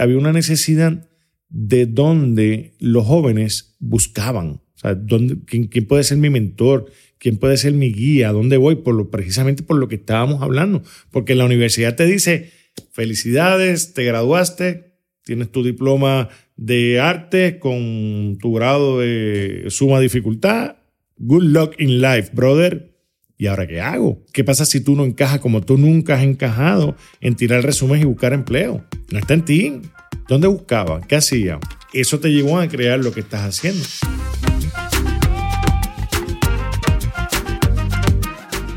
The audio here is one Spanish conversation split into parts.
había una necesidad de donde los jóvenes buscaban. O sea, ¿quién puede ser mi mentor? ¿Quién puede ser mi guía? ¿A dónde voy? Precisamente por lo que estábamos hablando. Porque la universidad te dice, felicidades, te graduaste, tienes tu diploma de arte con tu grado de suma dificultad. Good luck in life, brother. ¿Y ahora qué hago? ¿Qué pasa si tú no encajas como tú nunca has encajado en tirar resúmenes y buscar empleo? No está en ti. ¿Dónde buscabas? ¿Qué hacías? Eso te llevó a crear lo que estás haciendo.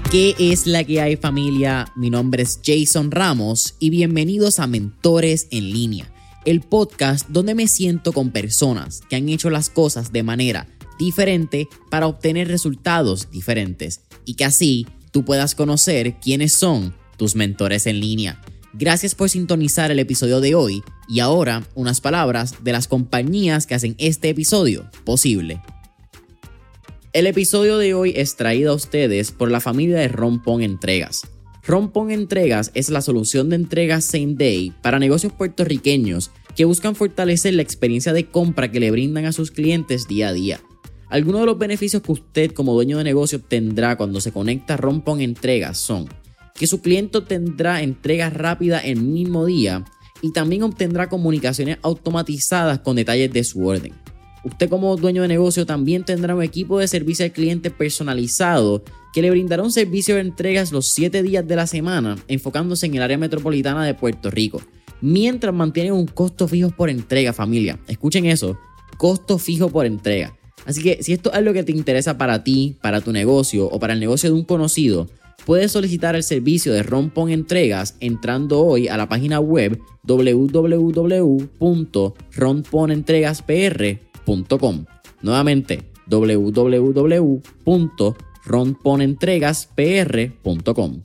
¿Qué es la que hay, familia? Mi nombre es Jason Ramos y bienvenidos a Mentores en Línea, el podcast donde me siento con personas que han hecho las cosas de manera diferente para obtener resultados diferentes y que así tú puedas conocer quiénes son tus mentores en línea. Gracias por sintonizar el episodio de hoy y ahora unas palabras de las compañías que hacen este episodio posible. El episodio de hoy es traído a ustedes por la familia de Rompón Entregas. Rompón Entregas es la solución de entregas same day para negocios puertorriqueños que buscan fortalecer la experiencia de compra que le brindan a sus clientes día a día. Algunos de los beneficios que usted como dueño de negocio tendrá cuando se conecta a Rompón Entregas son que su cliente tendrá entregas rápidas el mismo día y también obtendrá comunicaciones automatizadas con detalles de su orden. Usted como dueño de negocio también tendrá un equipo de servicio al cliente personalizado que le brindará un servicio de entregas los 7 días de la semana, enfocándose en el área metropolitana de Puerto Rico, mientras mantienen un costo fijo por entrega, familia. Escuchen eso, costo fijo por entrega. Así que si esto es lo que te interesa para ti, para tu negocio o para el negocio de un conocido, puedes solicitar el servicio de Rompón Entregas entrando hoy a la página web www.romponentregaspr.com. Nuevamente, www.romponentregaspr.com.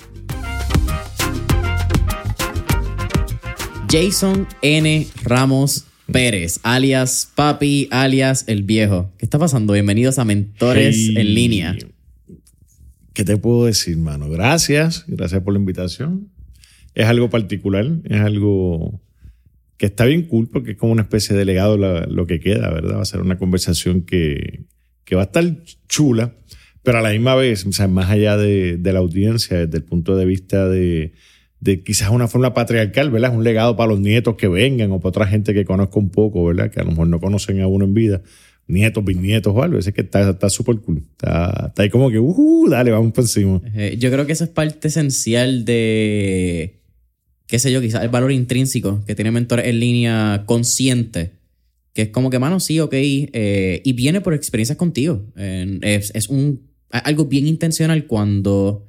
Jason N. Ramos Pérez, alias Papi, alias El Viejo. ¿Qué está pasando? Bienvenidos a Mentores en Línea. ¿Qué te puedo decir, mano? Gracias por la invitación. Es algo particular, es algo que está bien cool porque es como una especie de legado lo que queda, ¿verdad? Va a ser una conversación que va a estar chula, pero a la misma vez, o sea, más allá de la audiencia, desde el punto de vista de quizás una forma patriarcal, ¿verdad? Es un legado para los nietos que vengan o para otra gente que conozca un poco, ¿verdad? Que a lo mejor no conocen a uno en vida, nietos, bisnietos o algo. Es que está súper cool. Está ahí como que, dale, vamos por encima. Yo creo que esa es parte esencial de... qué sé yo, quizás el valor intrínseco que tiene Mentores en Línea consciente, que es como que, mano, sí, ok, y viene por experiencias contigo. Es algo bien intencional cuando,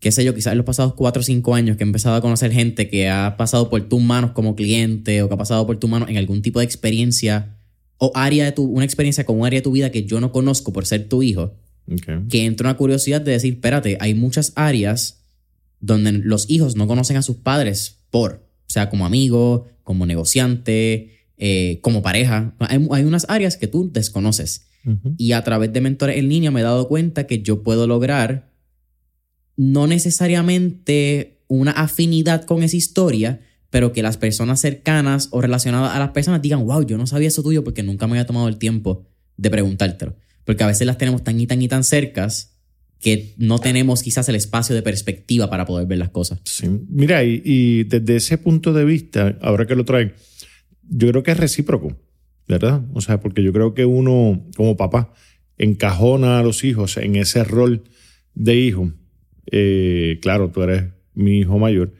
qué sé yo, quizás en los pasados 4 o 5 años que he empezado a conocer gente que ha pasado por tus manos como cliente o que ha pasado por tus manos en algún tipo de experiencia o área de una experiencia con un área de tu vida que yo no conozco por ser tu hijo, okay, que entra una curiosidad de decir, espérate, hay muchas áreas donde los hijos no conocen a sus padres o sea, como amigo, como negociante, como pareja. Hay unas áreas que tú desconoces. Uh-huh. Y a través de Mentores en Línea me he dado cuenta que yo puedo lograr no necesariamente una afinidad con esa historia, pero que las personas cercanas o relacionadas a las personas digan, wow, yo no sabía eso tuyo porque nunca me había tomado el tiempo de preguntártelo. Porque a veces las tenemos tan y tan y tan cercas que no tenemos quizás el espacio de perspectiva para poder ver las cosas. Sí. Mira, y desde ese punto de vista, ahora que lo traen, yo creo que es recíproco, ¿verdad? O sea, porque yo creo que uno, como papá, encajona a los hijos en ese rol de hijo. Claro, tú eres mi hijo mayor,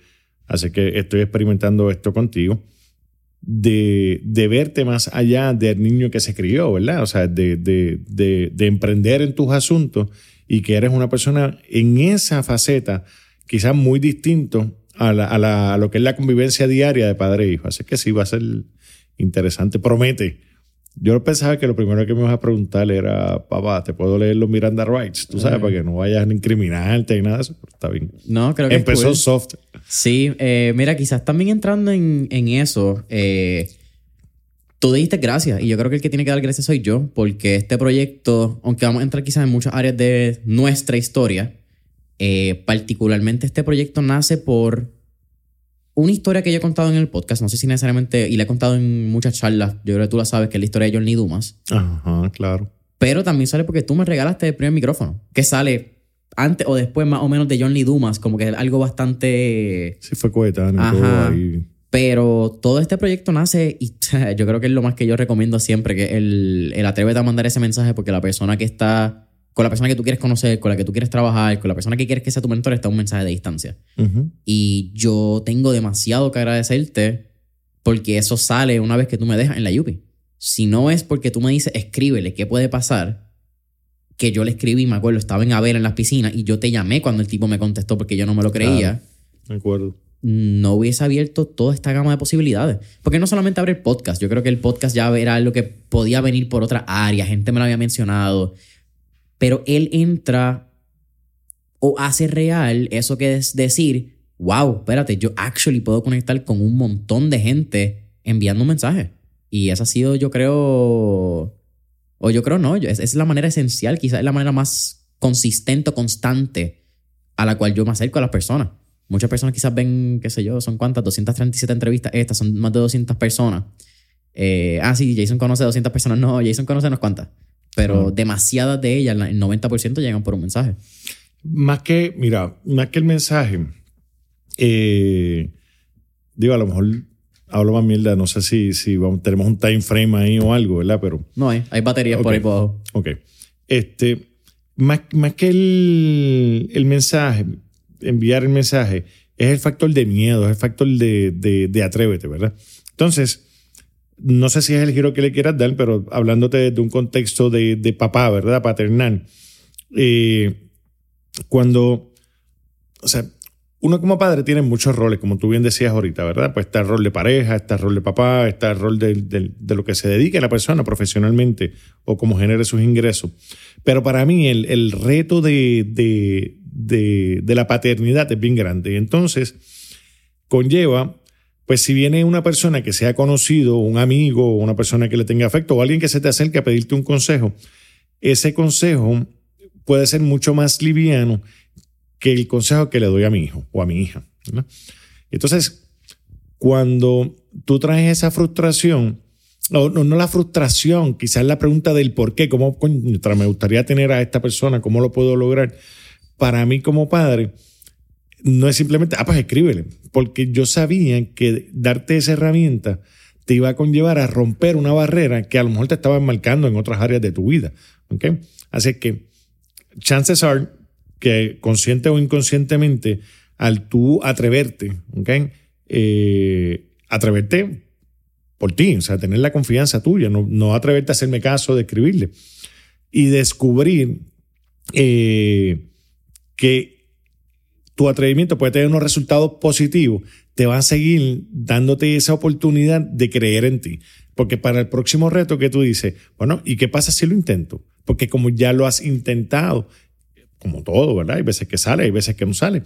así que estoy experimentando esto contigo, de verte más allá del niño que se crió, ¿verdad? O sea, de emprender en tus asuntos y que eres una persona en esa faceta quizás muy distinto a lo que es la convivencia diaria de padre e hijo. Así que sí, va a ser interesante. Promete. Yo pensaba que lo primero que me ibas a preguntar era, papá, ¿te puedo leer los Miranda Rights? Tú sabes, para que no vayas a incriminarte ni nada de eso. Pero está bien. No, creo que empezó cool. Soft. Sí, mira, quizás también entrando en eso... Tú dijiste gracias y yo creo que el que tiene que dar gracias soy yo, porque este proyecto, aunque vamos a entrar quizás en muchas áreas de nuestra historia, particularmente este proyecto nace por Una historia que yo he contado en el podcast, no sé si necesariamente, y la he contado en muchas charlas, yo creo que tú la sabes, que es la historia de John Lee Dumas. Ajá, claro. Pero también sale porque tú me regalaste el primer micrófono, que sale antes o después más o menos de John Lee Dumas, como que es algo bastante... Sí, fue coetáneo. Ajá. Ahí. Pero todo este proyecto nace, y yo creo que es lo más que yo recomiendo siempre, que el atrévete a mandar ese mensaje, porque la persona que está... con la persona que tú quieres conocer, con la que tú quieres trabajar, con la persona que quieres que sea tu mentor, está un mensaje de distancia. Uh-huh. Y yo tengo demasiado que agradecerte porque eso sale una vez que tú me dejas en la Yupi. Si no es porque tú me dices, escríbele, ¿qué puede pasar? Que yo le escribí, me acuerdo, estaba en Avera en las piscinas y yo te llamé cuando el tipo me contestó porque yo no me lo creía. Me acuerdo. No hubiese abierto toda esta gama de posibilidades. Porque no solamente abre el podcast. Yo creo que el podcast ya era lo que podía venir por otra área. Gente me lo había mencionado. Pero él entra o hace real eso que es decir, wow, espérate, yo actually puedo conectar con un montón de gente enviando un mensaje. Y esa ha sido, yo creo, o yo creo no, es la manera esencial, quizás es la manera más consistente o constante a la cual yo me acerco a las personas. Muchas personas quizás ven, qué sé yo, son cuántas, 237 entrevistas, estas son más de 200 personas. Sí, Jason conoce 200 personas, no, Jason conoce unas cuantas. Pero demasiadas de ellas, el 90% llegan por un mensaje. Más que el mensaje, digo, a lo mejor hablo más mierda, no sé si vamos, tenemos un time frame ahí o algo, ¿verdad? Pero no hay baterías okay, por ahí por abajo. Ok. Más que el mensaje, enviar el mensaje, es el factor de miedo, es el factor de atrévete, ¿verdad? Entonces... no sé si es el giro que le quieras dar, pero hablándote desde un contexto de papá, ¿verdad? Paternal. Cuando, o sea, uno como padre tiene muchos roles, como tú bien decías ahorita, ¿verdad? Pues está el rol de pareja, está el rol de papá, está el rol de lo que se dedique la persona profesionalmente o cómo genere sus ingresos. Pero para mí el reto de la paternidad es bien grande. Entonces, conlleva... pues si viene una persona que sea conocido, un amigo, una persona que le tenga afecto o alguien que se te acerque a pedirte un consejo, ese consejo puede ser mucho más liviano que el consejo que le doy a mi hijo o a mi hija, ¿verdad? Entonces, cuando tú traes esa frustración, no la frustración, quizás la pregunta del por qué, cómo me gustaría tener a esta persona, cómo lo puedo lograr, para mí como padre... no es simplemente, pues escríbele, porque yo sabía que darte esa herramienta te iba a conllevar a romper una barrera que a lo mejor te estaba enmarcando en otras áreas de tu vida, ¿okay? Así que chances are que consciente o inconscientemente al tú atreverte, ¿okay? Atreverte por ti, o sea, tener la confianza tuya, no atreverte a hacerme caso de escribirle y descubrir que tu atrevimiento puede tener unos resultados positivos, te va a seguir dándote esa oportunidad de creer en ti. Porque para el próximo reto que tú dices, bueno, ¿y qué pasa si lo intento? Porque como ya lo has intentado, como todo, ¿verdad? Hay veces que sale, hay veces que no sale.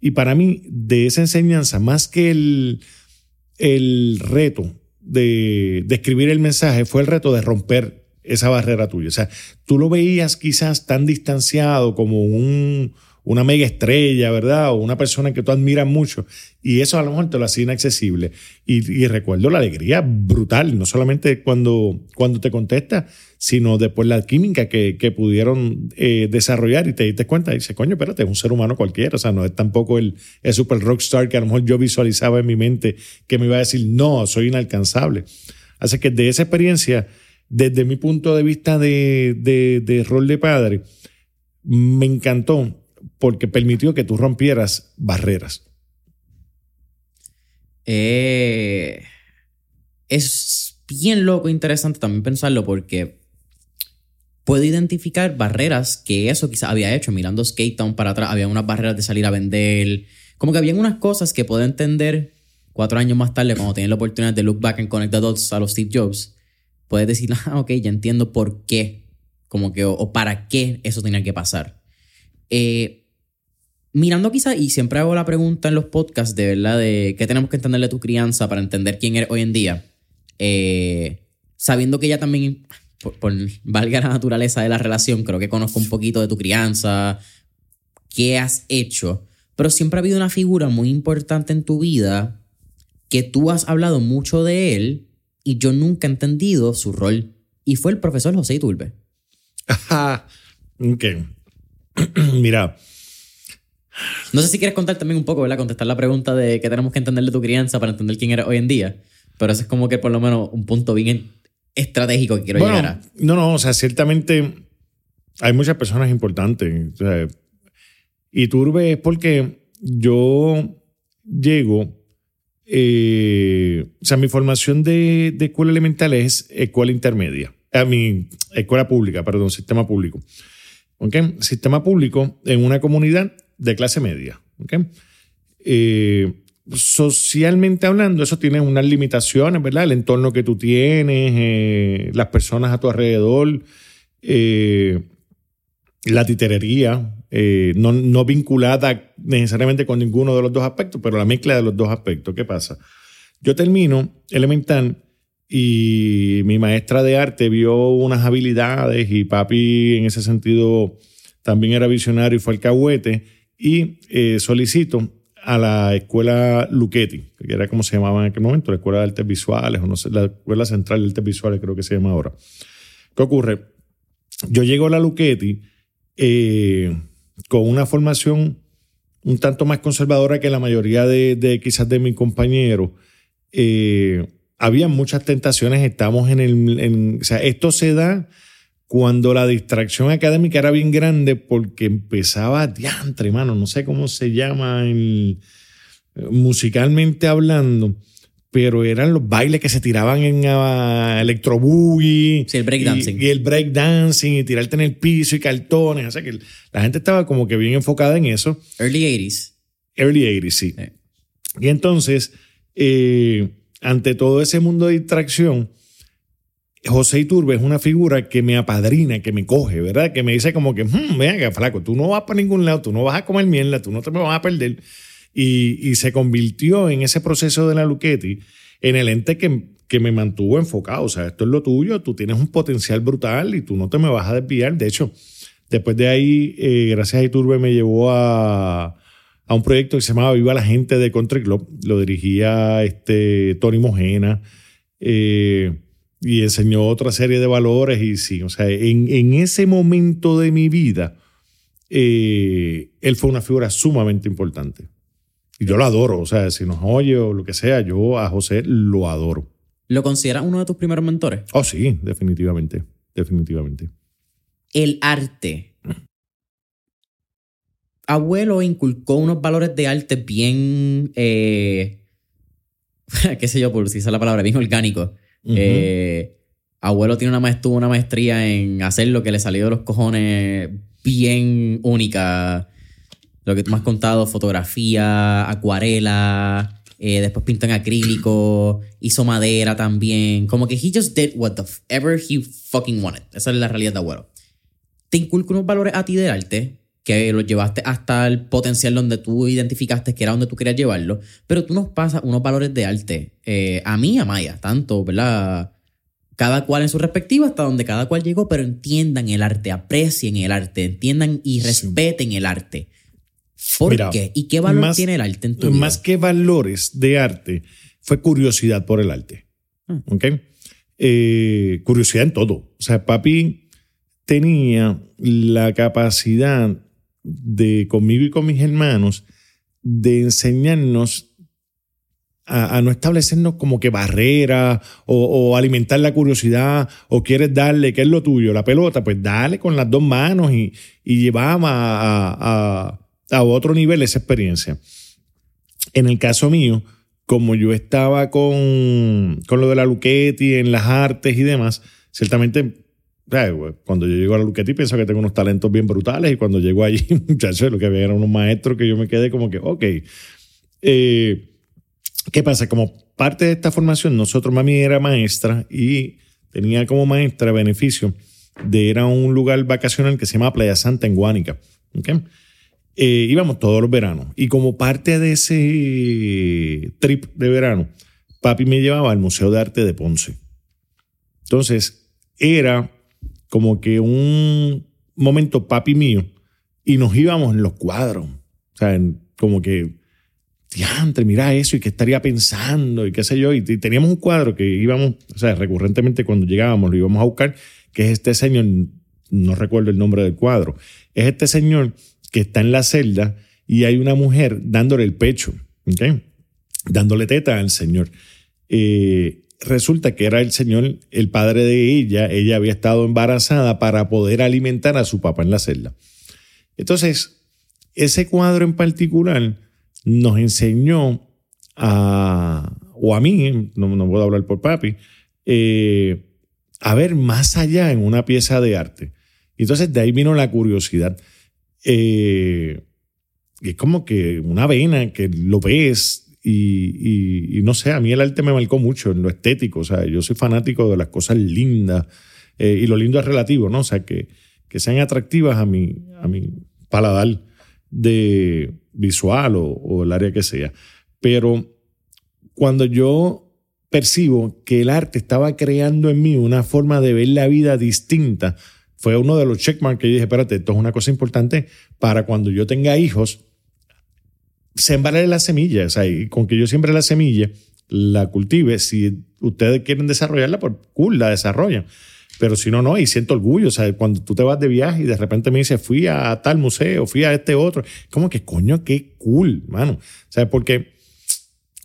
Y para mí, de esa enseñanza, más que el reto de escribir el mensaje, fue el reto de romper esa barrera tuya. O sea, tú lo veías quizás tan distanciado como una mega estrella, ¿verdad? O una persona que tú admiras mucho. Y eso a lo mejor te lo hacía inaccesible. Y recuerdo la alegría brutal, no solamente cuando te contesta, sino después la química que pudieron desarrollar y te diste cuenta. Y dices, coño, espérate, es un ser humano cualquiera. O sea, no es tampoco el super rockstar que a lo mejor yo visualizaba en mi mente que me iba a decir, no, soy inalcanzable. Así que de esa experiencia, desde mi punto de vista de rol de padre, me encantó porque permitió que tú rompieras barreras. Es bien loco e interesante también pensarlo porque puedo identificar barreras que eso quizás había hecho. Mirando Skate Town para atrás, había unas barreras de salir a vender. Como que había unas cosas que puedo entender 4 años más tarde cuando tienes la oportunidad de look back and connect the dots a los Steve Jobs. Puedes decir, ok, ya entiendo por qué. Como que, o para qué eso tenía que pasar. Mirando quizás, y siempre hago la pregunta en los podcasts de verdad de qué tenemos que entenderle a tu crianza para entender quién eres hoy en día, sabiendo que ya también por valga la naturaleza de la relación, creo que conozco un poquito de tu crianza, qué has hecho, pero siempre ha habido una figura muy importante en tu vida que tú has hablado mucho de él y yo nunca he entendido su rol. Y fue el profesor José Iturbe. Ajá. Ok. Mira. No sé si quieres contar también un poco, ¿verdad? Contestar la pregunta de qué tenemos que entender de tu crianza para entender quién eres hoy en día. Pero eso es como que por lo menos un punto bien estratégico que quiero llegar a. No, o sea, ciertamente hay muchas personas importantes. O sea, Iturbe es porque yo llego... o sea, mi formación de escuela elemental es escuela intermedia. Escuela pública, perdón, sistema público. ¿Okay? Sistema público en una comunidad de clase media. ¿Okay? Socialmente hablando, eso tiene unas limitaciones, ¿verdad? El entorno que tú tienes, las personas a tu alrededor, la titerería, no vinculada necesariamente con ninguno de los dos aspectos, pero la mezcla de los dos aspectos. ¿Qué pasa? Yo termino elemental y mi maestra de arte vio unas habilidades y papi en ese sentido también era visionario y fue alcahuete y solicito a la escuela Lucchetti, que era como se llamaba en aquel momento, la escuela de artes visuales, o no sé, la escuela central de artes visuales creo que se llama ahora. ¿Qué ocurre? Yo llego a la Lucchetti con una formación un tanto más conservadora que la mayoría de quizás de mis compañeros. Había muchas tentaciones, estamos o sea, esto se da cuando la distracción académica era bien grande porque empezaba diantre, mano, no sé cómo se llama musicalmente hablando, pero eran los bailes que se tiraban en electro boogie. Sí, el breakdancing. Y el breakdancing y tirarte en el piso y cartones. O sea que la gente estaba como que bien enfocada en eso. Early 80s. Early 80s, sí. Y entonces, ante todo ese mundo de distracción, José Iturbe es una figura que me apadrina, que me coge, ¿verdad? Que me dice como que, venga, flaco, tú no vas para ningún lado, tú no vas a comer mierda, tú no te vas a perder. Y se convirtió en ese proceso de la Lucchetti en el ente que me mantuvo enfocado. O sea, esto es lo tuyo, tú tienes un potencial brutal y tú no te me vas a desviar. De hecho, después de ahí, gracias a Iturbe, me llevó a un proyecto que se llamaba Viva la Gente de Country Club. Lo dirigía Tony Mojena y enseñó otra serie de valores. Y sí, o sea, en ese momento de mi vida, él fue una figura sumamente importante. Y yo lo adoro, o sea, si nos oye o lo que sea, yo a José lo adoro. ¿Lo consideras uno de tus primeros mentores? Oh, sí, definitivamente. El arte. Abuelo inculcó unos valores de arte bien, qué sé yo, por si esa es la palabra, bien orgánico. Uh-huh. Abuelo tiene una maestría en hacer lo que le salió de los cojones, bien única. Lo que tú me has contado, fotografía, acuarela, después pintó en acrílico, hizo madera también. Como que he just did whatever he fucking wanted. Esa es la realidad de abuelo. Te inculcó unos valores a ti del arte que los llevaste hasta el potencial donde tú identificaste que era donde tú querías llevarlo, pero tú nos pasas unos valores de arte a mí y a Maya, tanto, ¿verdad? Cada cual en su respectiva, hasta donde cada cual llegó, pero entiendan el arte, aprecien el arte, entiendan y respeten el arte. ¿Por Mira, qué? ¿Y qué valor tiene el arte en tu vida? Más que valores de arte, fue curiosidad por el arte. ¿Okay? Curiosidad en todo. O sea, papi tenía la capacidad de, conmigo y con mis hermanos, de enseñarnos a no establecernos como que barreras o alimentar la curiosidad o quieres darle, ¿qué es lo tuyo? La pelota, pues dale con las dos manos y llevamos a otro nivel esa experiencia. En el caso mío, como yo estaba con lo de la Lucchetti en las artes y demás, ciertamente cuando yo llego a la Lucchetti pienso que tengo unos talentos bien brutales y cuando llego allí, muchachos, lo que había eran unos maestros que yo me quedé como que, ok. ¿Qué pasa? Como parte de esta formación, mami era maestra y tenía como maestra beneficio de ir a un lugar vacacional que se llama Playa Santa en Guánica. ¿Ok? Íbamos todos los veranos y como parte de ese trip de verano, papi me llevaba al Museo de Arte de Ponce. Entonces era como que un momento papi mío y nos íbamos en los cuadros. O sea, como que diantre, mira eso, y qué estaría pensando, y qué sé yo. Y teníamos un cuadro que íbamos, o sea, recurrentemente cuando llegábamos lo íbamos a buscar, que es este señor, no recuerdo el nombre del cuadro, es este señor que está en la celda y hay una mujer dándole el pecho, ¿okay? Dándole teta al señor. Resulta que era el señor, el padre de ella. Ella había estado embarazada para poder alimentar a su papá en la celda. Entonces, ese cuadro en particular nos enseñó a mí, no puedo hablar por papi, a ver más allá en una pieza de arte. Entonces, de ahí vino la curiosidad. Es como que una vena que lo ves. Y no sé, a mí el arte me marcó mucho en lo estético. O sea, yo soy fanático de las cosas lindas, y lo lindo es relativo, ¿no? O sea, que sean atractivas a mi paladar de visual o el área que sea. Pero cuando yo percibo que el arte estaba creando en mí una forma de ver la vida distinta, fue uno de los checkmarks que yo dije, espérate, esto es una cosa importante para cuando yo tenga hijos, sembrarle la semilla, o sea, y con que yo siembre la semilla, la cultive. Si ustedes quieren desarrollarla, pues cool, la desarrollan. Pero si no, no, y siento orgullo. O sea, cuando tú te vas de viaje y de repente me dices, fui a tal museo, fui a este otro, como que coño, qué cool, mano. O sea, porque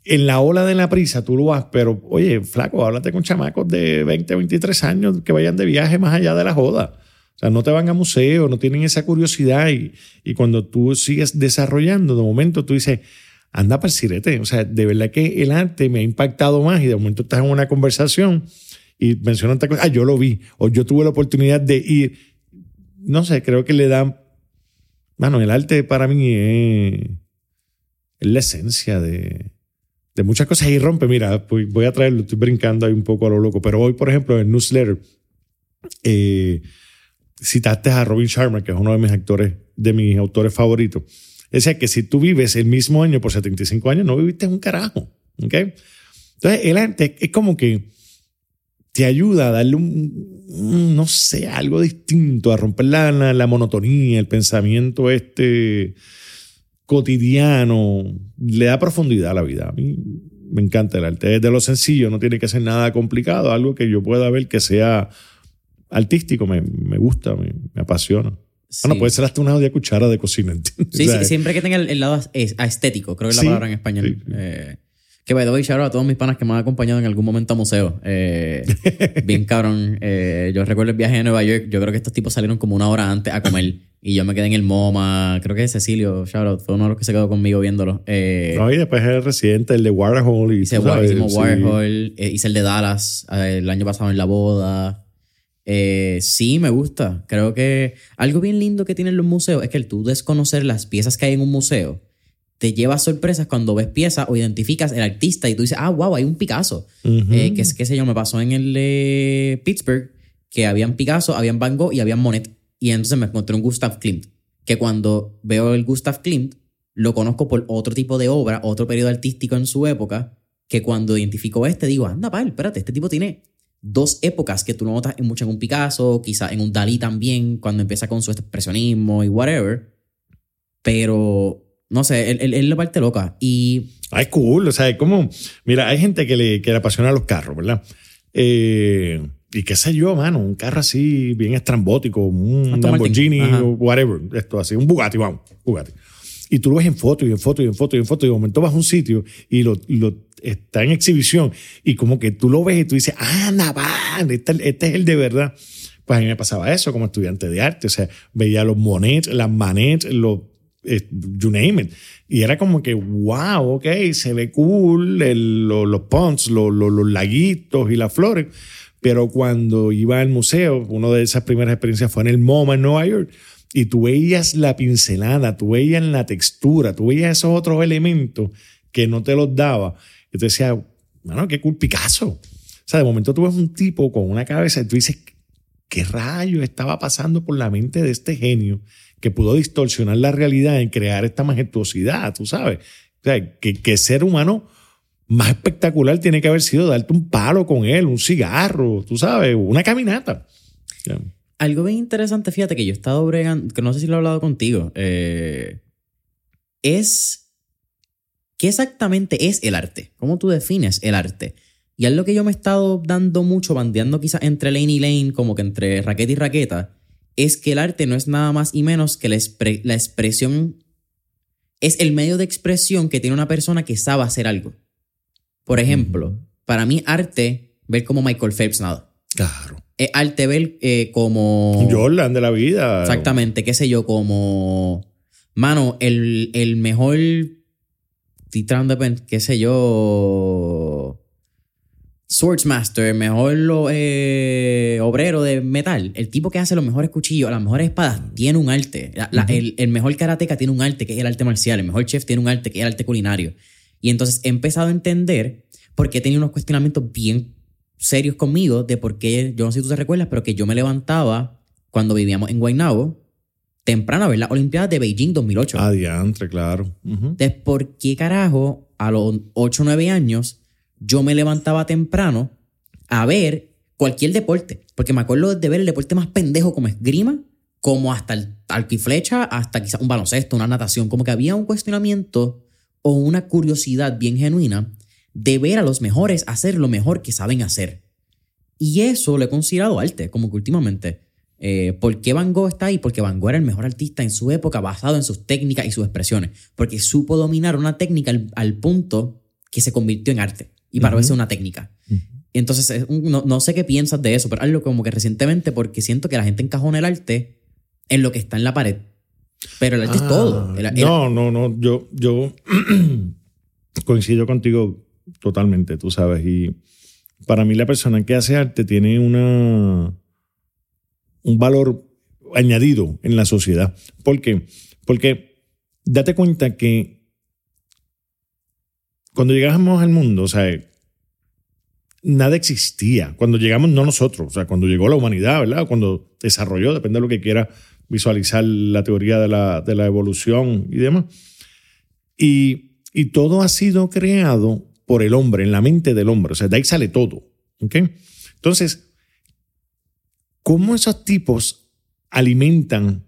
en la ola de la prisa tú lo vas, pero oye, flaco, háblate con chamacos de 20, 23 años que vayan de viaje más allá de la joda. O sea, no te van a museos, no tienen esa curiosidad. Y cuando tú sigues desarrollando, de momento tú dices, anda para el sirete. O sea, de verdad que el arte me ha impactado más. Y de momento estás en una conversación y mencionan esta cosa. Ah, yo lo vi. O yo tuve la oportunidad de ir. No sé, creo que le dan... Bueno, el arte para mí es la esencia de muchas cosas. Y rompe, mira, pues voy a traerlo. Estoy brincando ahí un poco a lo loco. Pero hoy, por ejemplo, en el newsletter... citaste a Robin Sharma, que es uno de mis actores, de mis autores favoritos. Decía que si tú vives el mismo año por 75 años, no viviste un carajo. ¿Okay? Entonces, el arte es como que te ayuda a darle un no sé, algo distinto, a romper la monotonía, el pensamiento cotidiano. Le da profundidad a la vida. A mí me encanta el arte. Es de lo sencillo, no tiene que ser nada complicado. Algo que yo pueda ver que sea artístico, me gusta, me apasiona. Sí. Bueno, puede ser hasta una de cuchara de cocina, ¿entiendes? Sí, o sea, sí, siempre que tenga el lado estético, creo que es la palabra en español. Sí. Que by the way, shout out a todos mis panas que me han acompañado en algún momento a museos. Bien cabrón. Yo recuerdo el viaje a Nueva York, yo creo que estos tipos salieron como una hora antes a comer y yo me quedé en el MoMA, creo que es Cecilio, shout out, fue uno de los que se quedó conmigo viéndolo. No, y después el residente, el de Warhol. Hice Warhol, hice el de Dallas el año pasado en la boda. Sí, me gusta. Creo que algo bien lindo que tienen los museos es que el tú desconocer las piezas que hay en un museo te lleva a sorpresas cuando ves piezas o identificas el artista y tú dices, ah, wow, hay un Picasso. Uh-huh. Que es, qué sé yo, me pasó en el de Pittsburgh, que habían Picasso, habían Van Gogh y habían Monet. Y entonces me encontré un Gustav Klimt, que cuando veo el Gustav Klimt lo conozco por otro tipo de obra, otro periodo artístico en su época, que cuando identifico digo, anda, pal, espérate, este tipo tiene dos épocas que tú no notas mucho en un Picasso, quizá en un Dalí también, cuando empieza con su expresionismo y whatever. Pero, no sé, él la parte loca. Y... ay, cool. O sea, es como... Mira, hay gente que le apasiona los carros, ¿verdad? Y qué sé yo, mano, un carro así bien estrambótico, un Lamborghini o whatever. Esto así, un Bugatti, vamos, Bugatti. Y tú lo ves en fotos y en fotos y en fotos y en fotos. Y de momento vas a un sitio y lo está en exhibición y como que tú lo ves y tú dices, ah, Navarro, este es el de verdad. Pues a mí me pasaba eso como estudiante de arte. O sea, veía los Monet, las Manet, los you name it. Y era como que, wow, ok, se ve cool los ponts, los laguitos y las flores. Pero cuando iba al museo, una de esas primeras experiencias fue en el MoMA en Nueva York. Y tú veías la pincelada, tú veías la textura, tú veías esos otros elementos que no te los daba. Y tú decías, mano, qué cool Picasso. O sea, de momento tú ves un tipo con una cabeza y tú dices, ¿qué rayos estaba pasando por la mente de este genio que pudo distorsionar la realidad en crear esta majestuosidad, tú sabes? O sea, ¿qué ser humano más espectacular tiene que haber sido darte un palo con él, un cigarro, tú sabes, una caminata? Yeah. Algo bien interesante, fíjate, que yo he estado bregando, que no sé si lo he hablado contigo, es... ¿qué exactamente es el arte? ¿Cómo tú defines el arte? Y es lo que yo me he estado dando mucho, bandeando quizás entre lane y lane, como que entre raqueta y raqueta, es que el arte no es nada más y menos que la expresión, es el medio de expresión que tiene una persona que sabe hacer algo. Por ejemplo, para mí arte, ver como Michael Phelps nada. Claro. Es arte ver como... Jordan de la vida. Exactamente, qué sé yo, como... Mano, el mejor... qué sé yo... Swordsmaster, el mejor obrero de metal. El tipo que hace los mejores cuchillos, las mejores espadas, tiene un arte. El mejor karateka tiene un arte, que es el arte marcial. El mejor chef tiene un arte, que es el arte culinario. Y entonces he empezado a entender, porque he tenido unos cuestionamientos bien serios conmigo de por qué, yo no sé si tú te recuerdas, pero que yo me levantaba cuando vivíamos en Guaynabo temprano a ver las Olimpiadas de Beijing 2008. Adiantre, claro. Entonces, ¿por qué carajo a los 8 o 9 años yo me levantaba temprano a ver cualquier deporte? Porque me acuerdo de ver el deporte más pendejo como esgrima, como hasta el arco y flecha, hasta quizás un baloncesto, una natación. Como que había un cuestionamiento o una curiosidad bien genuina de ver a los mejores hacer lo mejor que saben hacer. Y eso lo he considerado arte, como que últimamente. ¿Por qué Van Gogh está ahí? Porque Van Gogh era el mejor artista en su época basado en sus técnicas y sus expresiones. Porque supo dominar una técnica al punto que se convirtió en arte. Y para veces una técnica. Entonces, no sé qué piensas de eso, pero algo como que recientemente, porque siento que la gente encajona el arte en lo que está en la pared. Pero el arte es todo. No. Yo coincido contigo totalmente, tú sabes. Y para mí la persona que hace arte tiene un valor añadido en la sociedad. ¿Por qué? Porque date cuenta que cuando llegamos al mundo, o sea, nada existía. Cuando llegamos, no nosotros, o sea, cuando llegó la humanidad, ¿verdad? Cuando desarrolló, depende de lo que quiera visualizar la teoría de la evolución y demás. Y todo ha sido creado por el hombre, en la mente del hombre. O sea, de ahí sale todo. ¿Okay? Entonces, ¿cómo esos tipos alimentan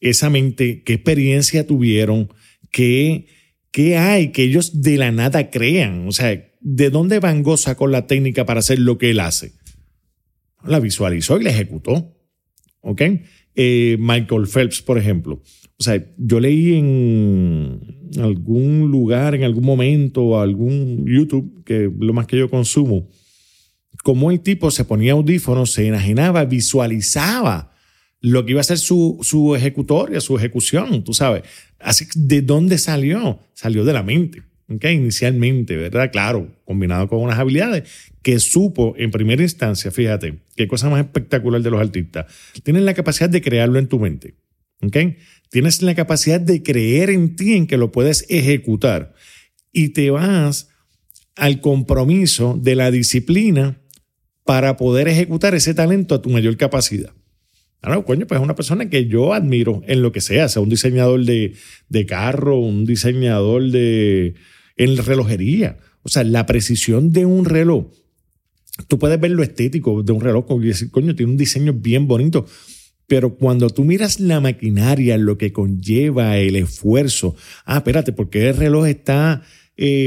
esa mente? ¿Qué experiencia tuvieron? ¿Qué hay que ellos de la nada crean? O sea, ¿de dónde Van Gogh sacó la técnica para hacer lo que él hace? La visualizó y la ejecutó. ¿Ok? Michael Phelps, por ejemplo. O sea, yo leí en algún lugar, en algún momento, algún YouTube, que es lo más que yo consumo, cómo el tipo se ponía audífonos, se enajenaba, visualizaba lo que iba a ser su ejecutoria, su ejecución, tú sabes. Así, ¿de dónde salió? Salió de la mente, ¿okay? Inicialmente, ¿verdad? Claro, combinado con unas habilidades que supo en primera instancia, fíjate, qué cosa más espectacular de los artistas. Tienes la capacidad de crearlo en tu mente, ¿okay? Tienes la capacidad de creer en ti, en que lo puedes ejecutar. Y te vas al compromiso de la disciplina para poder ejecutar ese talento a tu mayor capacidad. Claro, coño, pues es una persona que yo admiro en lo que sea un diseñador de carro, un diseñador en relojería. O sea, la precisión de un reloj. Tú puedes ver lo estético de un reloj y decir, coño, tiene un diseño bien bonito. Pero cuando tú miras la maquinaria, lo que conlleva el esfuerzo. Ah, espérate, porque el reloj está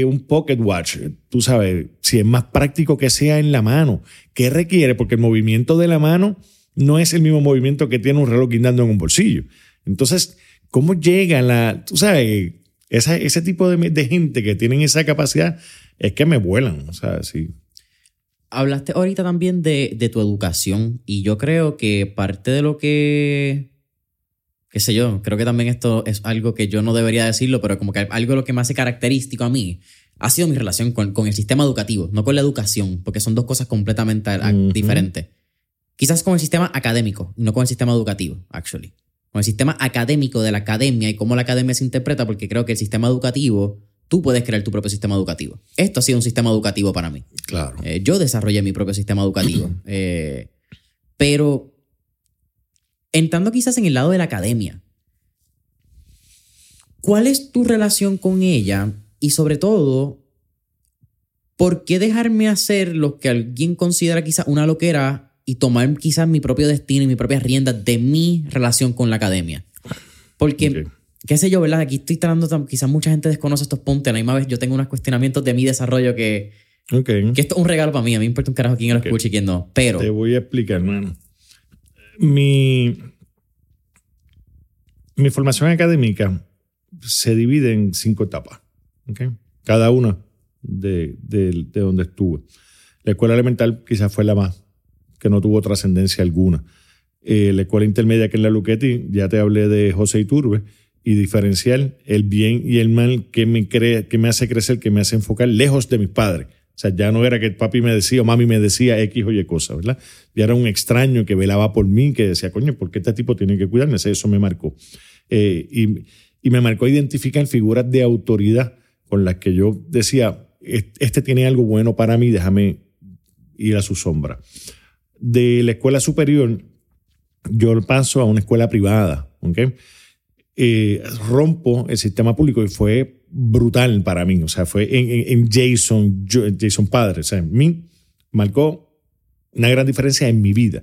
un pocket watch. Tú sabes, si es más práctico que sea en la mano. ¿Qué requiere? Porque el movimiento de la mano no es el mismo movimiento que tiene un reloj guindando en un bolsillo. Entonces, ¿cómo llega tú sabes, ese tipo de gente que tienen esa capacidad? Es que me vuelan, o sea, sí. Hablaste ahorita también de tu educación, y yo creo que parte de lo que, qué sé yo, creo que también esto es algo que yo no debería decirlo, pero como que algo de lo que me hace característico a mí ha sido mi relación con el sistema educativo, no con la educación, porque son dos cosas completamente diferentes. Quizás con el sistema académico, no con el sistema educativo, actually. Con el sistema académico de la academia y cómo la academia se interpreta, porque creo que el sistema educativo, tú puedes crear tu propio sistema educativo. Esto ha sido un sistema educativo para mí. Claro. Yo desarrollé mi propio sistema educativo. Pero entrando quizás en el lado de la academia, ¿cuál es tu relación con ella? Y sobre todo, ¿por qué dejarme hacer lo que alguien considera quizás una loquera y tomar quizás mi propio destino y mi propia rienda de mi relación con la academia? Porque qué sé yo, ¿verdad? Aquí estoy tratando, quizás mucha gente desconoce estos puntos. A la misma vez yo tengo unos cuestionamientos de mi desarrollo que, okay, que esto es un regalo para mí. A mí me importa un carajo quién lo escuche y quién no. Pero te voy a explicar, hermano. Mi formación académica se divide en 5 etapas, ¿okay? Cada una de donde estuve. La escuela elemental quizás fue la más, que no tuvo trascendencia alguna. La escuela intermedia, que es la Lucchetti, ya te hablé de José Iturbe, y diferenciar el bien y el mal que me hace crecer, que me hace enfocar lejos de mis padres. O sea, ya no era que papi me decía o mami me decía X o Y cosa, ¿verdad? Ya era un extraño que velaba por mí, que decía, coño, ¿por qué este tipo tiene que cuidarme? Eso me marcó. Y me marcó identificar figuras de autoridad con las que yo decía, este tiene algo bueno para mí, déjame ir a su sombra. De la escuela superior, yo paso a una escuela privada, ¿ok? Rompo el sistema público y fue brutal para mí. O sea, fue en Jason padre. O sea, en mí marcó una gran diferencia en mi vida.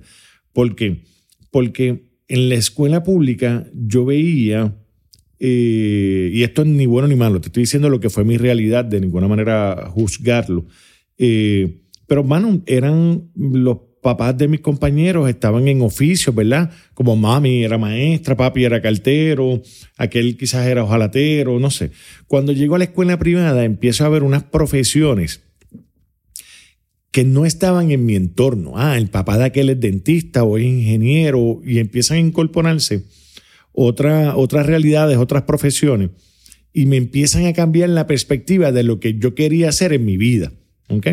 ¿Por qué? Porque en la escuela pública yo veía, y esto es ni bueno ni malo, te estoy diciendo lo que fue mi realidad, de ninguna manera juzgarlo. Pero, mano, eran los papás de mis compañeros, estaban en oficios, ¿verdad? Como mami era maestra, papi era cartero, aquel quizás era hojalatero, no sé. Cuando llego a la escuela privada empiezo a ver unas profesiones que no estaban en mi entorno. Ah, el papá de aquel es dentista o es ingeniero, y empiezan a incorporarse otras realidades, otras profesiones, y me empiezan a cambiar la perspectiva de lo que yo quería hacer en mi vida, ¿ok?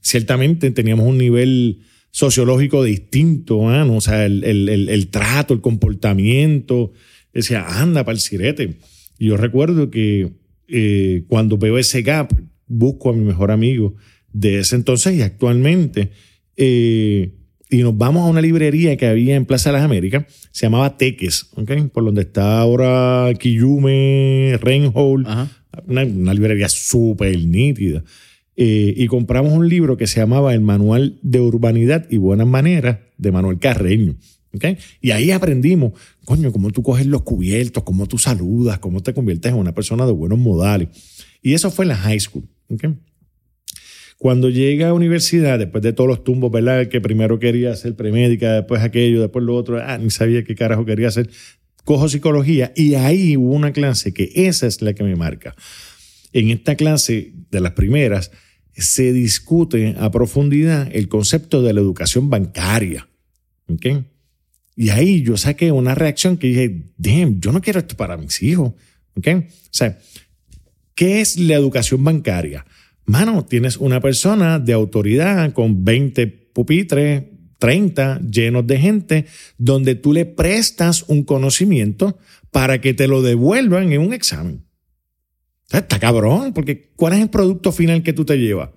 Ciertamente teníamos un nivel sociológico distinto, ¿no? O sea, el trato, el comportamiento. Decía, anda para el sirete. Y yo recuerdo que cuando veo ese gap, busco a mi mejor amigo de ese entonces y actualmente, y nos vamos a una librería que había en Plaza de las Américas, se llamaba Teques, ¿okay? Por donde está ahora Kiyume Reinhold. Una librería súper nítida. Y compramos un libro que se llamaba El Manual de Urbanidad y Buenas Maneras de Manuel Carreño, ¿okay? Y ahí aprendimos, coño, cómo tú coges los cubiertos, cómo tú saludas, cómo te conviertes en una persona de buenos modales. Y eso fue en la high school, ¿okay? Cuando llegué a la universidad, después de todos los tumbos, ¿verdad? Que primero quería ser premédica, después aquello, después lo otro, ni sabía qué carajo quería hacer. Cojo psicología y ahí hubo una clase que esa es la que me marca. En esta clase, de las primeras, se discute a profundidad el concepto de la educación bancaria, ¿okay? Y ahí yo saqué una reacción que dije, damn, yo no quiero esto para mis hijos, ¿okay? O sea, ¿qué es la educación bancaria? Mano, tienes una persona de autoridad con 20 pupitres, 30 llenos de gente, donde tú le prestas un conocimiento para que te lo devuelvan en un examen. Está cabrón, porque ¿cuál es el producto final que tú te llevas?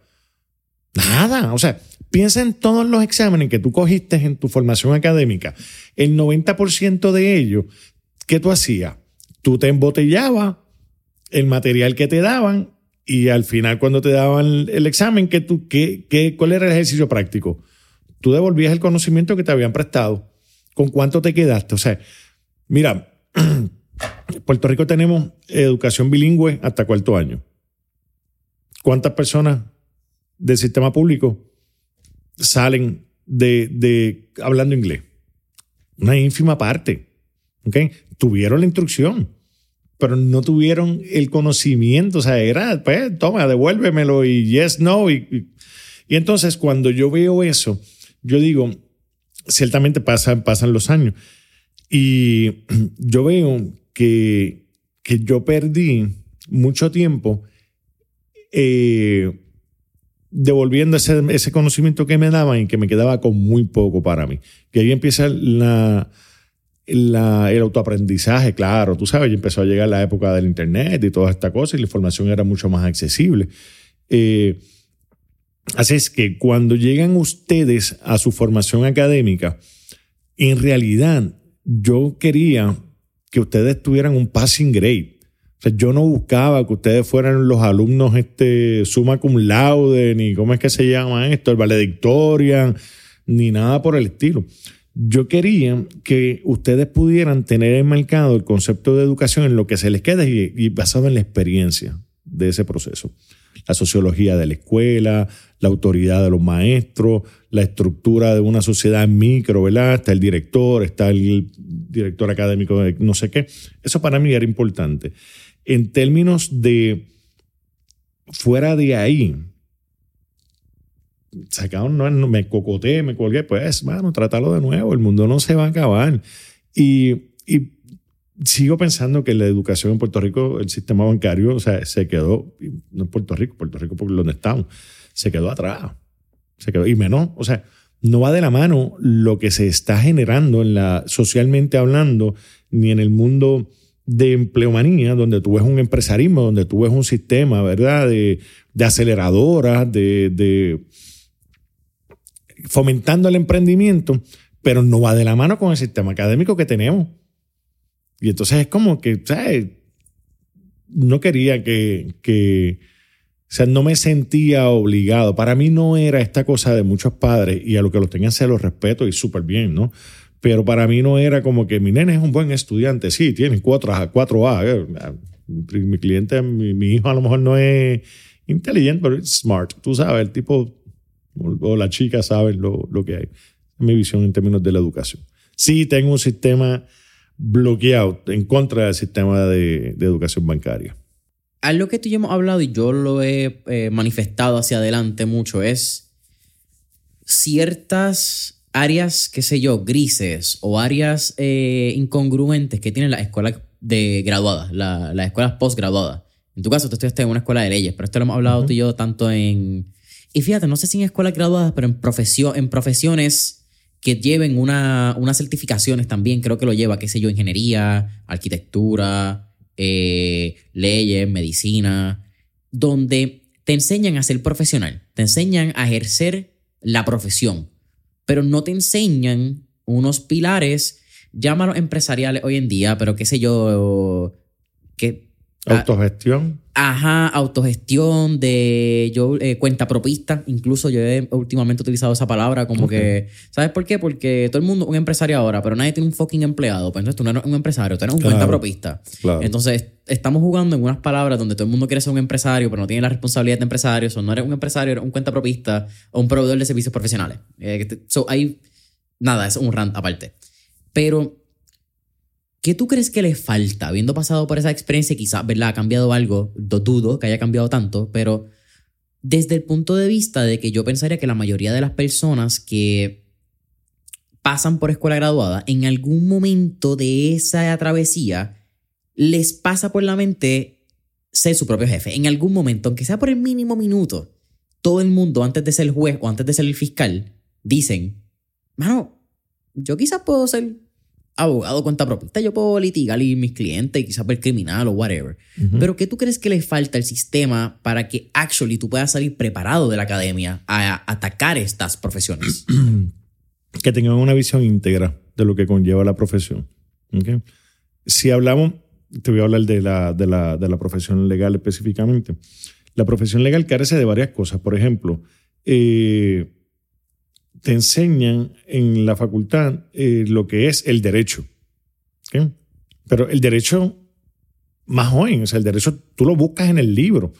Nada. O sea, piensa en todos los exámenes que tú cogiste en tu formación académica. El 90% de ellos, ¿qué tú hacías? Tú te embotellabas el material que te daban y al final cuando te daban el examen, ¿cuál era el ejercicio práctico? Tú devolvías el conocimiento que te habían prestado. ¿Con cuánto te quedaste? O sea, mira... Puerto Rico tenemos educación bilingüe hasta 4º año. ¿Cuántas personas del sistema público salen de hablando inglés? Una ínfima parte, ¿okay? Tuvieron la instrucción, pero no tuvieron el conocimiento. O sea, era, pues, toma, devuélvemelo y yes, no. Y entonces cuando yo veo eso, yo digo, ciertamente pasan los años y yo veo... Que yo perdí mucho tiempo devolviendo ese conocimiento que me daban y que me quedaba con muy poco para mí. Que ahí empieza el autoaprendizaje, claro, tú sabes, ya empezó a llegar la época del internet y toda esta cosa y la información era mucho más accesible. Así es que cuando llegan ustedes a su formación académica, en realidad yo quería... que ustedes tuvieran un passing grade. O sea, yo no buscaba que ustedes fueran los alumnos summa cum laude, ni cómo es que se llama esto, el valedictorian, ni nada por el estilo. Yo quería que ustedes pudieran tener enmarcado el concepto de educación en lo que se les queda y basado en la experiencia de ese proceso. La sociología de la escuela, la autoridad de los maestros, la estructura de una sociedad micro, ¿verdad? Está el director académico de no sé qué. Eso para mí era importante. En términos de fuera de ahí, me cocoteé, me colgué, pues, mano, trátalo de nuevo, el mundo no se va a acabar. Y sigo pensando que la educación en Puerto Rico, el sistema bancario, o sea, se quedó, no en Puerto Rico por donde estamos, se quedó atrás. Y menos, o sea, no va de la mano lo que se está generando en la, socialmente hablando, ni en el mundo de empleomanía, donde tú ves un empresarismo, donde tú ves un sistema, ¿verdad? De aceleradoras, de fomentando el emprendimiento, pero no va de la mano con el sistema académico que tenemos. Y entonces es como que, ¿sabes? No quería que o sea, no me sentía obligado. Para mí no era esta cosa de muchos padres, y a lo que los tengan se los respeto y súper bien, ¿no? Pero para mí no era como que mi nene es un buen estudiante. Sí, tiene 4A. Mi cliente, mi hijo a lo mejor no es inteligente, pero es smart. Tú sabes, el tipo o la chica sabe lo que hay. Es mi visión en términos de la educación. Sí, tengo un sistema bloqueado en contra del sistema de educación bancaria. Algo que tú y yo hemos hablado y yo lo he manifestado hacia adelante mucho es ciertas áreas, qué sé yo, grises o áreas incongruentes que tienen las escuelas de graduadas, las escuelas postgraduadas. En tu caso, tú estudiaste en una escuela de leyes, pero esto lo hemos hablado tú y yo tanto en... Y fíjate, no sé si en escuelas graduadas, pero en profesiones que lleven unas certificaciones también, creo que lo lleva, qué sé yo, ingeniería, arquitectura, leyes, medicina, donde te enseñan a ser profesional, te enseñan a ejercer la profesión, pero no te enseñan unos pilares, llámalos empresariales hoy en día, pero qué sé yo, que... Autogestión. Ajá, autogestión de cuentapropista. Incluso yo he últimamente utilizado esa palabra como que... ¿Sabes por qué? Porque todo el mundo es un empresario ahora, pero nadie tiene un fucking empleado. Pues entonces tú no eres un empresario, tú eres un cuentapropista. Claro. Entonces estamos jugando en unas palabras donde todo el mundo quiere ser un empresario, pero no tiene la responsabilidad de empresario. O no eres un empresario, eres un cuentapropista o un proveedor de servicios profesionales. Nada, es un rant aparte. Pero... ¿Qué tú crees que les falta? Habiendo pasado por esa experiencia, quizás, ¿verdad? Ha cambiado algo, dudo que haya cambiado tanto, pero desde el punto de vista de que yo pensaría que la mayoría de las personas que pasan por escuela graduada, en algún momento de esa travesía, les pasa por la mente ser su propio jefe. En algún momento, aunque sea por el mínimo minuto, todo el mundo, antes de ser juez o antes de ser el fiscal, dicen, mano, yo quizás puedo ser... abogado, cuentapropista, yo puedo litigar y mis clientes y quizás ver criminal o whatever. Pero ¿qué tú crees que le falta al sistema para que actually tú puedas salir preparado de la academia a atacar estas profesiones? Que tengan una visión íntegra de lo que conlleva la profesión. ¿Okay? Si hablamos, te voy a hablar de la profesión legal específicamente. La profesión legal carece de varias cosas. Por ejemplo, te enseñan en la facultad lo que es el derecho. ¿Okay? Pero el derecho más joven, o sea, el derecho tú lo buscas en el libro.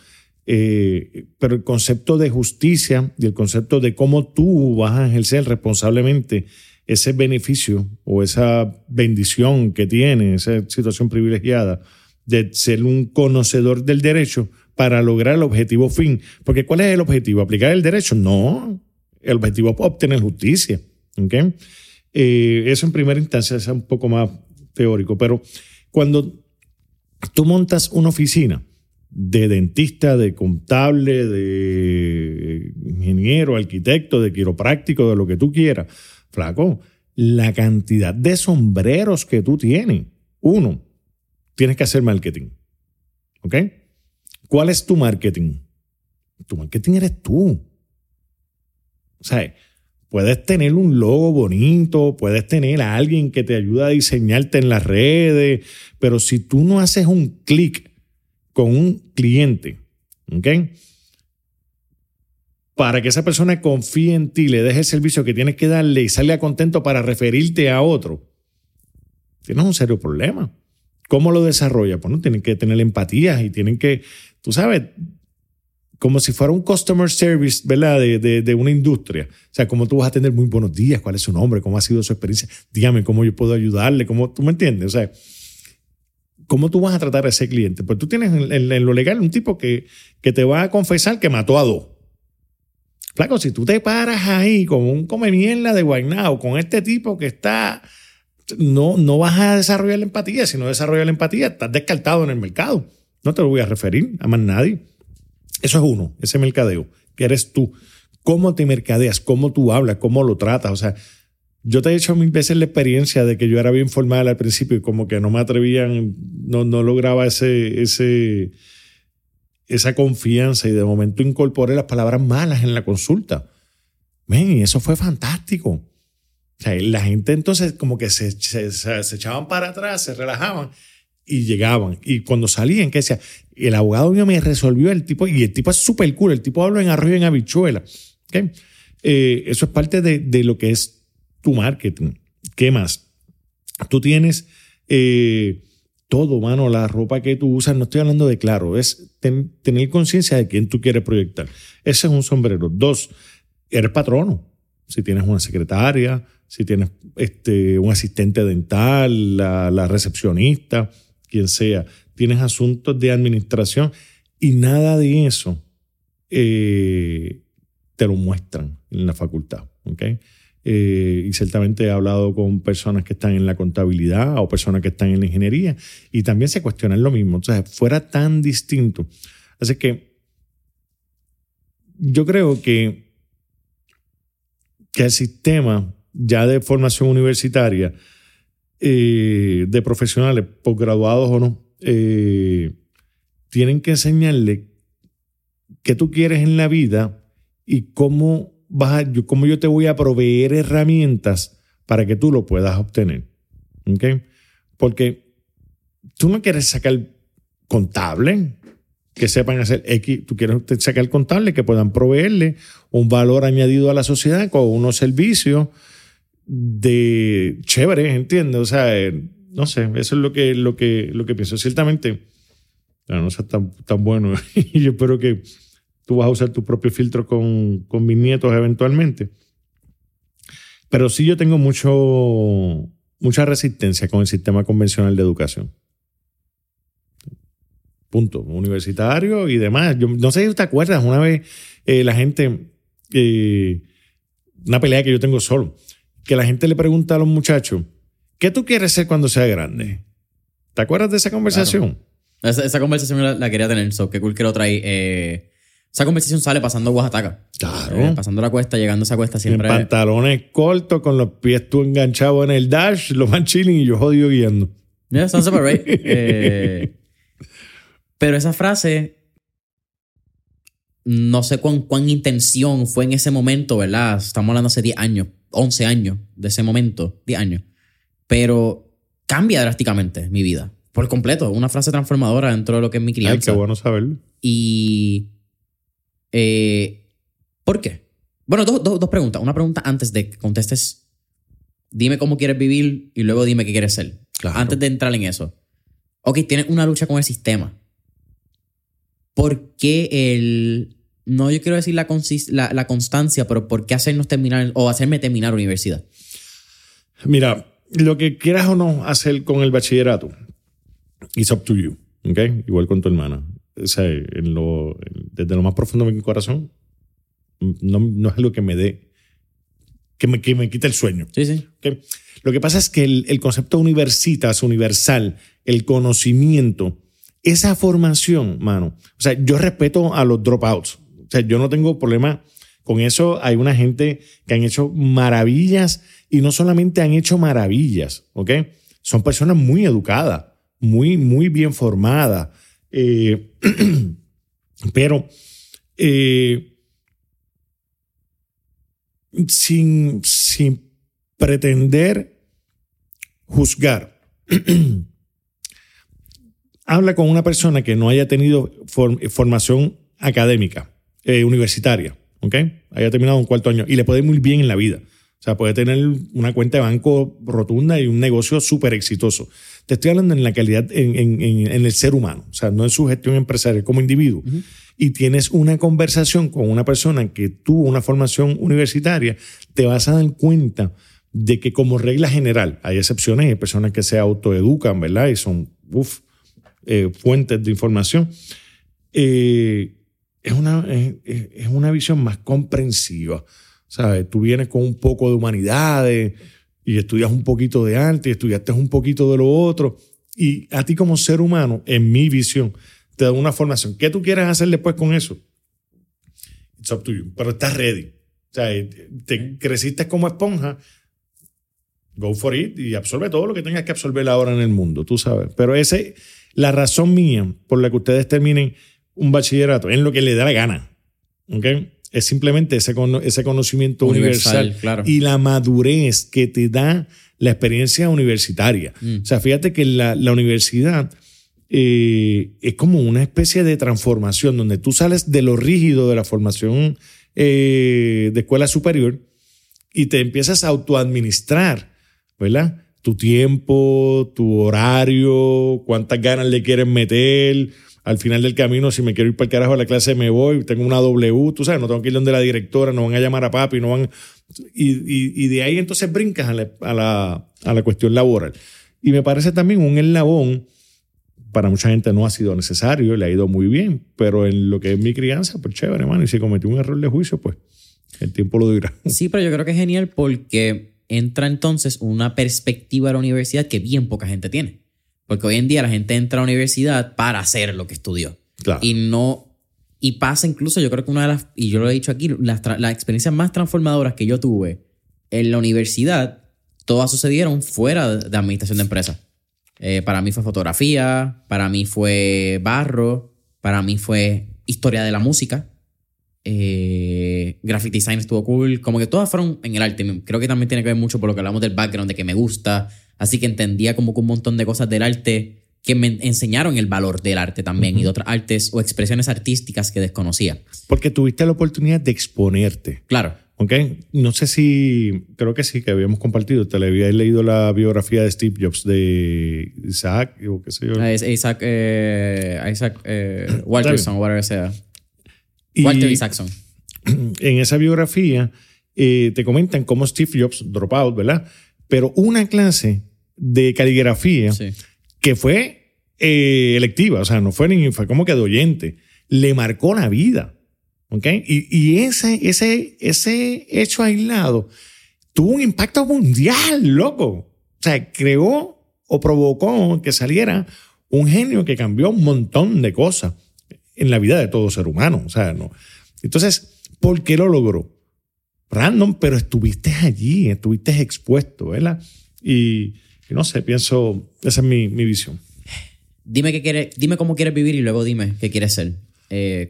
Pero el concepto de justicia y el concepto de cómo tú vas a ejercer responsablemente ese beneficio o esa bendición que tienes, esa situación privilegiada de ser un conocedor del derecho para lograr el objetivo fin. Porque ¿cuál es el objetivo? ¿Aplicar el derecho? No. El objetivo es obtener justicia. ¿Okay? Eso en primera instancia es un poco más teórico, pero cuando tú montas una oficina de dentista, de contable, de ingeniero, arquitecto, de quiropráctico, de lo que tú quieras, flaco, la cantidad de sombreros que tú tienes, uno, tienes que hacer marketing. ¿Ok? ¿Cuál es tu marketing? Tu marketing eres tú. O sea, puedes tener un logo bonito, puedes tener a alguien que te ayuda a diseñarte en las redes, pero si tú no haces un clic con un cliente, ¿okay? para que esa persona confíe en ti, le des el servicio que tienes que darle y salga contento para referirte a otro, tienes un serio problema. ¿Cómo lo desarrolla? Pues no, tienen que tener empatía y tienen que, tú sabes, como si fuera un customer service, ¿verdad? De una industria. O sea, cómo tú vas a atender, muy buenos días, cuál es su nombre, cómo ha sido su experiencia, dígame cómo yo puedo ayudarle, cómo, ¿tú me entiendes? O sea, ¿cómo tú vas a tratar a ese cliente? Pues tú tienes en lo legal un tipo que te va a confesar que mató a dos. Flaco, si tú te paras ahí como un come mierda de Guaynabo con este tipo que está... No vas a desarrollar la empatía. Si no desarrollas la empatía, estás descartado en el mercado. No te lo voy a referir a más nadie. Eso es uno, ese mercadeo, que eres tú. Cómo te mercadeas, cómo tú hablas, cómo lo tratas. O sea, yo te he hecho mil veces la experiencia de que yo era bien formal al principio y como que no me atrevían, no lograba esa confianza, y de momento incorporé las palabras malas en la consulta. Man, eso fue fantástico. O sea, la gente entonces como que se echaban para atrás, se relajaban y llegaban. Y cuando salían, que decía, el abogado mío me resolvió el tipo, y el tipo es súper cool, el tipo habla en arroyo y en habichuela. ¿Okay? Eso es parte de lo que es tu marketing. ¿Qué más? Tú tienes todo, mano, la ropa que tú usas, no estoy hablando de claro, es tener conciencia de quién tú quieres proyectar. Ese es un sombrero. Dos, eres patrono. Si tienes una secretaria, si tienes un asistente dental, la recepcionista, quien sea, tienes asuntos de administración, y nada de eso te lo muestran en la facultad. ¿Okay? Y ciertamente he hablado con personas que están en la contabilidad o personas que están en la ingeniería, y también se cuestionan lo mismo. Entonces, fuera tan distinto. Así que yo creo que el sistema ya de formación universitaria, de profesionales, posgraduados o no, tienen que enseñarle qué tú quieres en la vida y cómo yo te voy a proveer herramientas para que tú lo puedas obtener. ¿Okay? Porque tú no quieres sacar contable que sepan hacer X, tú quieres sacar contable que puedan proveerle un valor añadido a la sociedad con unos servicios de chéveres, ¿entiendes? O sea, no sé, eso es lo que pienso. Ciertamente, no seas tan bueno, y yo espero que tú vas a usar tu propio filtro con mis nietos eventualmente. Pero sí, yo tengo mucha resistencia con el sistema convencional de educación. Punto. Universitario y demás. Yo no sé si te acuerdas, una vez la gente, una pelea que yo tengo solo, que la gente le pregunta a los muchachos, ¿qué tú quieres ser cuando seas grande? ¿Te acuerdas de esa conversación? Claro. Esa conversación la quería tener, so qué cool que lo traí. Esa conversación sale pasando Oaxaca. Claro. Pasando la cuesta, llegando a esa cuesta siempre. En pantalones cortos, con los pies tú enganchados en el dash, los van chilling y yo jodido guiando. Yeah, sounds about right. Pero esa frase, no sé cuán intención fue en ese momento, ¿verdad? Estamos hablando hace 10 años, 11 años de ese momento, 10 años. Pero cambia drásticamente mi vida, por completo. Una frase transformadora dentro de lo que es mi crianza. Ay, qué bueno saberlo. Y... ¿por qué? Bueno, dos preguntas. Una pregunta antes de que contestes. Dime cómo quieres vivir y luego dime qué quieres ser. Claro. Antes de entrar en eso. Ok, tienes una lucha con el sistema. ¿Por qué no, yo quiero decir la constancia, pero por qué hacernos terminar o hacerme terminar universidad? Mira, lo que quieras o no hacer con el bachillerato, it's up to you, ¿okay? Igual con tu hermana. O sea, desde lo más profundo de mi corazón, no es algo que me dé, que me quite el sueño. Sí, sí. ¿Okay? Lo que pasa es que el concepto universitas, universal, el conocimiento, esa formación, mano. O sea, yo respeto a los dropouts. O sea, yo no tengo problema con eso. Hay una gente que han hecho maravillas, y no solamente han hecho maravillas, ¿ok? Son personas muy educadas, muy, muy bien formadas. Pero sin pretender juzgar. Habla con una persona que no haya tenido formación académica, universitaria, ¿ok? Haya terminado un cuarto año. Y le puede ir muy bien en la vida. O sea, puede tener una cuenta de banco rotunda y un negocio súper exitoso. Te estoy hablando en la calidad, en el ser humano. O sea, no en su gestión empresarial como individuo. Uh-huh. Y tienes una conversación con una persona que tuvo una formación universitaria, te vas a dar cuenta de que como regla general, hay excepciones, hay personas que se autoeducan, ¿verdad? Y son fuentes de información. Es una visión más comprensiva. ¿Sabes? Tú vienes con un poco de humanidades y estudias un poquito de arte y estudiaste un poquito de lo otro. Y a ti como ser humano, en mi visión, te da una formación. ¿Qué tú quieres hacer después con eso? It's up to you. Pero estás ready. O sea, te creciste como esponja. Go for it y absorbe todo lo que tengas que absorber ahora en el mundo, tú sabes. Pero esa es la razón mía por la que ustedes terminen un bachillerato. Es lo que les da la gana. ¿Ok? Es simplemente ese conocimiento universal, claro. Y la madurez que te da la experiencia universitaria. O sea, fíjate que la universidad es como una especie de transformación donde tú sales de lo rígido de la formación de escuela superior y te empiezas a autoadministrar, ¿verdad? Tu tiempo, tu horario, cuántas ganas le quieres meter. Al final del camino, si me quiero ir para el carajo a la clase, me voy, tengo una W, tú sabes, no tengo que ir donde la directora, no van a llamar a papi, no van... Y de ahí entonces brincas a la cuestión laboral. Y me parece también un eslabón, para mucha gente no ha sido necesario, le ha ido muy bien, pero en lo que es mi crianza, pues chévere, hermano, y si cometí un error de juicio, pues el tiempo lo dirá. Sí, pero yo creo que es genial porque entra entonces una perspectiva de la universidad que bien poca gente tiene. Porque hoy en día la gente entra a la universidad para hacer lo que estudió. Claro. Y pasa incluso, yo creo que una de las, y yo lo he dicho aquí, las experiencias más transformadoras que yo tuve en la universidad, todas sucedieron fuera de administración de empresas. Para mí fue fotografía, para mí fue barro, para mí fue historia de la música, graphic design estuvo cool, como que todas fueron en el arte. Creo que también tiene que ver mucho por lo que hablamos del background, de que me gusta. Así que entendía como que un montón de cosas del arte que me enseñaron el valor del arte también, uh-huh, y de otras artes o expresiones artísticas que desconocía. Porque tuviste la oportunidad de exponerte. Claro. ¿Ok? No sé si... Creo que sí, que habíamos compartido. Te le había leído la biografía de Steve Jobs de Isaac o qué sé yo. Isaac Walterson o whatever sea. Walter Isaacson. En esa biografía te comentan cómo Steve Jobs, dropout, ¿verdad? Pero una clase de caligrafía, sí, que fue electiva, o sea, no fue ni fue como que de oyente, le marcó la vida, ¿ok? Y ese hecho aislado tuvo un impacto mundial, loco. O sea, creó o provocó que saliera un genio que cambió un montón de cosas en la vida de todo ser humano, o sea, no. Entonces, ¿por qué lo logró? Random, pero estuviste allí, estuviste expuesto, ¿verdad? Y no sé, pienso, esa es mi visión. Dime cómo quieres vivir y luego dime qué quieres ser.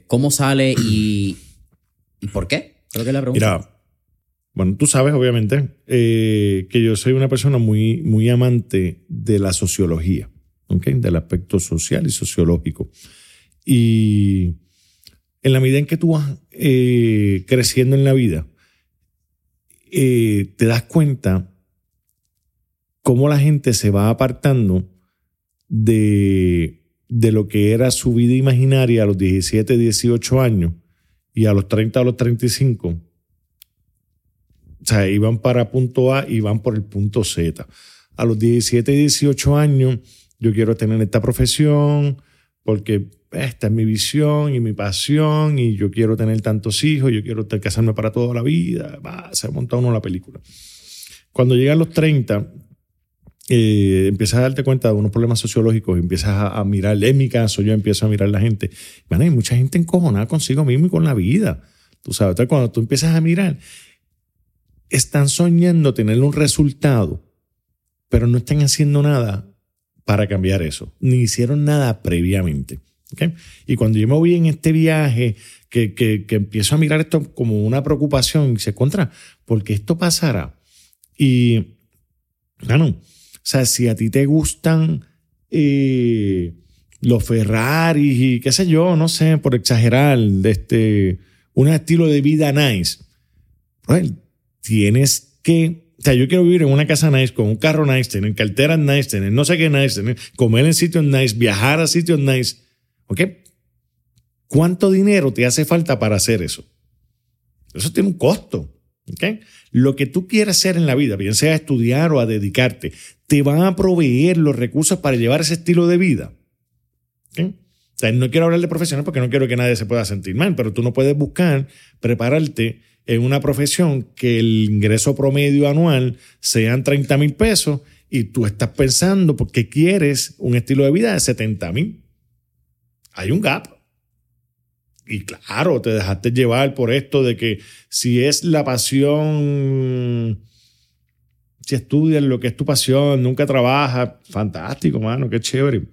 ¿Cómo sale y por qué? Creo que es la pregunta. Mira, bueno, tú sabes, obviamente, que yo soy una persona muy, muy amante de la sociología, ¿okay? Del aspecto social y sociológico. Y en la medida en que tú vas creciendo en la vida, te das cuenta cómo la gente se va apartando de lo que era su vida imaginaria a los 17, 18 años y a los 30 o los 35. O sea, iban para punto A y van por el punto Z. A los 17, 18 años yo quiero tener esta profesión porque esta es mi visión y mi pasión y yo quiero tener tantos hijos, yo quiero casarme para toda la vida. Se ha montado uno la película. Cuando llegan los 30, empiezas a darte cuenta de unos problemas sociológicos, empiezas a mirar, en mi caso yo empiezo a mirar la gente. Bueno, hay mucha gente encojonada consigo mismo y con la vida. Tú sabes, entonces, cuando tú empiezas a mirar, están soñando tener un resultado, pero no están haciendo nada para cambiar eso, ni hicieron nada previamente. ¿Okay? Y cuando yo me voy en este viaje, que empiezo a mirar esto como una preocupación, y se contra, porque esto pasará. Y, bueno, o sea, si a ti te gustan los Ferraris y qué sé yo, no sé, por exagerar, un estilo de vida nice, bueno, tienes que... O sea, yo quiero vivir en una casa nice, con un carro nice, tener carteras nice, tener no sé qué nice, tener, comer en sitios nice, viajar a sitios nice. ¿Ok? ¿Cuánto dinero te hace falta para hacer eso? Eso tiene un costo. ¿Ok? Lo que tú quieras hacer en la vida, bien sea estudiar o a dedicarte, te van a proveer los recursos para llevar ese estilo de vida. ¿Ok? O sea, no quiero hablar de profesiones porque no quiero que nadie se pueda sentir mal, pero tú no puedes buscar prepararte en una profesión que el ingreso promedio anual sean $30,000 y tú estás pensando porque quieres un estilo de vida de $70,000. Hay un gap. Y claro, te dejaste llevar por esto de que si es la pasión, si estudias lo que es tu pasión, nunca trabajas, fantástico, mano, qué chévere.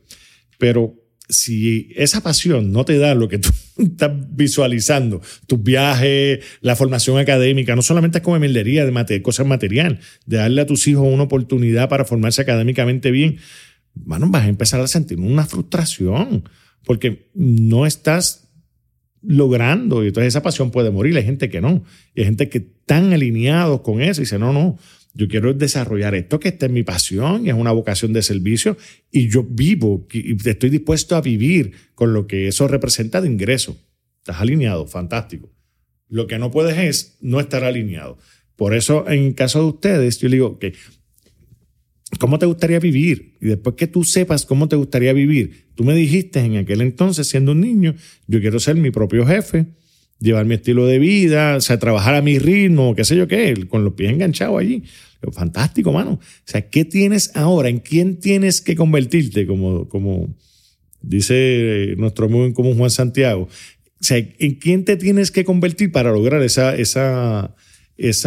Pero si esa pasión no te da lo que tú estás visualizando, tus viajes, la formación académica, no solamente es como meldería de cosas material, de darle a tus hijos una oportunidad para formarse académicamente bien, bueno, vas a empezar a sentir una frustración porque no estás logrando y entonces esa pasión puede morir. Hay gente que no, y hay gente que están alineados con eso y dice, no, yo quiero desarrollar esto, que esta es mi pasión y es una vocación de servicio y yo vivo y estoy dispuesto a vivir con lo que eso representa de ingreso. Estás alineado, fantástico. Lo que no puedes es no estar alineado. Por eso, en el caso de ustedes, yo le digo que ¿cómo te gustaría vivir? Y después que tú sepas cómo te gustaría vivir, tú me dijiste en aquel entonces, siendo un niño, yo quiero ser mi propio jefe, llevar mi estilo de vida, o sea, trabajar a mi ritmo, qué sé yo qué, con los pies enganchados allí. Fantástico, mano. O sea, ¿qué tienes ahora? ¿En quién tienes que convertirte? Como dice nuestro amigo en común Juan Santiago. O sea, ¿en quién te tienes que convertir para lograr esa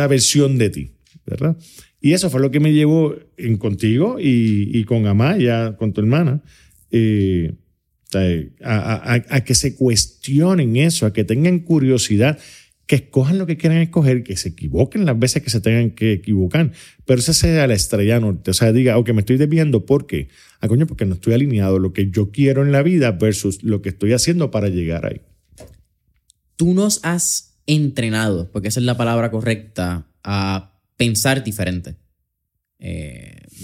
versión de ti? ¿Verdad? Y eso fue lo que me llevó contigo y con Amaya, con tu hermana, a que se cuestionen eso, a que tengan curiosidad, que escojan lo que quieran escoger, que se equivoquen las veces que se tengan que equivocar, pero esa sea la estrella norte. O sea, diga, ok, me estoy desviando, ¿por qué? Ah, coño, porque no estoy alineado lo que yo quiero en la vida versus lo que estoy haciendo para llegar ahí. Tú nos has entrenado, porque esa es la palabra correcta, a pensar diferente.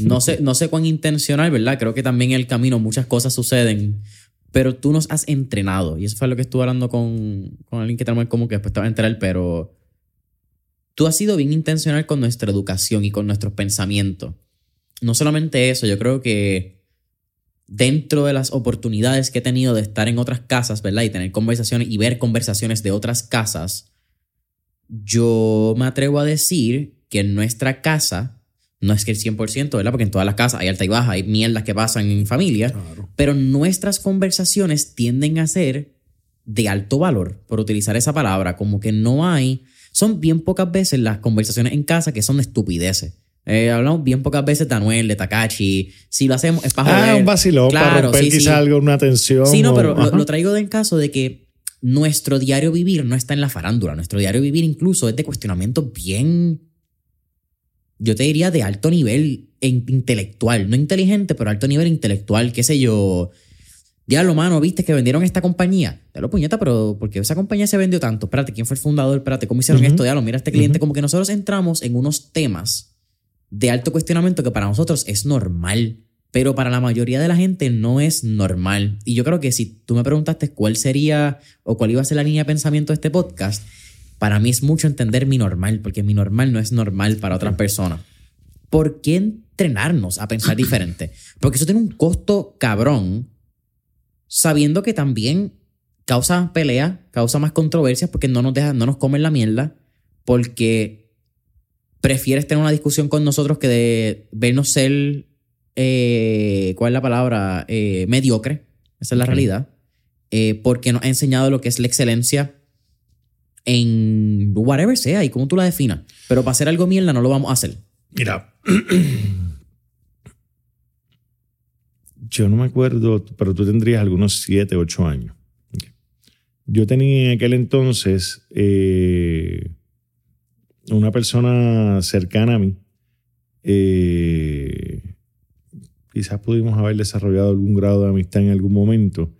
No sé cuán intencional, ¿verdad? Creo que también en el camino muchas cosas suceden, pero tú nos has entrenado. Y eso fue lo que estuve hablando con alguien que tenemos como que después te vas a enterar, pero tú has sido bien intencional con nuestra educación y con nuestros pensamientos. No solamente eso, yo creo que dentro de las oportunidades que he tenido de estar en otras casas, ¿verdad? Y tener conversaciones y ver conversaciones de otras casas, yo me atrevo a decir que en nuestra casa, no es que el 100%, ¿verdad? Porque en todas las casas hay alta y baja, hay mierdas que pasan en familia, claro. Pero nuestras conversaciones tienden a ser de alto valor, por utilizar esa palabra, como que no hay, son bien pocas veces las conversaciones en casa que son de estupideces. Hablamos bien pocas veces de Anuel, de Takashi, si lo hacemos es para joder. Ah, un vacilón, claro, para romper quizá algo, una tensión. Sí, no, pero lo traigo del caso de que nuestro diario vivir no está en la farándula, nuestro diario vivir incluso es de cuestionamientos bien... Yo te diría de alto nivel intelectual, no inteligente, pero alto nivel intelectual, qué sé yo. Diablo, mano, ¿viste que vendieron esta compañía? Diablo, puñeta, pero ¿por qué esa compañía se vendió tanto? Espérate, ¿quién fue el fundador? Espérate, ¿cómo hicieron esto? Diablo, mira este cliente. Como que nosotros entramos en unos temas de alto cuestionamiento que para nosotros es normal, pero para la mayoría de la gente no es normal. Y yo creo que si tú me preguntaste cuál sería o cuál iba a ser la línea de pensamiento de este podcast, para mí es mucho entender mi normal, porque mi normal no es normal para otras personas. ¿Por qué entrenarnos a pensar diferente? Porque eso tiene un costo cabrón, sabiendo que también causa peleas, causa más controversias, porque no nos comen la mierda, porque prefieres tener una discusión con nosotros que de vernos ser, ¿cuál es la palabra? Mediocre. Esa es la realidad. Porque nos ha enseñado lo que es la excelencia en whatever sea y como tú la definas, pero para hacer algo mierda no lo vamos a hacer. Mira, yo no me acuerdo, pero tú tendrías algunos 7, 8 años. Yo tenía en aquel entonces una persona cercana a mí. Quizás pudimos haber desarrollado algún grado de amistad en algún momento.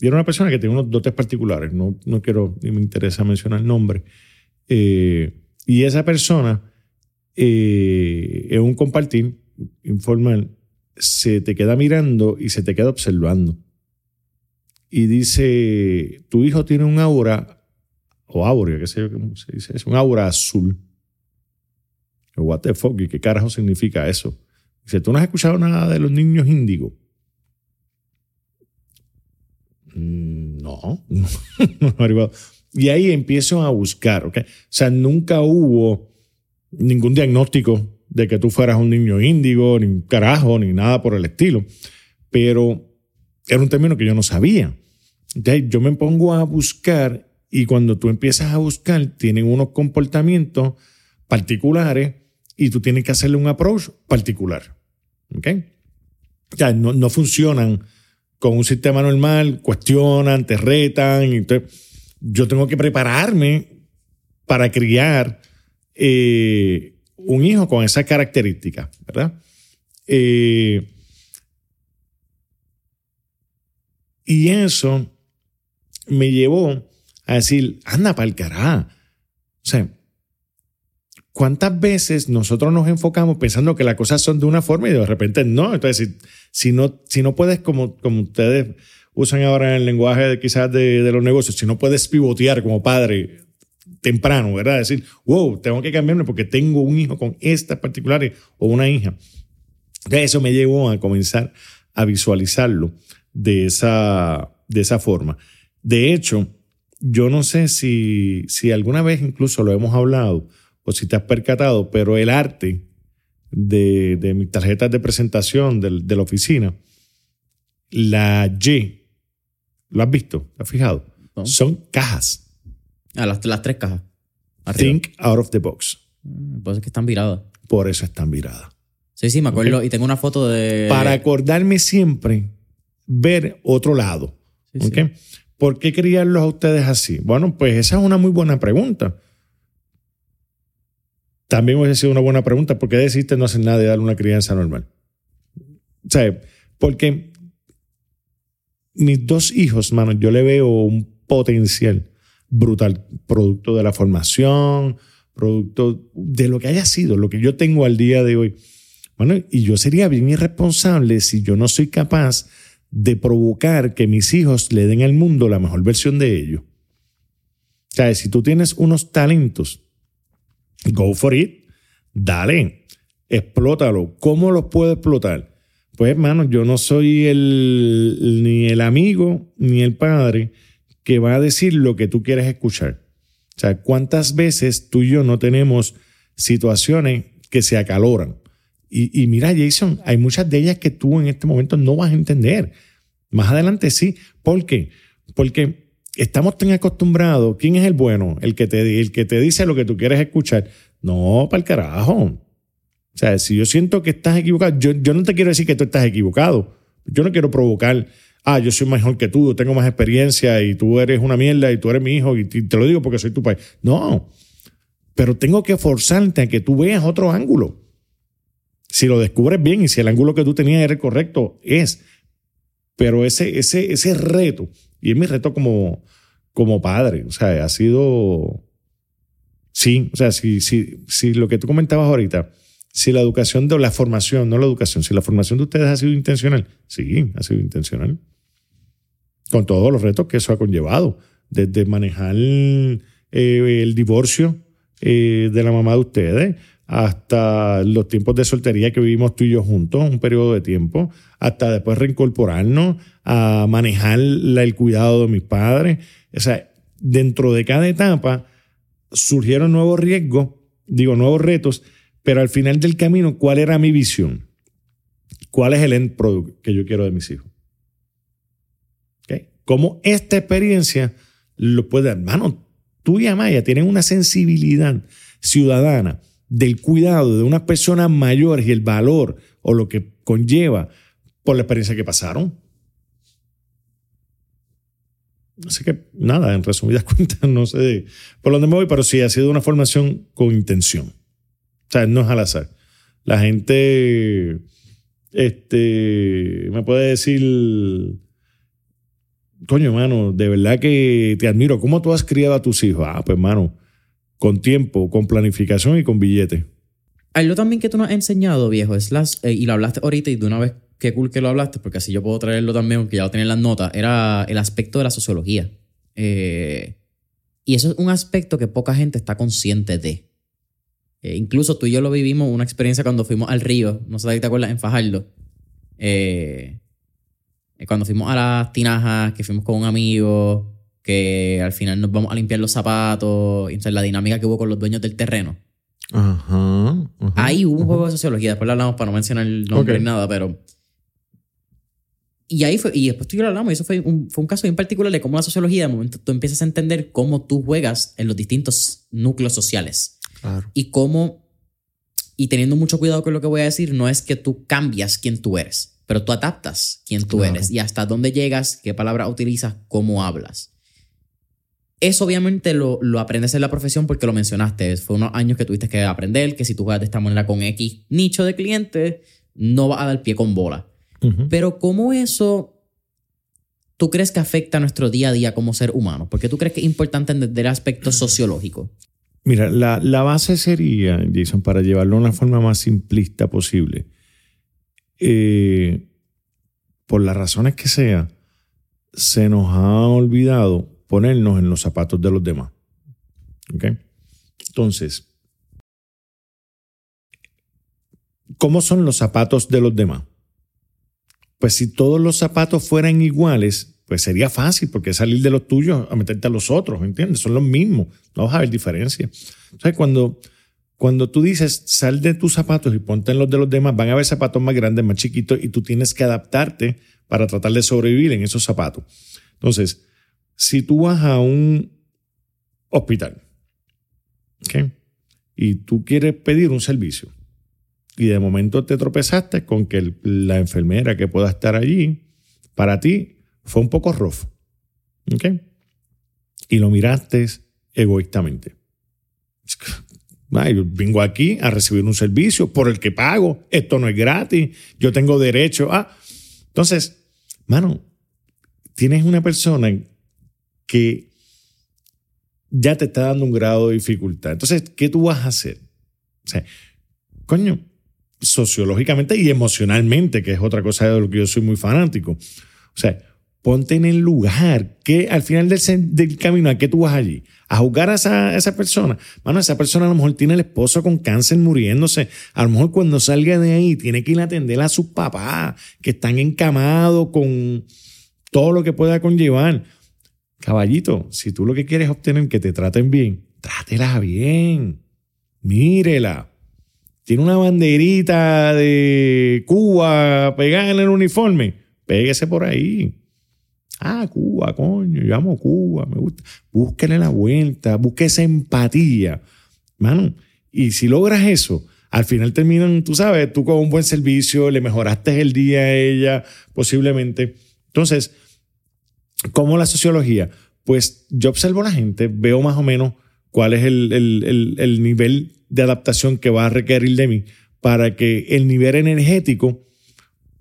Y era una persona que tenía unos dotes particulares, no quiero, ni me interesa mencionar el nombre. Y esa persona, en un compartir informal, se te queda mirando y se te queda observando. Y dice, tu hijo tiene un aura, o áurea, qué sé yo cómo se dice eso, un aura azul. What the fuck, ¿y qué carajo significa eso? Dice, ¿tú no has escuchado nada de los niños índigo? No, no. Y ahí empiezo a buscar, ¿ok? O sea, nunca hubo ningún diagnóstico de que tú fueras un niño índigo, ni un carajo, ni nada por el estilo. Pero era un término que yo no sabía. Entonces yo me pongo a buscar, y cuando tú empiezas a buscar, tienen unos comportamientos particulares y tú tienes que hacerle un approach particular, ¿ok? O sea, no funcionan con un sistema normal, cuestionan, te retan. Entonces, yo tengo que prepararme para criar un hijo con esas características, ¿verdad? Y eso me llevó a decir, anda pa'l carajo. O sea, ¿cuántas veces nosotros nos enfocamos pensando que las cosas son de una forma y de repente no? Entonces, si no puedes, como ustedes usan ahora en el lenguaje quizás de los negocios, si no puedes pivotear como padre temprano, ¿verdad? Decir, wow, tengo que cambiarme porque tengo un hijo con estas particulares o una hija. Eso me llevó a comenzar a visualizarlo de esa forma. De hecho, yo no sé si alguna vez incluso lo hemos hablado o si te has percatado, pero el arte de mis tarjetas de presentación de la oficina, la Y, ¿lo has visto? ¿Lo has fijado? No. Son cajas. Ah, las tres cajas. Arriba. Think out of the box. Por eso es que están viradas. Por eso están viradas. Sí, me acuerdo. ¿Okay? Y tengo una foto de... Para acordarme siempre ver otro lado. Sí, ¿okay? Sí. ¿Por qué criarlos a ustedes así? Bueno, pues esa es una muy buena pregunta. También hubiese sido una buena pregunta. ¿Por qué decidiste no hacer nada de darle una crianza normal? O sea, porque mis dos hijos, mano, yo le veo un potencial brutal, producto de la formación, producto de lo que haya sido, lo que yo tengo al día de hoy. Bueno, y yo sería bien irresponsable si yo no soy capaz de provocar que mis hijos le den al mundo la mejor versión de ellos. O sea, si tú tienes unos talentos, go for it, dale, explótalo. ¿Cómo los puedo explotar? Pues, hermano, yo no soy ni el amigo ni el padre que va a decir lo que tú quieres escuchar. O sea, ¿cuántas veces tú y yo no tenemos situaciones que se acaloran? Y mira, Jason, hay muchas de ellas que tú en este momento no vas a entender. Más adelante sí. ¿Por qué? Porque estamos tan acostumbrados. ¿Quién es el bueno? El que te dice lo que tú quieres escuchar. No, para el carajo. O sea, si yo siento que estás equivocado, yo no te quiero decir que tú estás equivocado. Yo no quiero provocar, yo soy mejor que tú, tengo más experiencia y tú eres una mierda y tú eres mi hijo y te lo digo porque soy tu padre. No, pero tengo que forzarte a que tú veas otro ángulo. Si lo descubres bien y si el ángulo que tú tenías era el correcto, es. Pero ese reto, y es mi reto como padre, o sea, ha sido... Sí, o sea, si lo que tú comentabas ahorita, si la educación de la formación, no la educación, si la formación de ustedes ha sido intencional, sí, ha sido intencional. Con todos los retos que eso ha conllevado, desde manejar el divorcio de la mamá de ustedes, hasta los tiempos de soltería que vivimos tú y yo juntos, un periodo de tiempo, hasta después reincorporarnos a manejar el cuidado de mis padres. O sea, dentro de cada etapa surgieron nuevos retos, pero al final del camino, ¿cuál era mi visión? ¿Cuál es el end product que yo quiero de mis hijos? ¿Okay? ¿Cómo esta experiencia lo puede dar? Mano, tú y Amaya tienen una sensibilidad ciudadana del cuidado de unas personas mayores y el valor o lo que conlleva por la experiencia que pasaron. Así que nada, en resumidas cuentas, no sé por dónde me voy, pero sí ha sido una formación con intención. O sea, no es al azar. La gente me puede decir coño, mano, de verdad que te admiro. ¿Cómo tú has criado a tus hijos? Ah, pues, mano, con tiempo, con planificación y con billete. Algo también que tú nos has enseñado, viejo, es y lo hablaste ahorita y de una vez, qué cool que lo hablaste, porque así yo puedo traerlo también, aunque ya lo tenía en las notas, era el aspecto de la sociología. Y eso es un aspecto que poca gente está consciente de. Incluso tú y yo lo vivimos, una experiencia cuando fuimos al río, no sé si te acuerdas, en Fajardo. Cuando fuimos a las tinajas, que fuimos con un amigo, que al final nos vamos a limpiar los zapatos, y, o sea, la dinámica que hubo con los dueños del terreno. Ajá. Ahí hubo un juego de sociología, después lo hablamos para no mencionar el nombre ni nada, pero... Y ahí fue, y después tú y yo lo hablamos, y eso fue un caso bien particular de cómo la sociología, de momento tú empiezas a entender cómo tú juegas en los distintos núcleos sociales. Claro. Y cómo, y teniendo mucho cuidado con lo que voy a decir, no es que tú cambias quién tú eres, pero tú adaptas quién tú eres y hasta dónde llegas, qué palabras utilizas, cómo hablas. Eso obviamente lo aprendes en la profesión porque lo mencionaste. Fue unos años que tuviste que aprender que si tú juegas de esta manera con X nicho de clientes, no vas a dar pie con bola. Uh-huh. Pero ¿cómo eso tú crees que afecta a nuestro día a día como ser humano? ¿Por qué tú crees que es importante entender el aspecto sociológico? Mira, la base sería, Jason, para llevarlo de una forma más simplista posible, por las razones que sea, se nos ha olvidado ponernos en los zapatos de los demás. ¿Ok? Entonces, ¿cómo son los zapatos de los demás? Pues si todos los zapatos fueran iguales, pues sería fácil, porque salir de los tuyos a meterte a los otros, ¿entiendes? Son los mismos, no vas a ver diferencia. Entonces, cuando tú dices sal de tus zapatos y ponte en los de los demás, van a haber zapatos más grandes, más chiquitos, y tú tienes que adaptarte para tratar de sobrevivir en esos zapatos. Entonces, si tú vas a un hospital, ¿okay? Y tú quieres pedir un servicio, y de momento te tropezaste con que la enfermera que pueda estar allí, para ti, fue un poco rough, ¿ok? Y lo miraste egoístamente. Yo vengo aquí a recibir un servicio por el que pago. Esto no es gratis. Yo tengo derecho a... Entonces, mano, tienes una persona que ya te está dando un grado de dificultad. Entonces, ¿qué tú vas a hacer? O sea, coño, sociológicamente y emocionalmente, que es otra cosa de lo que yo soy muy fanático. O sea, ponte en el lugar que al final del camino, ¿a qué tú vas allí? ¿A juzgar a esa persona? Mano, esa persona a lo mejor tiene el esposo con cáncer muriéndose. A lo mejor cuando salga de ahí tiene que ir a atender a sus papás que están encamados con todo lo que pueda conllevar. Caballito, si tú lo que quieres es obtener que te traten bien, trátela bien. Mírela. Tiene una banderita de Cuba pegada en el uniforme. Péguese por ahí. Ah, Cuba, coño, yo amo Cuba, me gusta. Búsquenle la vuelta, busque esa empatía. Mano, y si logras eso, al final terminan, tú sabes, tú con un buen servicio, le mejoraste el día a ella, posiblemente. Entonces, ¿cómo la sociología? Pues yo observo a la gente, veo más o menos cuál es el nivel de adaptación que va a requerir de mí para que el nivel energético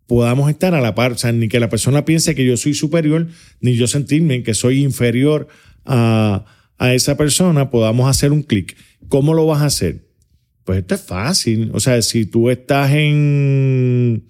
podamos estar a la par, o sea, ni que la persona piense que yo soy superior, ni yo sentirme que soy inferior a esa persona, podamos hacer un clic. ¿Cómo lo vas a hacer? Pues esto es fácil. O sea, si tú estás en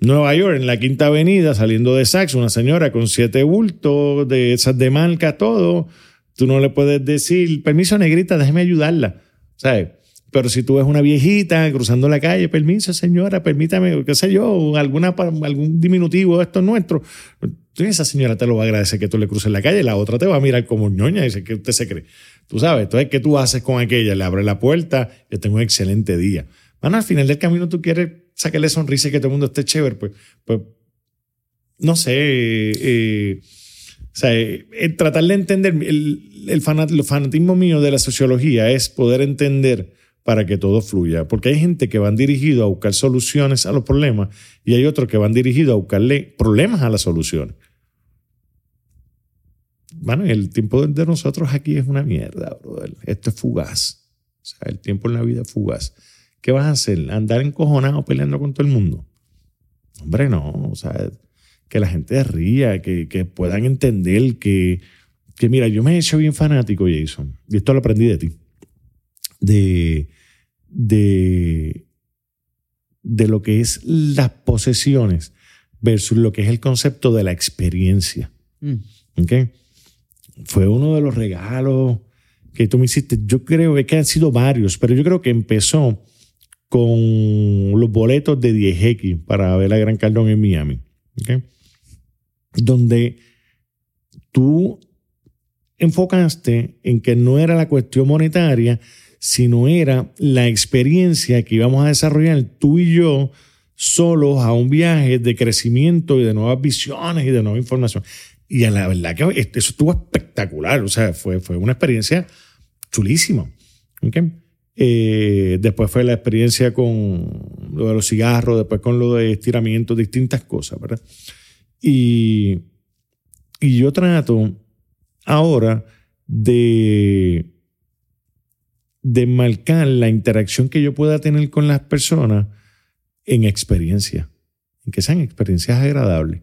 Nueva York, en la Quinta Avenida, saliendo de Saks, una señora con 7 bultos, de esas de marca, todo, tú no le puedes decir, permiso negrita, déjeme ayudarla, ¿sabes? Pero si tú ves una viejita cruzando la calle, permiso señora, permítame, qué sé yo, algún diminutivo, esto es nuestro. Esa señora te lo va a agradecer que tú le cruces la calle, la otra te va a mirar como ñoña y dice, ¿qué usted se cree? Tú sabes, entonces, ¿qué tú haces con aquella? Le abres la puerta, yo tengo un excelente día. Bueno, al final del camino tú quieres sacarle sonrisa y que todo el mundo esté chévere, pues no sé, o sea, tratar de entender, el fanatismo mío de la sociología es poder entender para que todo fluya, porque hay gente que van dirigido a buscar soluciones a los problemas y hay otros que van dirigidos a buscarle problemas a las soluciones. Bueno, el tiempo de nosotros aquí es una mierda, brother. Esto es fugaz. O sea, el tiempo en la vida es fugaz. ¿Qué vas a hacer? ¿Andar encojonado peleando con todo el mundo? Hombre, no. O sea, que la gente ría, que puedan entender que mira, yo me he hecho bien fanático, Jason, y esto lo aprendí de ti, de lo que es las posesiones versus lo que es el concepto de la experiencia. ¿Okay? Fue uno de los regalos que tú me hiciste. Yo creo que han sido varios, pero yo creo que empezó con los boletos de 10X para ver a Grant Cardone en Miami. ¿Okay? Donde tú enfocaste en que no era la cuestión monetaria, sino era la experiencia que íbamos a desarrollar tú y yo solos a un viaje de crecimiento y de nuevas visiones y de nueva información. Y la verdad que eso estuvo espectacular. O sea, fue una experiencia chulísima. ¿Okay? Después fue la experiencia con lo de los cigarros, después con lo de estiramientos, distintas cosas, ¿verdad? Y yo trato ahora de marcar la interacción que yo pueda tener con las personas en experiencia, en que sean experiencias agradables.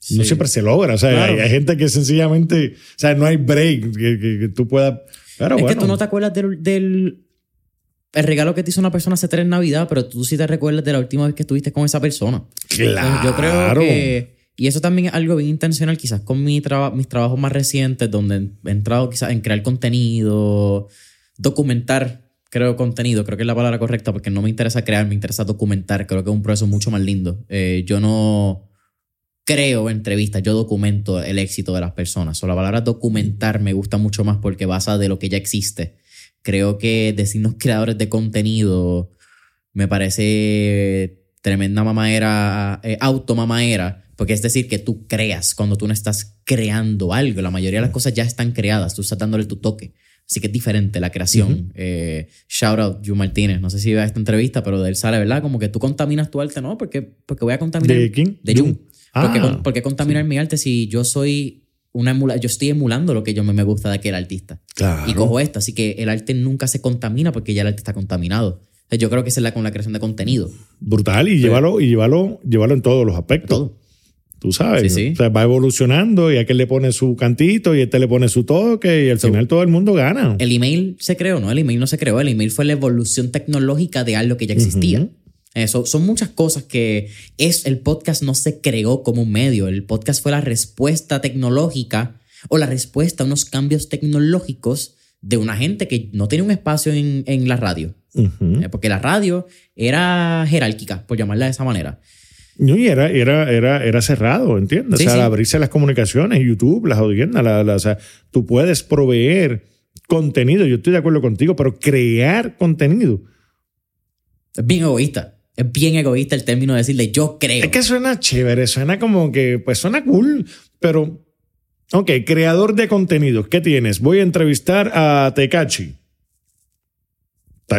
Sí. No siempre se logra, o sea, claro. hay gente que sencillamente, o sea, no hay break que tú puedas. Claro, es bueno. Que tú no te acuerdas del regalo que te hizo una persona hace 3 en Navidad, pero tú sí te recuerdas de la última vez que estuviste con esa persona. Claro. Entonces, yo creo que, y eso también es algo bien intencional, quizás con mis trabajos más recientes, donde he entrado quizás en crear contenido, documentar. Creo contenido, creo que es la palabra correcta, porque no me interesa crear, me interesa documentar. Creo que es un proceso mucho más lindo. Yo no creo entrevistas, yo documento el éxito de las personas. O la palabra documentar me gusta mucho más porque basa de lo que ya existe. Creo que decirnos creadores de contenido me parece tremenda mamadera, automamadera, porque es decir que tú creas cuando tú no estás creando algo. La mayoría de las cosas ya están creadas, tú estás dándole tu toque. Así que es diferente la creación. Uh-huh. Shout out, Yu Martínez. No sé si veas esta entrevista, pero de él sale, ¿verdad? Como que tú contaminas tu arte, ¿no? Porque voy a contaminar. ¿De quién? De Jun. ¿Por qué contaminar mi arte si yo soy yo estoy emulando lo que me gusta de aquel artista? Claro. Y cojo esto. Así que el arte nunca se contamina porque ya el arte está contaminado. Entonces, yo creo que esa es con la creación de contenido. Brutal. Y llévalo en todos los aspectos. Todo. Tú sabes, sí, sí. O sea, va evolucionando y aquel le pone su cantito y este le pone su toque y al final todo el mundo gana. El email se creó, ¿no? El email no se creó. El email fue la evolución tecnológica de algo que ya existía. Uh-huh. Son muchas cosas que el podcast no se creó como un medio. El podcast fue la respuesta tecnológica o la respuesta a unos cambios tecnológicos de una gente que no tenía un espacio en la radio. Uh-huh. Porque la radio era jerárquica, por llamarla de esa manera. Y era cerrado, ¿entiendes? Sí, o sea, sí. Abrirse las comunicaciones, YouTube, las audiencias, o sea, tú puedes proveer contenido, yo estoy de acuerdo contigo, pero crear contenido. Es bien egoísta el término de decirle yo creo. Es que suena chévere, suena como que, pues suena cool, pero, ok, creador de contenidos, ¿qué tienes? Voy a entrevistar a Tekashi.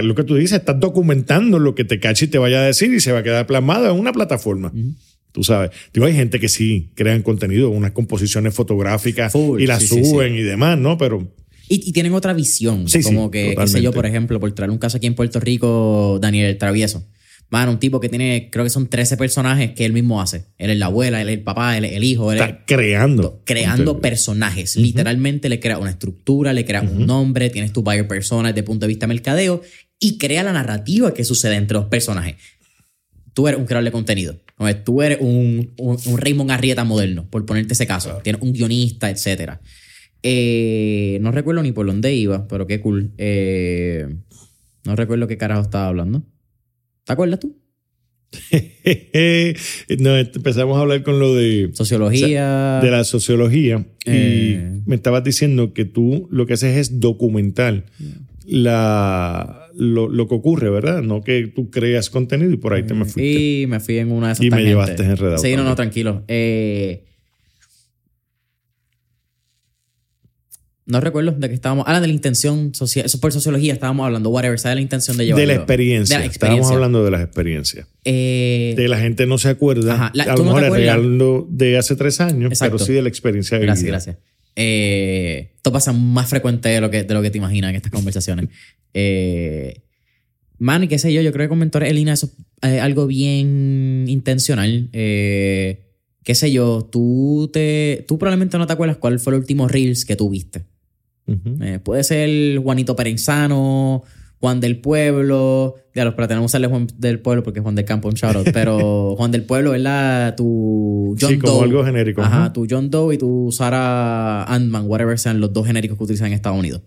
Lo que tú dices, estás documentando lo que Tekashi te vaya a decir y se va a quedar plasmado en una plataforma. Uh-huh. Tú sabes. Digo, hay gente que sí crean contenido, unas composiciones fotográficas y las suben y demás, ¿no? Pero y tienen otra visión. Sí, como sí, que, qué sé yo, por ejemplo, por traer un caso aquí en Puerto Rico, Daniel el Travieso. Mano, un tipo que tiene, creo que son 13 personajes que él mismo hace. Él es la abuela, él es el papá, él es el hijo. Está creando personajes. Uh-huh. Literalmente le crea una estructura, le crea un nombre, tienes tu buyer persona desde el punto de vista mercadeo y crea la narrativa que sucede entre los personajes. Tú eres un creador de contenido. O sea, tú eres un Raymond Arrieta moderno, por ponerte ese caso. Claro. Tienes un guionista, etc. No recuerdo ni por dónde iba, pero qué cool. No recuerdo qué carajo estaba hablando. ¿Te acuerdas tú? No, empezamos a hablar con lo de sociología. O sea, de la sociología. Y me estabas diciendo que tú lo que haces es documentar lo que ocurre, ¿verdad? No que tú creas contenido y por ahí te me fuiste. Y me fui en una de esas tangentes. Y me llevaste enredado. Sí, no, tranquilo. No recuerdo de qué estábamos. De la intención social. Eso por sociología estábamos hablando. Whatever, ¿sabes? La intención de llevarlo. De la experiencia. Estábamos hablando de las experiencias. De la gente no se acuerda. Ajá. A lo mejor no es regalo de hace 3 años, exacto. Pero sí de la experiencia de vida. Gracias. Esto pasa más frecuente de lo que te imaginas en estas conversaciones. Mano, y qué sé yo, yo creo que con Mentores en Línea eso es algo bien intencional. Qué sé yo, tú probablemente no te acuerdas cuál fue el último Reels que tuviste. Uh-huh. Puede ser Juanito Perenzano, Juan del Pueblo. Ya, pero tenemos que usarle Juan del Pueblo porque es Juan del Campo, un shoutout. Pero Juan del Pueblo, ¿verdad? Tu John Doe. Sí, como Doe, algo genérico. Ajá, ¿no? Tu John Doe y tu Sarah Antman, whatever sean los dos genéricos que utilizan en Estados Unidos.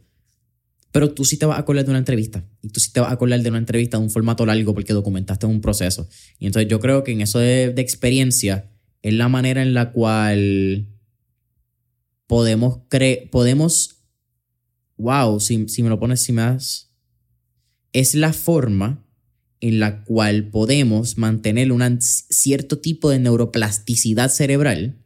Pero tú sí te vas a acordar de una entrevista. Y tú sí te vas a acordar de una entrevista de un formato largo porque documentaste un proceso. Y entonces yo creo que en eso de experiencia es la manera en la cual podemos wow, si me lo pones, si me das... Es la forma en la cual podemos mantener un cierto tipo de neuroplasticidad cerebral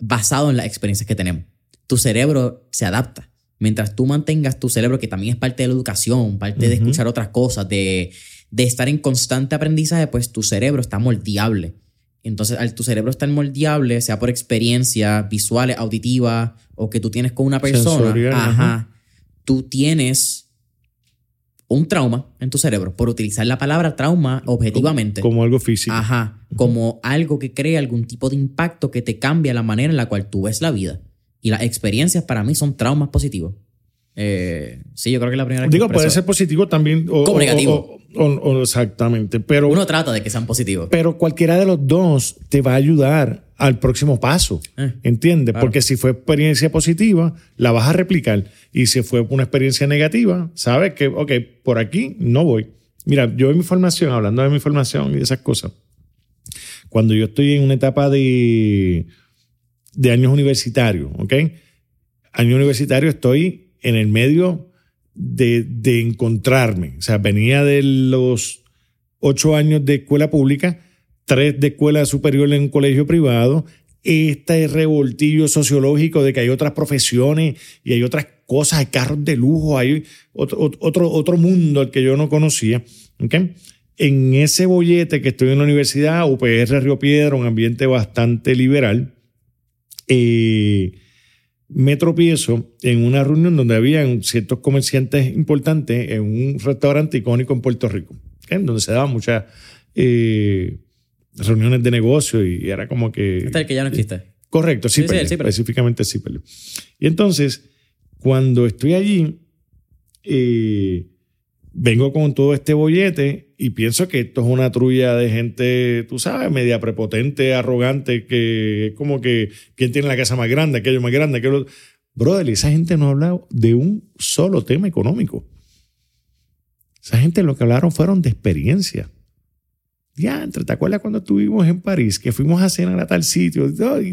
basado en las experiencias que tenemos. Tu cerebro se adapta. Mientras tú mantengas tu cerebro, que también es parte de la educación, parte de escuchar otras cosas, de estar en constante aprendizaje, pues tu cerebro está moldeable. Entonces, al tu cerebro estar moldeable, sea por experiencias visuales, auditivas, o que tú tienes con una persona, sensorial, ajá, tú tienes un trauma en tu cerebro, por utilizar la palabra trauma objetivamente. Como algo físico. Ajá, como algo que crea algún tipo de impacto que te cambia la manera en la cual tú ves la vida. Y las experiencias para mí son traumas positivos. Sí, yo creo que la primera... Digo, puede ser positivo también. Como negativo. O exactamente. Pero uno trata de que sean positivos. Pero cualquiera de los dos te va a ayudar al próximo paso. ¿Entiendes? Claro. Porque si fue experiencia positiva, la vas a replicar. Y si fue una experiencia negativa, sabes que, ok, por aquí no voy. Mira, yo en mi formación, hablando de mi formación y de esas cosas, cuando yo estoy en una etapa de años universitarios, ¿ok? Año universitario estoy en el medio de encontrarme. O sea, venía de los 8 años de escuela pública, 3 de escuela superior en un colegio privado, este revoltillo sociológico de que hay otras profesiones y hay otras cosas, hay carros de lujo, hay otro mundo al que yo no conocía, ¿ok? En ese bollete que estoy en la universidad, UPR Río Piedra, un ambiente bastante liberal, me tropiezo en una reunión donde había ciertos comerciantes importantes en un restaurante icónico en Puerto Rico, ¿okay? Donde se daban muchas reuniones de negocio y era como que... Hasta el que ya no existe. Correcto, sí, específicamente sí. Y entonces, cuando estoy allí, vengo con todo este bollete y pienso que esto es una trulla de gente, tú sabes, media prepotente, arrogante, que es como que quién tiene la casa más grande, aquello más grande, aquello... Brother, esa gente no ha hablado de un solo tema económico. Esa gente lo que hablaron fueron de experiencia. Diantre, ¿te acuerdas cuando estuvimos en París, que fuimos a cenar a tal sitio?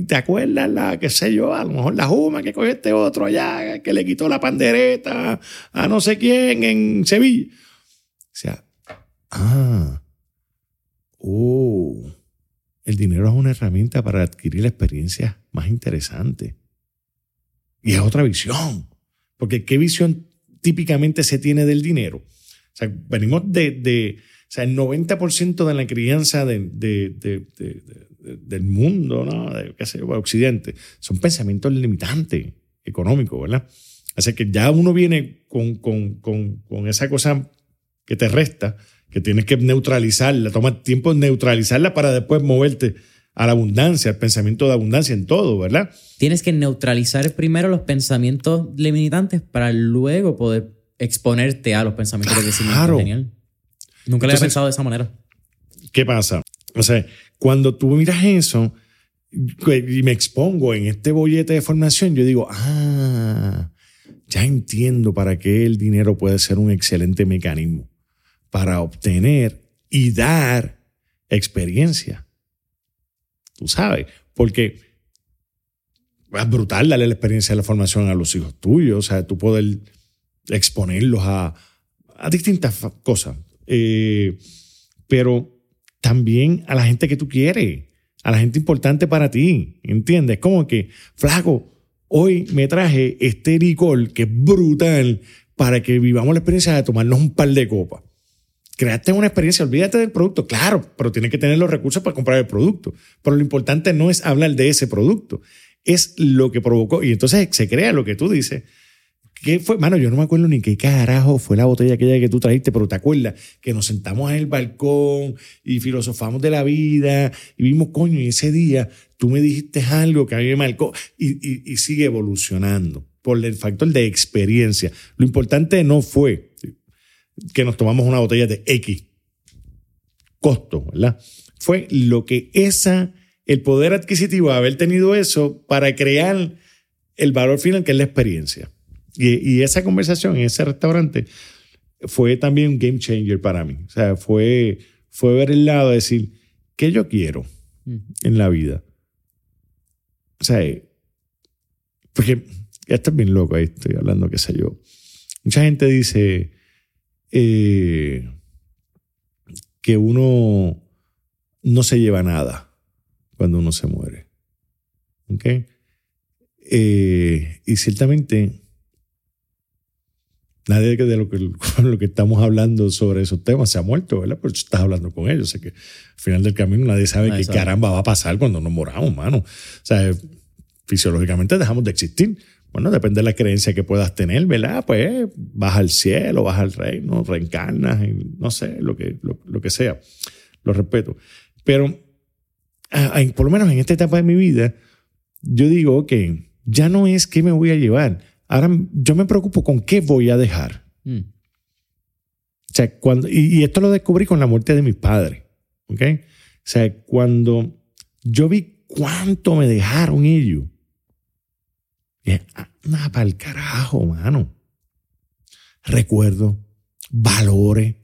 ¿Te acuerdas qué sé yo, a lo mejor la juma que cogió este otro allá, que le quitó la pandereta a no sé quién en Sevilla? O sea, el dinero es una herramienta para adquirir experiencias más interesantes. Y es otra visión. Porque ¿qué visión típicamente se tiene del dinero? O sea, venimos o sea, el 90% de la crianza del mundo, ¿no? Occidente, son pensamientos limitantes económicos, ¿verdad? Así que ya uno viene con esa cosa que te resta, que tienes que neutralizarla, toma tiempo neutralizarla para después moverte a la abundancia, al pensamiento de abundancia en todo, ¿verdad? Tienes que neutralizar primero los pensamientos limitantes para luego poder exponerte a los pensamientos de crecimiento. Genial. Nunca le había pensado de esa manera. ¿Qué pasa? O sea, cuando tú miras eso y me expongo en este bollete de formación, yo digo, ya entiendo para qué el dinero puede ser un excelente mecanismo para obtener y dar experiencia. Tú sabes, porque es brutal darle la experiencia de la formación a los hijos tuyos. O sea, tú poder exponerlos a distintas cosas. Pero también a la gente que tú quieres, a la gente importante para ti, ¿entiendes? Como que, flaco, hoy me traje este licor que es brutal para que vivamos la experiencia de tomarnos un par de copas. Creaste una experiencia, olvídate del producto, claro, pero tienes que tener los recursos para comprar el producto. Pero lo importante no es hablar de ese producto, es lo que provocó. Y entonces se crea lo que tú dices, ¿Qué fue? Mano, yo no me acuerdo ni qué carajo fue la botella aquella que tú trajiste, pero ¿te acuerdas? Que nos sentamos en el balcón y filosofamos de la vida y vimos, coño, y ese día tú me dijiste algo que a mí me marcó y sigue evolucionando por el factor de experiencia. Lo importante no fue que nos tomamos una botella de X costo, ¿verdad? Fue lo que esa, el poder adquisitivo de haber tenido eso para crear el valor final, que es la experiencia. Y esa conversación en ese restaurante fue también un game changer para mí. O sea, fue ver el lado de decir, ¿qué yo quiero en la vida? O sea, porque ya estás bien loco, ahí estoy hablando, qué sé yo. Mucha gente dice que uno no se lleva nada cuando uno se muere. ¿Ok? Y ciertamente nadie de lo que estamos hablando sobre esos temas se ha muerto, ¿verdad? Pero tú estás hablando con ellos. O sea que al final del camino nadie sabe qué caramba va a pasar cuando nos moramos, mano. O sea, fisiológicamente dejamos de existir. Bueno, depende de la creencia que puedas tener, ¿verdad? Pues vas al cielo, vas al reino, reencarnas, no sé, lo que sea. Lo respeto. Pero por lo menos en esta etapa de mi vida, yo digo, ok, ya no es qué me voy a llevar. Ahora yo me preocupo con qué voy a dejar. O sea, y esto lo descubrí con la muerte de mis padres. ¿Okay? O sea, cuando yo vi cuánto me dejaron ellos, dije, nada, para el carajo, mano. Recuerdo, valores,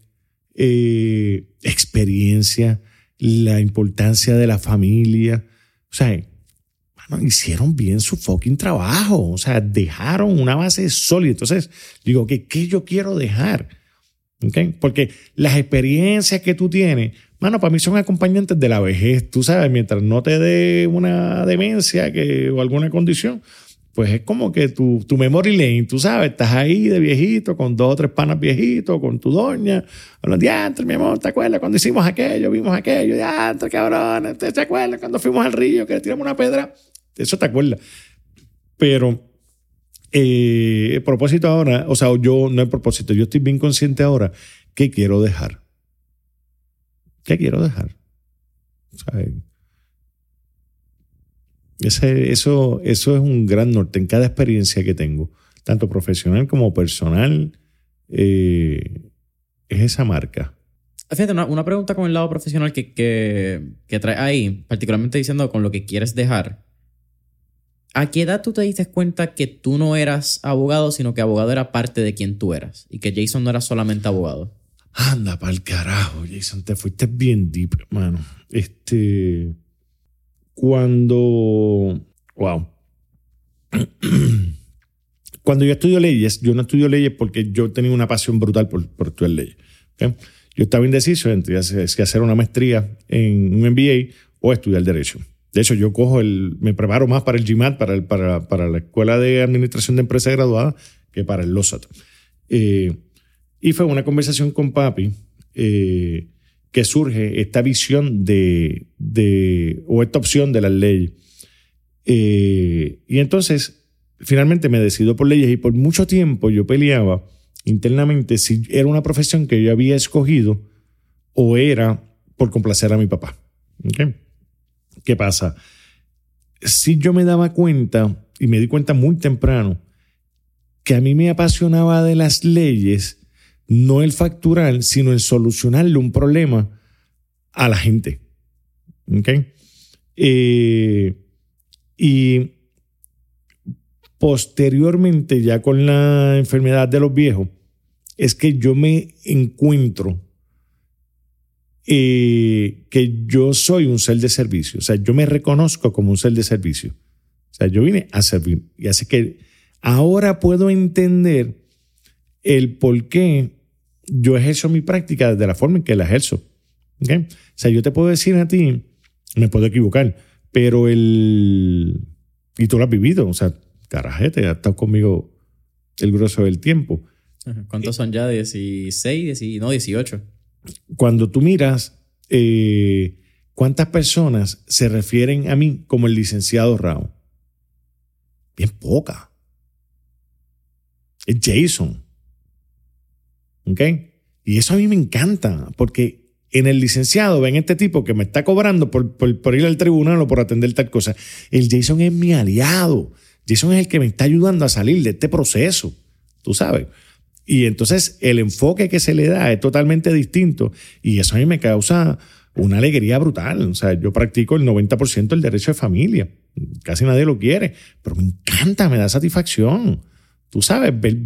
experiencia, la importancia de la familia. O sea, hicieron bien su fucking trabajo. O sea, dejaron una base sólida. Entonces, digo, ¿qué yo quiero dejar? ¿Okay? Porque las experiencias que tú tienes, mano, para mí son acompañantes de la vejez. Tú sabes, mientras no te dé una demencia o alguna condición, pues es como que tu memory lane, tú sabes, estás ahí de viejito, con 2 o 3 panas viejitos, con tu doña, hablando, diantre, mi amor, ¿te acuerdas cuando hicimos aquello, vimos aquello? Diantre, cabrón, ¿te acuerdas cuando fuimos al río, que le tiramos una pedra? Eso te acuerdas. Pero el propósito ahora, o sea, yo no hay propósito, yo estoy bien consciente ahora que quiero dejar. ¿Qué quiero dejar? ¿Sabes? Eso es un gran norte en cada experiencia que tengo, tanto profesional como personal. Es esa marca. Fíjate, una pregunta con el lado profesional que trae ahí, particularmente diciendo con lo que quieres dejar. ¿A qué edad tú te diste cuenta que tú no eras abogado, sino que abogado era parte de quien tú eras? Y que Jason no era solamente abogado. Anda pa'l carajo, Jason, te fuiste bien deep, hermano. Cuando yo estudio leyes, yo no estudio leyes porque yo tenía una pasión brutal por estudiar leyes. ¿Okay? Yo estaba indeciso entre hacer una maestría en un MBA o estudiar derecho. De hecho, yo me preparo más para el GMAT, para la Escuela de Administración de Empresas Graduada, que para el LOSAT. Y fue una conversación con papi que surge esta visión o esta opción de las leyes. Y entonces, finalmente me decido por leyes, y por mucho tiempo yo peleaba internamente si era una profesión que yo había escogido o era por complacer a mi papá. ¿Okay? ¿Qué pasa? Si yo me daba cuenta, y me di cuenta muy temprano, que a mí me apasionaba de las leyes, no el facturar, sino el solucionarle un problema a la gente. ¿Ok? Y posteriormente, ya con la enfermedad de los viejos, es que yo me encuentro que yo soy un ser de servicio. O sea, yo me reconozco como un ser de servicio. O sea, yo vine a servir. Y así que ahora puedo entender el por qué yo ejerzo mi práctica de la forma en que la ejerzo. ¿Okay? O sea, yo te puedo decir a ti, me puedo equivocar, pero y tú lo has vivido, o sea, carajete, has estado conmigo el grueso del tiempo. ¿Cuántos son ya? 16, no, 18. Cuando tú miras cuántas personas se refieren a mí como el licenciado Ramos, bien poca. es Jason. ¿Ok? Y eso a mí me encanta, porque en el licenciado ven este tipo que me está cobrando por ir al tribunal o por atender tal cosa. El Jason es mi aliado. Jason es el que me está ayudando a salir de este proceso, tú sabes. Y entonces el enfoque que se le da es totalmente distinto y eso a mí me causa una alegría brutal. O sea, yo practico el 90% del derecho de familia. Casi nadie lo quiere, pero me encanta, me da satisfacción. Tú sabes, ver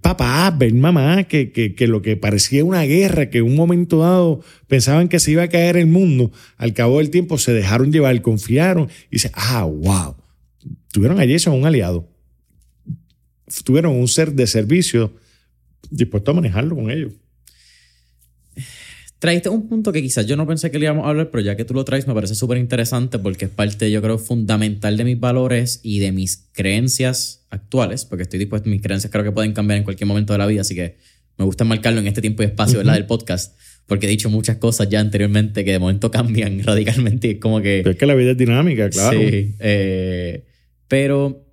papá, ver mamá, que lo que parecía una guerra, que en un momento dado pensaban que se iba a caer el mundo, al cabo del tiempo se dejaron llevar, confiaron y dicen, ah, wow, tuvieron a Jason, un aliado. Tuvieron un ser de servicio dispuesto a manejarlo con ellos. Traíste un punto que quizás yo no pensé que le íbamos a hablar, pero ya que tú lo traes me parece súper interesante porque es parte, yo creo, fundamental de mis valores y de mis creencias actuales, porque estoy dispuesto, mis creencias creo que pueden cambiar en cualquier momento de la vida, así que me gusta marcarlo en este tiempo y espacio, ¿verdad?, del podcast, porque he dicho muchas cosas ya anteriormente que de momento cambian radicalmente y es como que... Pero es que la vida es dinámica, claro. Sí, pero...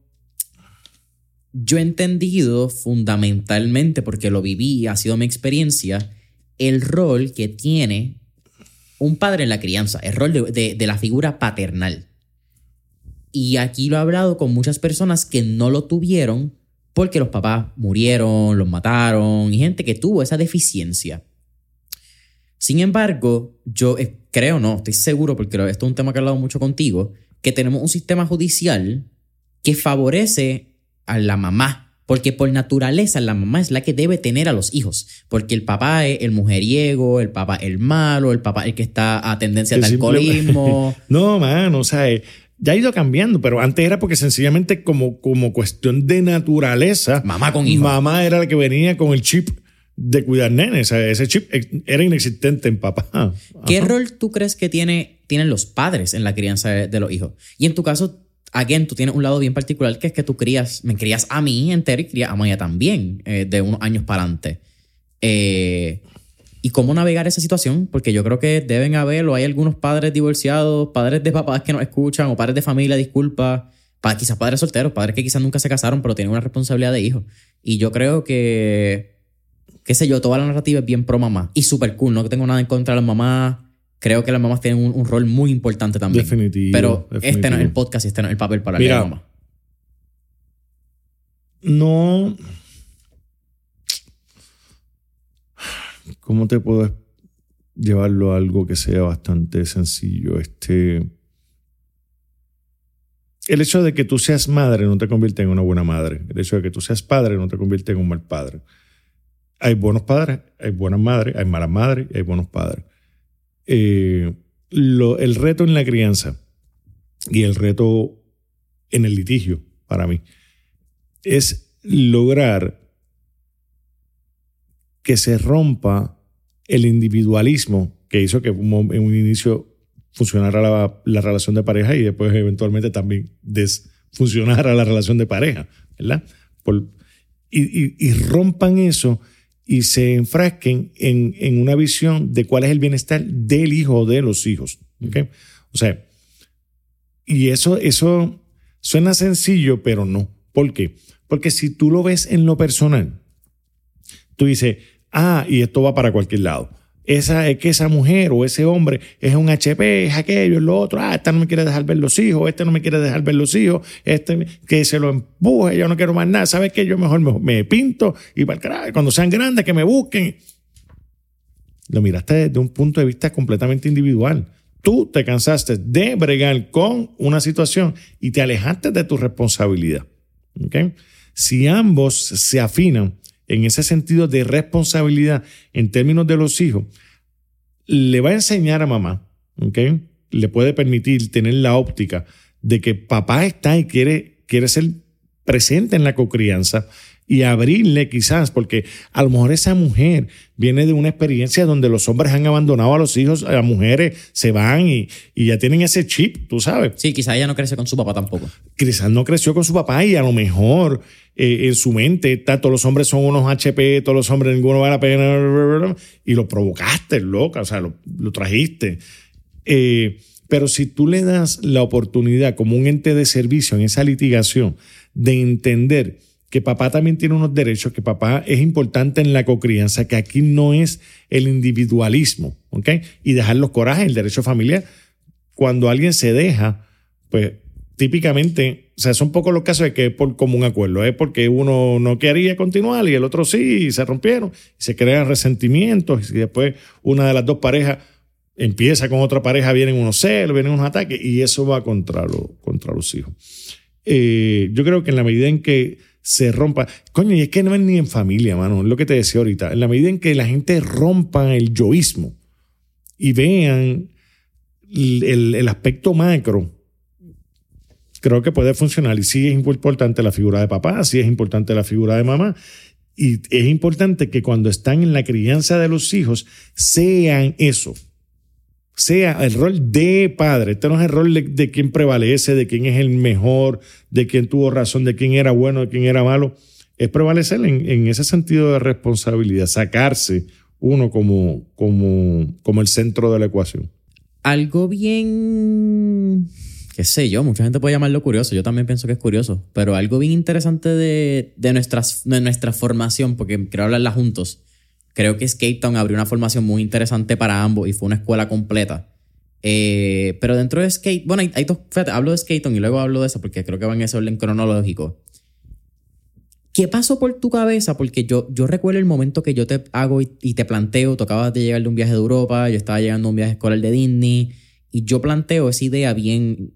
Yo he entendido fundamentalmente, porque lo viví, ha sido mi experiencia, el rol que tiene un padre en la crianza, el rol de la figura paternal. Y aquí lo he hablado con muchas personas que no lo tuvieron porque los papás murieron, los mataron, y gente que tuvo esa deficiencia. Sin embargo, yo creo, no, estoy seguro, porque esto es un tema que he hablado mucho contigo, que tenemos un sistema judicial que favorece a la mamá, porque por naturaleza la mamá es la que debe tener a los hijos, porque el papá es el mujeriego, el papá el malo, el papá el que está a tendencia al alcoholismo. No, mano, o sea, ya ha ido cambiando, pero antes era porque sencillamente como cuestión de naturaleza, mamá con hijo. Mamá era la que venía con el chip de cuidar nenes, o sea, ese chip era inexistente en papá. Ajá. ¿Qué rol tú crees que tienen los padres en la crianza de los hijos? Y en tu caso, again, tú tienes un lado bien particular que es que tú me crías a mí entero y crías a Maya también, de unos años para adelante. ¿Y cómo navegar esa situación? Porque yo creo que deben haber, o hay algunos padres divorciados, padres de papás que nos escuchan, o padres de familia, disculpa, quizás padres solteros, padres que quizás nunca se casaron, pero tienen una responsabilidad de hijos. Y yo creo que, qué sé yo, toda la narrativa es bien pro mamá. Y súper cool, no tengo nada en contra de las mamás. Creo que las mamás tienen un rol muy importante también. Definitivo. Pero definitivo. Este no es el podcast y este no es el papel para la mamá. No. ¿Cómo te puedo llevarlo a algo que sea bastante sencillo? El hecho de que tú seas madre no te convierte en una buena madre. El hecho de que tú seas padre no te convierte en un mal padre. Hay buenos padres, hay buenas madres, hay malas madres, hay buenos padres. El reto en la crianza y el reto en el litigio para mí es lograr que se rompa el individualismo que hizo que en un inicio funcionara la relación de pareja y después eventualmente también desfuncionara la relación de pareja, ¿verdad? Y rompan eso y se enfrasquen en una visión de cuál es el bienestar del hijo o de los hijos. ¿Okay? O sea, y eso suena sencillo, pero no. ¿Por qué? Porque si tú lo ves en lo personal, tú dices, y esto va para cualquier lado. Es que esa mujer o ese hombre es un HP, es aquello, es lo otro. Esta no me quiere dejar ver los hijos, este no me quiere dejar ver los hijos, que se lo empuje, yo no quiero más nada. ¿Sabes qué? Yo mejor me pinto y para el carajo, cuando sean grandes que me busquen. Lo miraste desde un punto de vista completamente individual. Tú te cansaste de bregar con una situación y te alejaste de tu responsabilidad. ¿Okay? Si ambos se afinan en ese sentido de responsabilidad en términos de los hijos, le va a enseñar a mamá, ¿okay? Le puede permitir tener la óptica de que papá está y quiere ser presente en la cocrianza y abrirle quizás, porque a lo mejor esa mujer viene de una experiencia donde los hombres han abandonado a los hijos, las mujeres se van y ya tienen ese chip, tú sabes. Sí, quizás ella no creció con su papá tampoco. Quizás no creció con su papá y a lo mejor en su mente está, todos los hombres son unos HP, todos los hombres ninguno vale la pena, y lo provocaste, loca, o sea, lo trajiste. Pero si tú le das la oportunidad como un ente de servicio en esa litigación de entender que papá también tiene unos derechos, que papá es importante en la cocrianza, que aquí no es el individualismo, ¿ok? Y dejar los corajes, el derecho familiar. Cuando alguien se deja, pues típicamente, o sea, son pocos los casos de que es por común acuerdo, es porque uno no quería continuar y el otro sí, y se rompieron, y se crean resentimientos, y después una de las dos parejas empieza con otra pareja, vienen unos celos, vienen unos ataques, y eso va contra los hijos. Yo creo que en la medida en que se rompa, coño, y es que no es ni en familia, mano, es lo que te decía ahorita, en la medida en que la gente rompa el yoísmo y vean el aspecto macro, creo que puede funcionar. Y sí es importante la figura de papá, sí es importante la figura de mamá, y es importante que cuando están en la crianza de los hijos sean eso, sea el rol de padre. Este no es el rol de quién prevalece, de quién es el mejor, de quién tuvo razón, de quién era bueno, de quién era malo. Es prevalecer en ese sentido de responsabilidad, sacarse uno como el centro de la ecuación. Algo bien, qué sé yo, mucha gente puede llamarlo curioso, yo también pienso que es curioso, pero algo bien interesante de nuestra formación, porque quiero hablarla juntos. Creo que Skate Town abrió una formación muy interesante para ambos y fue una escuela completa. Pero dentro de Skate... Bueno, hay dos... Fíjate, hablo de Skate Town y luego hablo de eso porque creo que va en ese orden cronológico. ¿Qué pasó por tu cabeza? Porque yo recuerdo el momento que yo te hago y te planteo, tú acabas de llegar de un viaje de Europa, yo estaba llegando de un viaje escolar de Disney, y yo planteo esa idea bien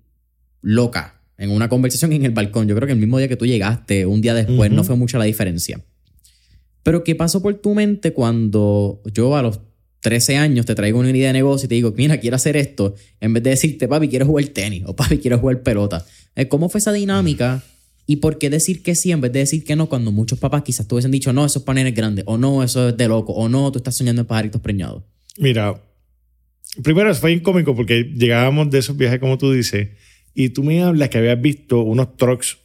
loca en una conversación en el balcón. Yo creo que el mismo día que tú llegaste, un día después, no fue mucha la diferencia. Pero ¿qué pasó por tu mente cuando yo a los 13 años te traigo una idea de negocio y te digo, mira, quiero hacer esto, en vez de decirte, papi, quiero jugar tenis, o papi, quiero jugar pelota? ¿Cómo fue esa dinámica? ¿Y por qué decir que sí en vez de decir que no, cuando muchos papás quizás te hubiesen dicho, no, eso es para nenes grandes, o no, eso es de loco, o no, tú estás soñando en pajaritos preñados? Mira, primero fue incómico porque llegábamos de esos viajes, como tú dices, y tú me hablas que habías visto unos trucks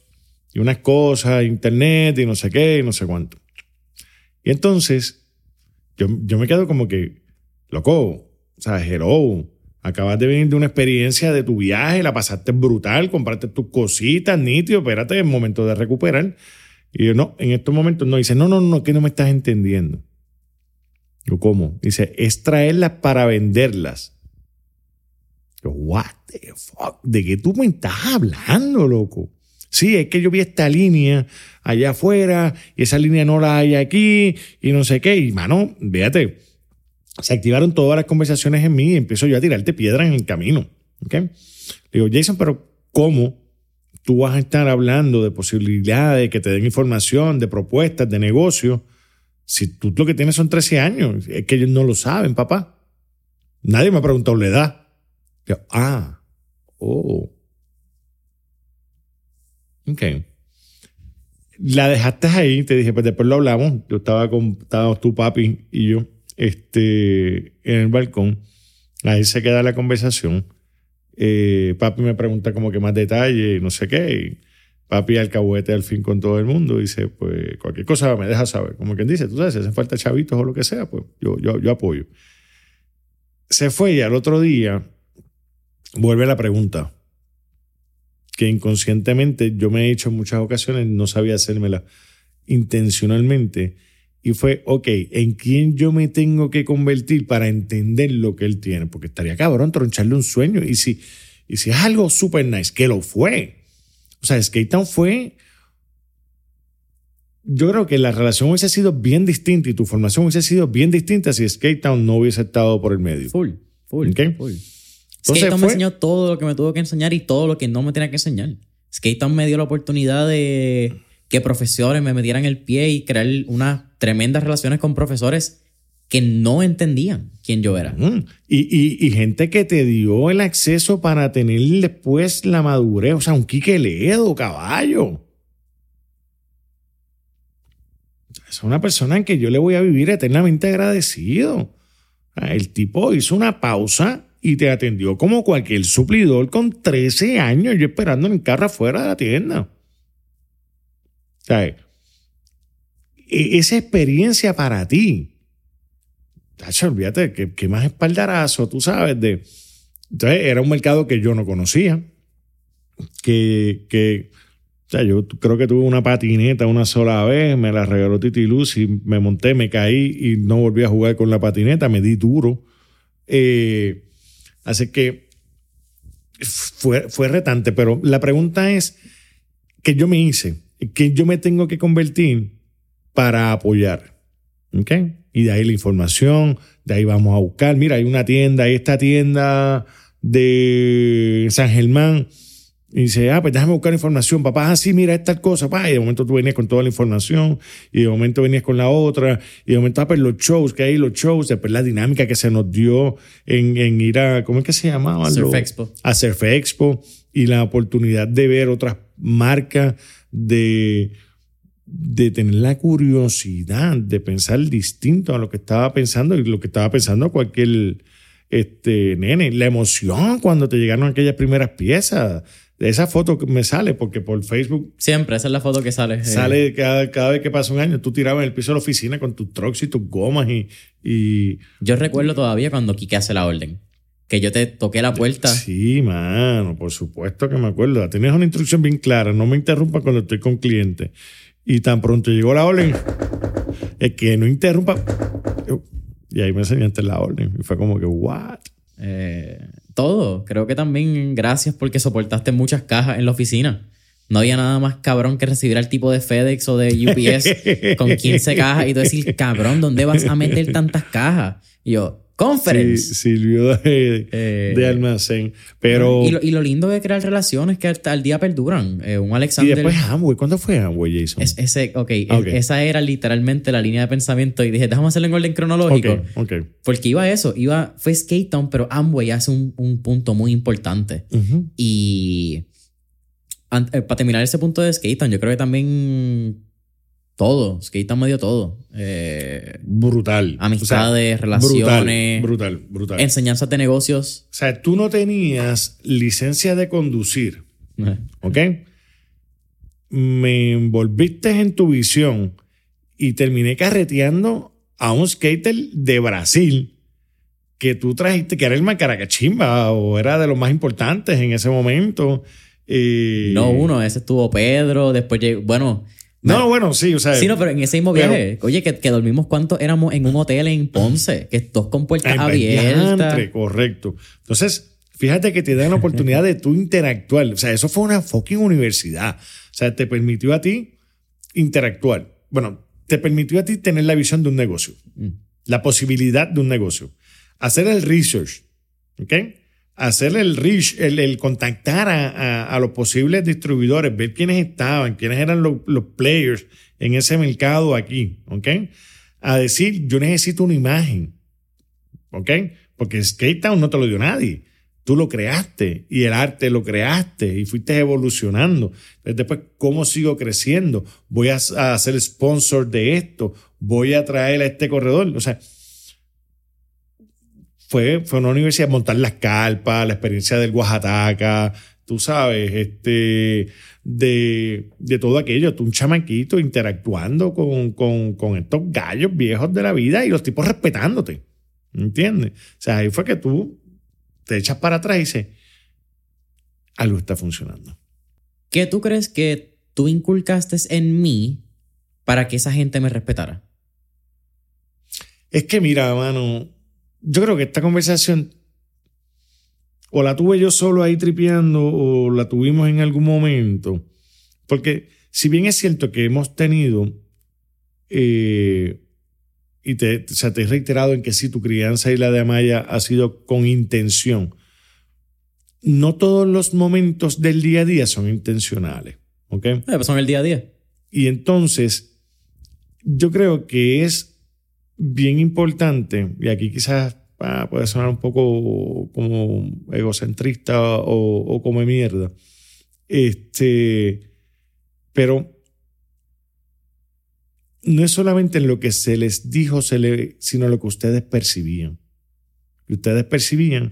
y unas cosas, internet y no sé qué y no sé cuánto. Y entonces, yo me quedo como que, loco, o sea, hello, acabas de venir de una experiencia de tu viaje, la pasaste brutal, compraste tus cositas, nítido, espérate, es momento de recuperar. Y yo, no, en estos momentos no. Dice, no, que no me estás entendiendo. Yo, ¿cómo? Dice, es traerlas para venderlas. Yo, what the fuck, ¿de qué tú me estás hablando, loco? Sí, es que yo vi esta línea allá afuera y esa línea no la hay aquí y no sé qué. Y, mano, véate, se activaron todas las conversaciones en mí y empiezo yo a tirarte piedras en el camino. ¿Okay? Le digo, Jason, pero ¿cómo tú vas a estar hablando de posibilidades, que te den información, de propuestas, de negocios, si tú lo que tienes son 13 años? Es que ellos no lo saben, papá. Nadie me ha preguntado la edad. Yo, Ok. La dejaste ahí, te dije, pues después lo hablamos. Yo estaba tu papi y yo en el balcón. Ahí se queda la conversación. Papi me pregunta como que más detalle, no sé qué. Y papi alcahuete al fin con todo el mundo. Dice, pues cualquier cosa me deja saber. Como quien dice, tú sabes, si hacen falta chavitos o lo que sea, pues yo apoyo. Se fue y al otro día vuelve la pregunta, que inconscientemente yo me he hecho en muchas ocasiones, no sabía hacérmela intencionalmente, y fue, ok, ¿en quién yo me tengo que convertir para entender lo que él tiene? Porque estaría cabrón troncharle un sueño, y si es algo super nice, que lo fue. O sea, Skate Town fue... Yo creo que la relación hubiese sido bien distinta y tu formación hubiese sido bien distinta si Skate Town no hubiese estado por el medio. Full, ¿okay? Full. Skate Town me enseñó todo lo que me tuvo que enseñar y todo lo que no me tenía que enseñar. Skate Town me dio la oportunidad de que profesores me metieran el pie y crear unas tremendas relaciones con profesores que no entendían quién yo era. Y gente que te dio el acceso para tener después la madurez. O sea, un Quique Ledo, caballo. Es una persona en que yo le voy a vivir eternamente agradecido. El tipo hizo una pausa y te atendió como cualquier suplidor con 13 años, yo esperando en el carro afuera de la tienda. O sea, esa experiencia para ti. Tacho, olvídate, que más espaldarazo, tú sabes. Entonces, era un mercado que yo no conocía. Que sea, yo creo que tuve una patineta una sola vez, me la regaló Titi Lucy, me monté, me caí y no volví a jugar con la patineta, me di duro. Así que fue retante, pero la pregunta es que yo me hice, que yo me tengo que convertir para apoyar. ¿Ok? Y de ahí la información, de ahí vamos a buscar. Mira, hay una tienda, hay esta tienda de San Germán. Y dice, pues déjame buscar información, papá. Ah, sí, mira, esta cosa, papá. Y de momento tú venías con toda la información, y de momento venías con la otra, y de momento, pues los shows que hay, los shows, después la dinámica que se nos dio en ir a, ¿cómo es que se llamaba? A Surf Expo. Y la oportunidad de ver otras marcas, de tener la curiosidad de pensar distinto a lo que estaba pensando y lo que estaba pensando cualquier nene. La emoción cuando te llegaron aquellas primeras piezas. Esa foto me sale porque por Facebook... Siempre, esa es la foto que sale. Sale cada vez que pasa un año. Tú tirabas en el piso de la oficina con tus trucks y tus gomas y... Yo recuerdo todavía cuando Quique hace la orden. Que yo te toqué la puerta. Sí, mano, por supuesto que me acuerdo. Tenías una instrucción bien clara. No me interrumpas cuando estoy con cliente. Y tan pronto llegó la orden, es que no interrumpa. Y ahí me enseñaste la orden. Y fue como que, ¿what? Todo. Creo que también gracias porque soportaste muchas cajas en la oficina. No había nada más cabrón que recibir al tipo de FedEx o de UPS con 15 cajas y tú decir, cabrón, ¿dónde vas a meter tantas cajas? Y yo, conference. Sí, sirvió de almacén. Pero... Y lo lindo de crear relaciones que al día perduran. Un Alexander... Y después Amway. ¿Cuándo fue Amway, Jason? Esa era literalmente la línea de pensamiento. Y dije, déjame hacerlo en orden cronológico. Okay. Porque iba a eso. Fue Skate Town, pero Amway hace un punto muy importante. Uh-huh. Y para terminar ese punto de Skate Town, yo creo que también... Todo. Skate Town me dio todo. Brutal. Amistades, relaciones. Brutal. Enseñanzas de negocios. O sea, tú no tenías licencia de conducir. ¿Ok? Me envolviste en tu visión y terminé carreteando a un skater de Brasil que tú trajiste, que era el Macaracachimba o era de los más importantes en ese momento. No uno. Ese estuvo Pedro. Después llegó... Bueno... Bueno, sí, o sea... Sí, no, pero en ese mismo viaje... Oye, que dormimos cuántos éramos en un hotel en Ponce, que dos con puertas abiertas. Correcto. Entonces, fíjate que te dan la oportunidad de tú interactuar. O sea, eso fue una fucking universidad. O sea, te permitió a ti interactuar. Bueno, te permitió a ti tener la visión de un negocio. La posibilidad de un negocio. Hacer el research, ¿ok? Hacer el reach, el contactar a los posibles distribuidores, ver quiénes estaban, quiénes eran los players en ese mercado aquí, ¿ok? A decir, yo necesito una imagen, ¿ok? Porque Skate Town no te lo dio nadie. Tú lo creaste y el arte lo creaste y fuiste evolucionando. Entonces, después, ¿cómo sigo creciendo? Voy a ser sponsor de esto, voy a traer a este corredor, o sea... Fue una universidad, montar las carpas, la experiencia del Oaxaca, tú sabes, de todo aquello. Tú un chamaquito interactuando con estos gallos viejos de la vida y los tipos respetándote, ¿entiendes? O sea, ahí fue que tú te echas para atrás y dices, algo está funcionando. ¿Qué tú crees que tú inculcaste en mí para que esa gente me respetara? Es que mira, mano... Yo creo que esta conversación o la tuve yo solo ahí tripeando o la tuvimos en algún momento. Porque si bien es cierto que hemos tenido, y te he reiterado en que sí, tu crianza y la de Amaya ha sido con intención. No todos los momentos del día a día son intencionales. ¿Ok? Pero son el día a día. Y entonces, yo creo que es bien importante, y aquí quizás puede sonar un poco como egocentrista o como mierda, pero no es solamente en lo que se les dijo, sino lo que ustedes percibían. Y ustedes percibían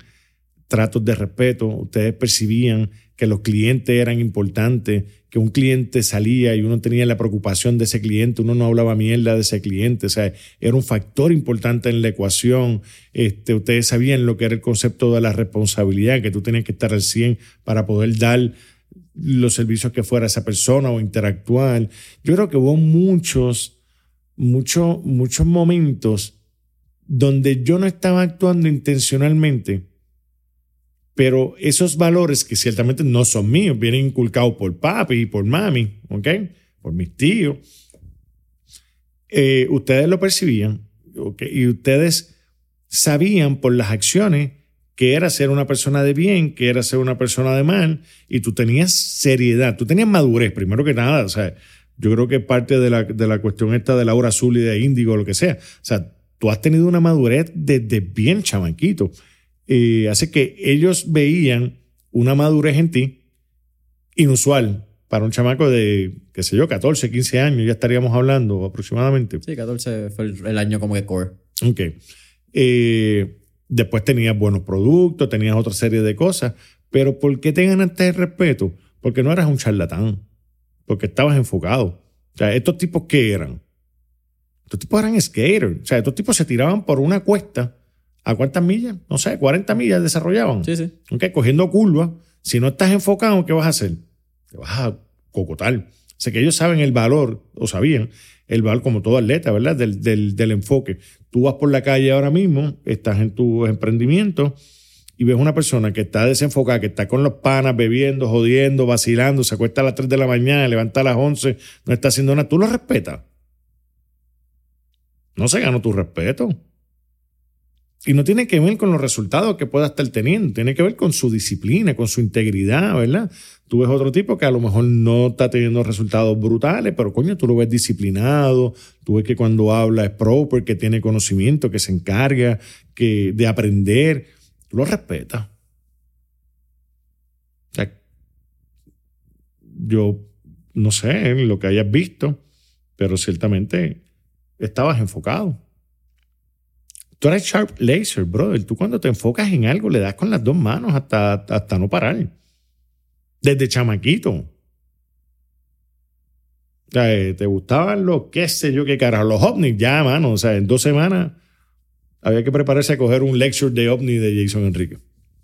tratos de respeto, ustedes percibían que los clientes eran importantes, que un cliente salía y uno tenía la preocupación de ese cliente, uno no hablaba mierda de ese cliente, o sea, era un factor importante en la ecuación. Ustedes sabían lo que era el concepto de la responsabilidad, que tú tenías que estar al 100 para poder dar los servicios que fuera esa persona o interactuar. Yo creo que hubo muchos momentos donde yo no estaba actuando intencionalmente, pero esos valores que ciertamente no son míos, vienen inculcados por papi y por mami, ¿ok? Por mis tíos. Ustedes lo percibían, ¿okay? Y ustedes sabían por las acciones que era ser una persona de bien, que era ser una persona de mal, y tú tenías seriedad, tú tenías madurez, primero que nada. O sea, yo creo que parte de la cuestión esta de la aura azul y de índigo, lo que sea. O sea, tú has tenido una madurez desde bien chamaquito. Así que ellos veían una madurez en ti inusual para un chamaco de, qué sé yo, 14, 15 años, ya estaríamos hablando aproximadamente. Sí, 14 fue el año como que core. Ok. Después tenías buenos productos, tenías otra serie de cosas, pero ¿por qué te ganaste el respeto? Porque no eras un charlatán, porque estabas enfocado. O sea, ¿estos tipos qué eran? Estos tipos eran skaters. O sea, estos tipos se tiraban por una cuesta. ¿A cuántas millas? No sé, 40 millas desarrollaban. Sí, sí. Okay, cogiendo curvas. Si no estás enfocado, ¿qué vas a hacer? Te vas a cocotar. O sea, que ellos saben el valor, o sabían el valor, como todo atleta, ¿verdad? Del enfoque. Tú vas por la calle ahora mismo, estás en tu emprendimiento y ves una persona que está desenfocada, que está con los panas, bebiendo, jodiendo, vacilando, se acuesta a las 3 de la mañana, levanta a las 11, no está haciendo nada. Tú lo respetas. No se ganó tu respeto. Y no tiene que ver con los resultados que pueda estar teniendo. Tiene que ver con su disciplina, con su integridad, ¿verdad? Tú ves otro tipo que a lo mejor no está teniendo resultados brutales, pero coño, tú lo ves disciplinado. Tú ves que cuando habla es proper, que tiene conocimiento, que se encarga de aprender. Tú lo respetas. O sea, yo no sé lo que hayas visto, pero ciertamente estabas enfocado. Tú eres sharp laser, brother. Tú cuando te enfocas en algo le das con las dos manos hasta no parar. Desde chamaquito. O sea, te gustaban los qué sé yo qué carajo. Los ovnis, ya, mano. O sea, en 2 semanas había que prepararse a coger un lecture de ovni de Jason Enrique.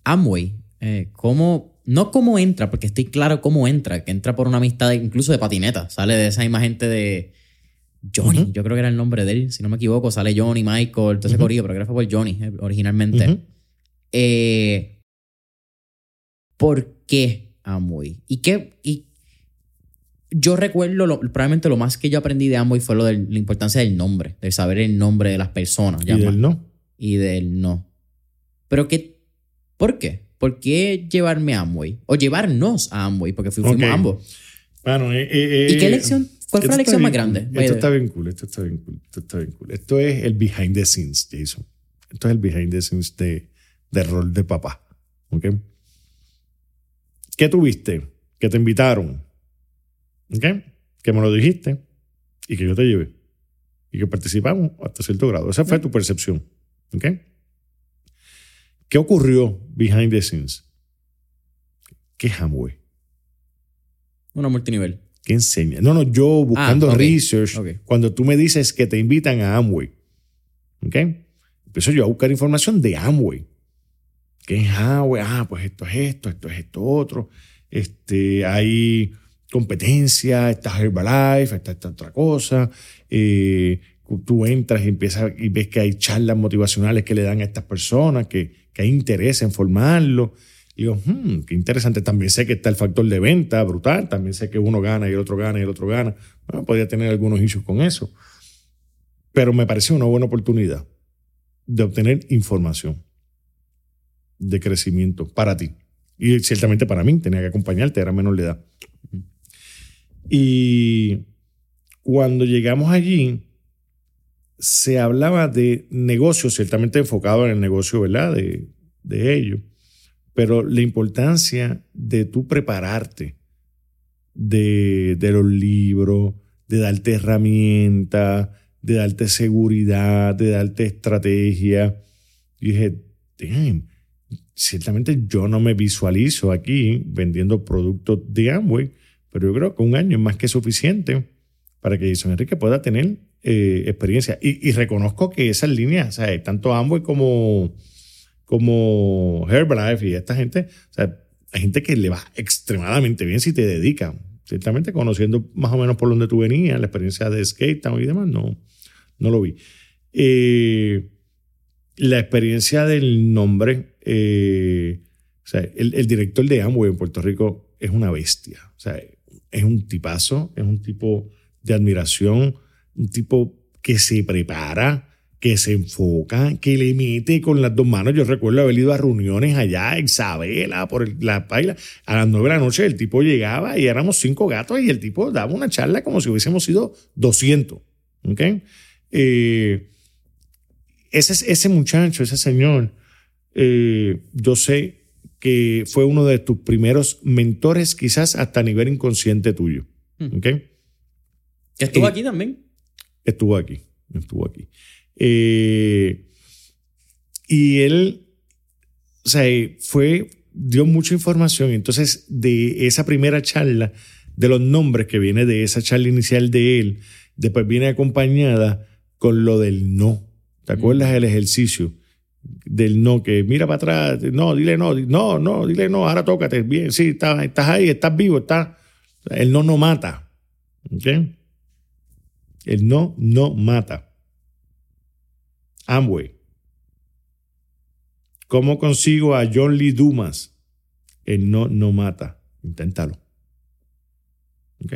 Amway, no cómo entra, porque estoy claro cómo entra. Que entra por una amistad incluso de patineta. Sale de esa misma gente de... Johnny, uh-huh. Yo creo que era el nombre de él, si no me equivoco, sale Johnny, Michael, todo ese corrido, pero creo que fue por Johnny originalmente. Uh-huh. ¿Por qué Amway? Y yo recuerdo, probablemente lo más que yo aprendí de Amway fue la importancia del nombre, del saber el nombre de las personas. Y del no. ¿Pero qué? ¿Por qué? ¿Por qué llevarme a Amway? O llevarnos a Amway, porque fuimos ambos. Bueno, ¿y qué lección? ¿Cuál fue la lección más grande? Esto está bien cool. Esto es el behind the scenes, Jason. Esto es el behind the scenes del rol de papá. ¿Okay? ¿Qué tuviste? Que te invitaron. ¿Okay? Que me lo dijiste y que yo te llevé. Y que participamos hasta cierto grado. Esa fue tu percepción. ¿Okay? ¿Qué ocurrió behind the scenes? ¿Qué es Amway? Una multinivel. ¿Qué enseña? No, yo buscando research. Okay. Cuando tú me dices que te invitan a Amway, ¿ok? Empiezo yo a buscar información de Amway. ¿Qué es Amway? Pues esto es esto otro. Hay competencia, está Herbalife, está esta otra cosa. Tú entras y empiezas y ves que hay charlas motivacionales que le dan a estas personas, que hay interés en formarlo. Y digo, qué interesante. También sé que está el factor de venta brutal. También sé que uno gana y el otro gana y el otro gana. Bueno, podría tener algunos issues con eso. Pero me pareció una buena oportunidad de obtener información de crecimiento para ti. Y ciertamente para mí, tenía que acompañarte, era menor de edad. Y cuando llegamos allí, se hablaba de negocios, ciertamente enfocado en el negocio, ¿verdad? De ellos. Pero la importancia de tú prepararte, de los libros, de darte herramientas, de darte seguridad, de darte estrategia. Y dije, damn, ciertamente yo no me visualizo aquí vendiendo productos de Amway, pero yo creo que un año es más que suficiente para que Jason Enrique pueda tener experiencia. Y reconozco que esas líneas, o sea, tanto Amway como Herbalife y esta gente, o sea, hay gente que le va extremadamente bien si te dedica. Ciertamente, conociendo más o menos por donde tú venías, la experiencia de Skate Town y demás, no lo vi. La experiencia del nombre, o sea, el director de Amway en Puerto Rico es una bestia. O sea, es un tipazo, es un tipo de admiración, un tipo que se prepara, que se enfoca, que le mete con las dos manos. Yo recuerdo haber ido a reuniones allá en Isabela, por la paila, a las 9 de la noche. El tipo llegaba y éramos 5 gatos y el tipo daba una charla como si hubiésemos sido 200. ¿Okay? Ese muchacho, ese señor, yo sé que fue uno de tus primeros mentores, quizás hasta a nivel inconsciente tuyo. ¿Okay? ¿Estuvo aquí también? Estuvo aquí. Y él, o sea, dio mucha información. Entonces, de esa primera charla, de los nombres que viene de esa charla inicial de él, después viene acompañada con lo del no. ¿Te acuerdas del ejercicio del no? Que mira para atrás, no, dile no, no, no, dile no, ahora tócate, bien, sí, estás ahí, estás vivo, estás. El no mata. ¿Okay? El no mata. Amway. ¿Cómo consigo a John Lee Dumas? El no mata. Inténtalo. ¿Ok?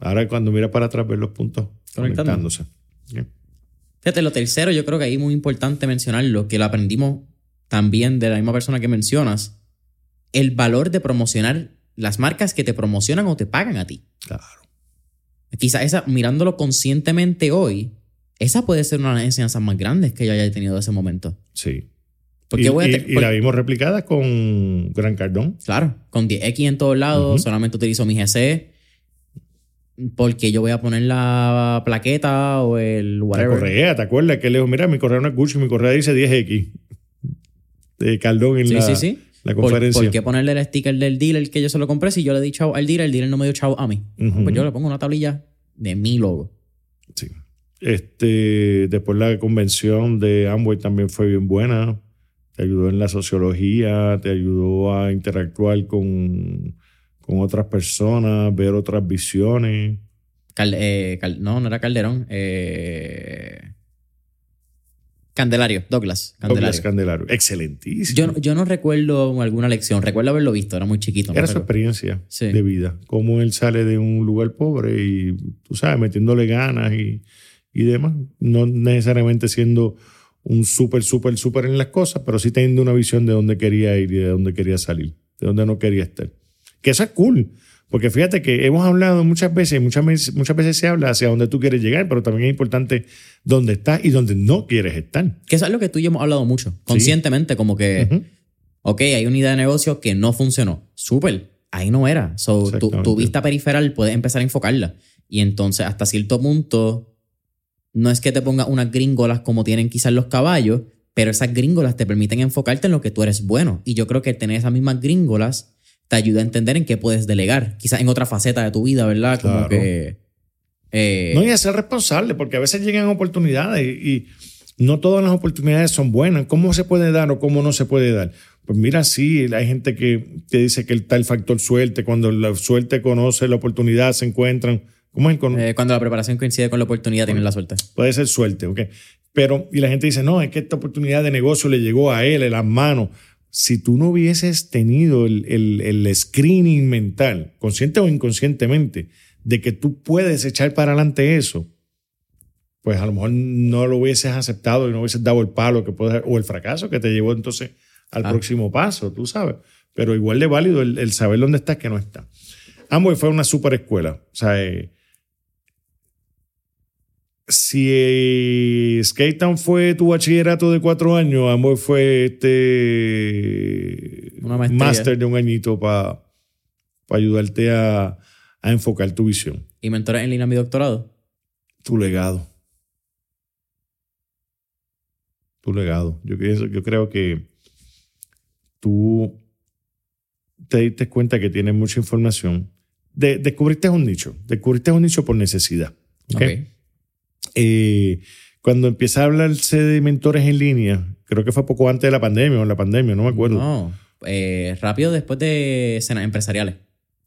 Ahora cuando mira para atrás, ver los puntos conectándose. ¿Okay? Fíjate, lo tercero, yo creo que ahí es muy importante mencionarlo, que lo aprendimos también de la misma persona que mencionas, el valor de promocionar las marcas que te promocionan o te pagan a ti. Claro. Quizás esa, mirándolo conscientemente hoy, esa puede ser una de las enseñanzas más grandes que yo haya tenido de ese momento. Sí. Y la vimos replicada con Grant Cardone. Claro, con 10X en todos lados, solamente utilizo mi GC. Porque yo voy a poner la plaqueta o el whatever. La correa, ¿te acuerdas? Que le digo, mira, mi correa no es Gucci, mi correa dice 10X. De Cardone en la conferencia. ¿Por qué ponerle el sticker del dealer que yo se lo compré? Si yo le di chavo al dealer, el dealer no me dio chavo a mí. Pues yo le pongo una tablilla de mi logo. Sí. Después la convención de Amway también fue bien buena. Te ayudó en la sociología, te ayudó a interactuar con otras personas, ver otras visiones. No era Calderón. Douglas Candelario. Excelentísimo. Yo no recuerdo alguna lección. Recuerdo haberlo visto, era muy chiquito. Era su experiencia de vida. Cómo él sale de un lugar pobre y, tú sabes, metiéndole ganas y demás, no necesariamente siendo un súper en las cosas, pero sí teniendo una visión de dónde quería ir y de dónde quería salir, de dónde no quería estar. Que eso es cool, porque fíjate que hemos hablado muchas veces se habla hacia dónde tú quieres llegar, pero también es importante dónde estás y dónde no quieres estar. Que eso es lo que tú y yo hemos hablado mucho, conscientemente, como que, ok, hay una idea de negocio que no funcionó, súper, ahí no era. So, tu vista periferal puedes empezar a enfocarla y entonces hasta cierto punto... No es que te pongas unas gringolas como tienen quizás los caballos, pero esas gringolas te permiten enfocarte en lo que tú eres bueno. Y yo creo que tener esas mismas gringolas te ayuda a entender en qué puedes delegar. Quizás en otra faceta de tu vida, ¿verdad? Claro. Como que... No, y a ser responsable, porque a veces llegan oportunidades y no todas las oportunidades son buenas. ¿Cómo se puede dar o cómo no se puede dar? Pues mira, sí, hay gente que te dice que está el factor suerte. Cuando la suerte conoce la oportunidad, se encuentran... ¿Cómo es? Cuando la preparación coincide con la oportunidad, tienen la suerte. Puede ser suerte, ok. Pero, y la gente dice, no, es que esta oportunidad de negocio le llegó a él en las manos. Si tú no hubieses tenido el screening mental, consciente o inconscientemente, de que tú puedes echar para adelante eso, pues a lo mejor no lo hubieses aceptado y no hubieses dado el palo que puedes, o el fracaso que te llevó entonces al próximo paso, tú sabes. Pero igual de válido el saber dónde estás que no estás. Amway fue una super escuela. O sea, si Skate Town fue tu bachillerato de 4 años, Amway fue una máster de 1 añito para ayudarte a enfocar tu visión. ¿Y Mentores en Línea, mi doctorado? Tu legado. Tu legado. Yo creo que tú te diste cuenta que tienes mucha información. Descubriste un nicho por necesidad. ¿Okay? Cuando empecé a hablarse de mentores en línea, creo que fue poco antes de la pandemia, no me acuerdo. No. rápido después de escenas empresariales.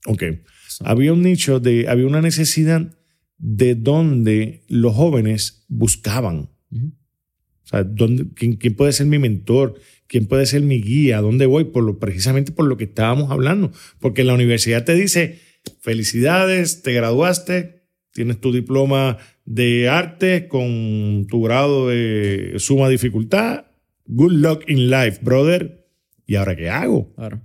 Ok. So. Había un nicho, había una necesidad de donde los jóvenes buscaban. Uh-huh. O sea, ¿quién puede ser mi mentor? ¿Quién puede ser mi guía? ¿A dónde voy? Precisamente por lo que estábamos hablando. Porque la universidad te dice, felicidades, te graduaste, tienes tu diploma de arte con tu grado de suma dificultad. Good luck in life, brother. ¿Y ahora qué hago? Claro.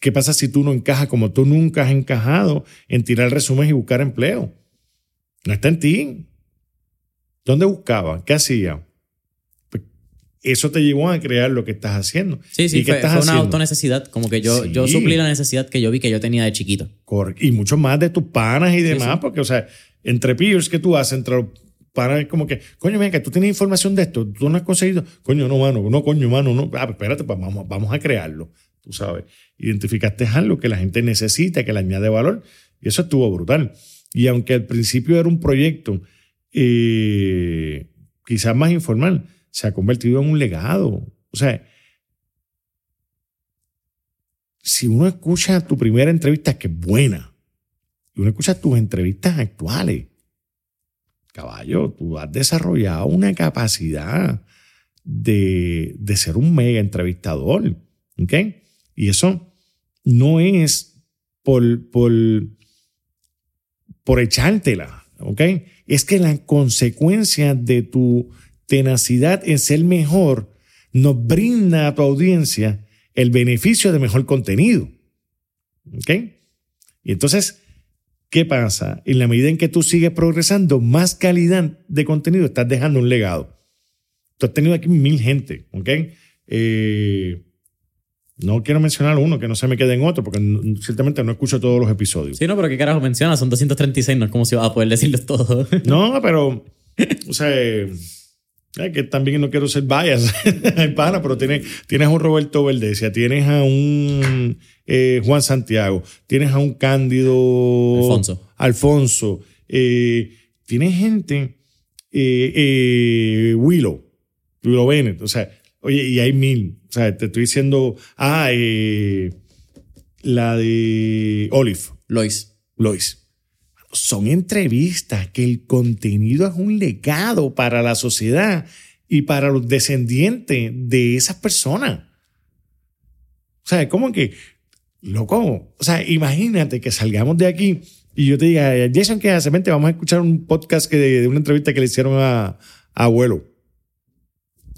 ¿Qué pasa si tú no encajas como tú nunca has encajado en tirar resúmenes y buscar empleo? No está en ti. ¿Dónde buscaba? ¿Qué hacía? Pues eso te llevó a crear lo que estás haciendo. Sí, sí, fue una autonecesidad. Como que yo suplí la necesidad que yo vi que yo tenía de chiquito. Y mucho más de tus panas y demás. Sí, sí. Porque, o sea, entre peers que tú haces, entre panas como que, coño, mira, que tú tienes información de esto, tú no has conseguido. Coño, no, mano, no, coño, mano, no. Ah, espérate, pues vamos a crearlo. Tú sabes. Identificaste algo que la gente necesita, que le añade valor. Y eso estuvo brutal. Y aunque al principio era un proyecto quizás más informal, se ha convertido en un legado. O sea, si uno escucha tu primera entrevista, que es buena, y uno escucha tus entrevistas actuales, caballo, tú has desarrollado una capacidad de ser un mega entrevistador. ¿Ok? Y eso no es por echártela. ¿Ok? Es que la consecuencia de tu tenacidad en ser mejor nos brinda a tu audiencia el beneficio de mejor contenido. ¿Ok? Y entonces, ¿qué pasa? En la medida en que tú sigues progresando, más calidad de contenido, estás dejando un legado. Tú has tenido aquí 1000 gente. ¿Ok? No quiero mencionar uno, que no se me quede en otro, porque ciertamente no escucho todos los episodios. Sí, no, pero ¿qué carajo mencionas? Son 236, no es como si vas a poder decirlos todos. No, pero, o sea, que también no quiero ser bias, pero tienes a un Roberto Verdecia, tienes a un Juan Santiago, tienes a un Cándido Alfonso, tienes gente, Willow Bennett, o sea, oye, y hay 1000. O sea, te estoy diciendo, la de Olive. Lois. Son entrevistas que el contenido es un legado para la sociedad y para los descendientes de esas personas. O sea, ¿cómo que? Loco. O sea, imagínate que salgamos de aquí y yo te diga, Jason, ¿qué hace? Vente, vamos a escuchar un podcast de una entrevista que le hicieron a Abuelo.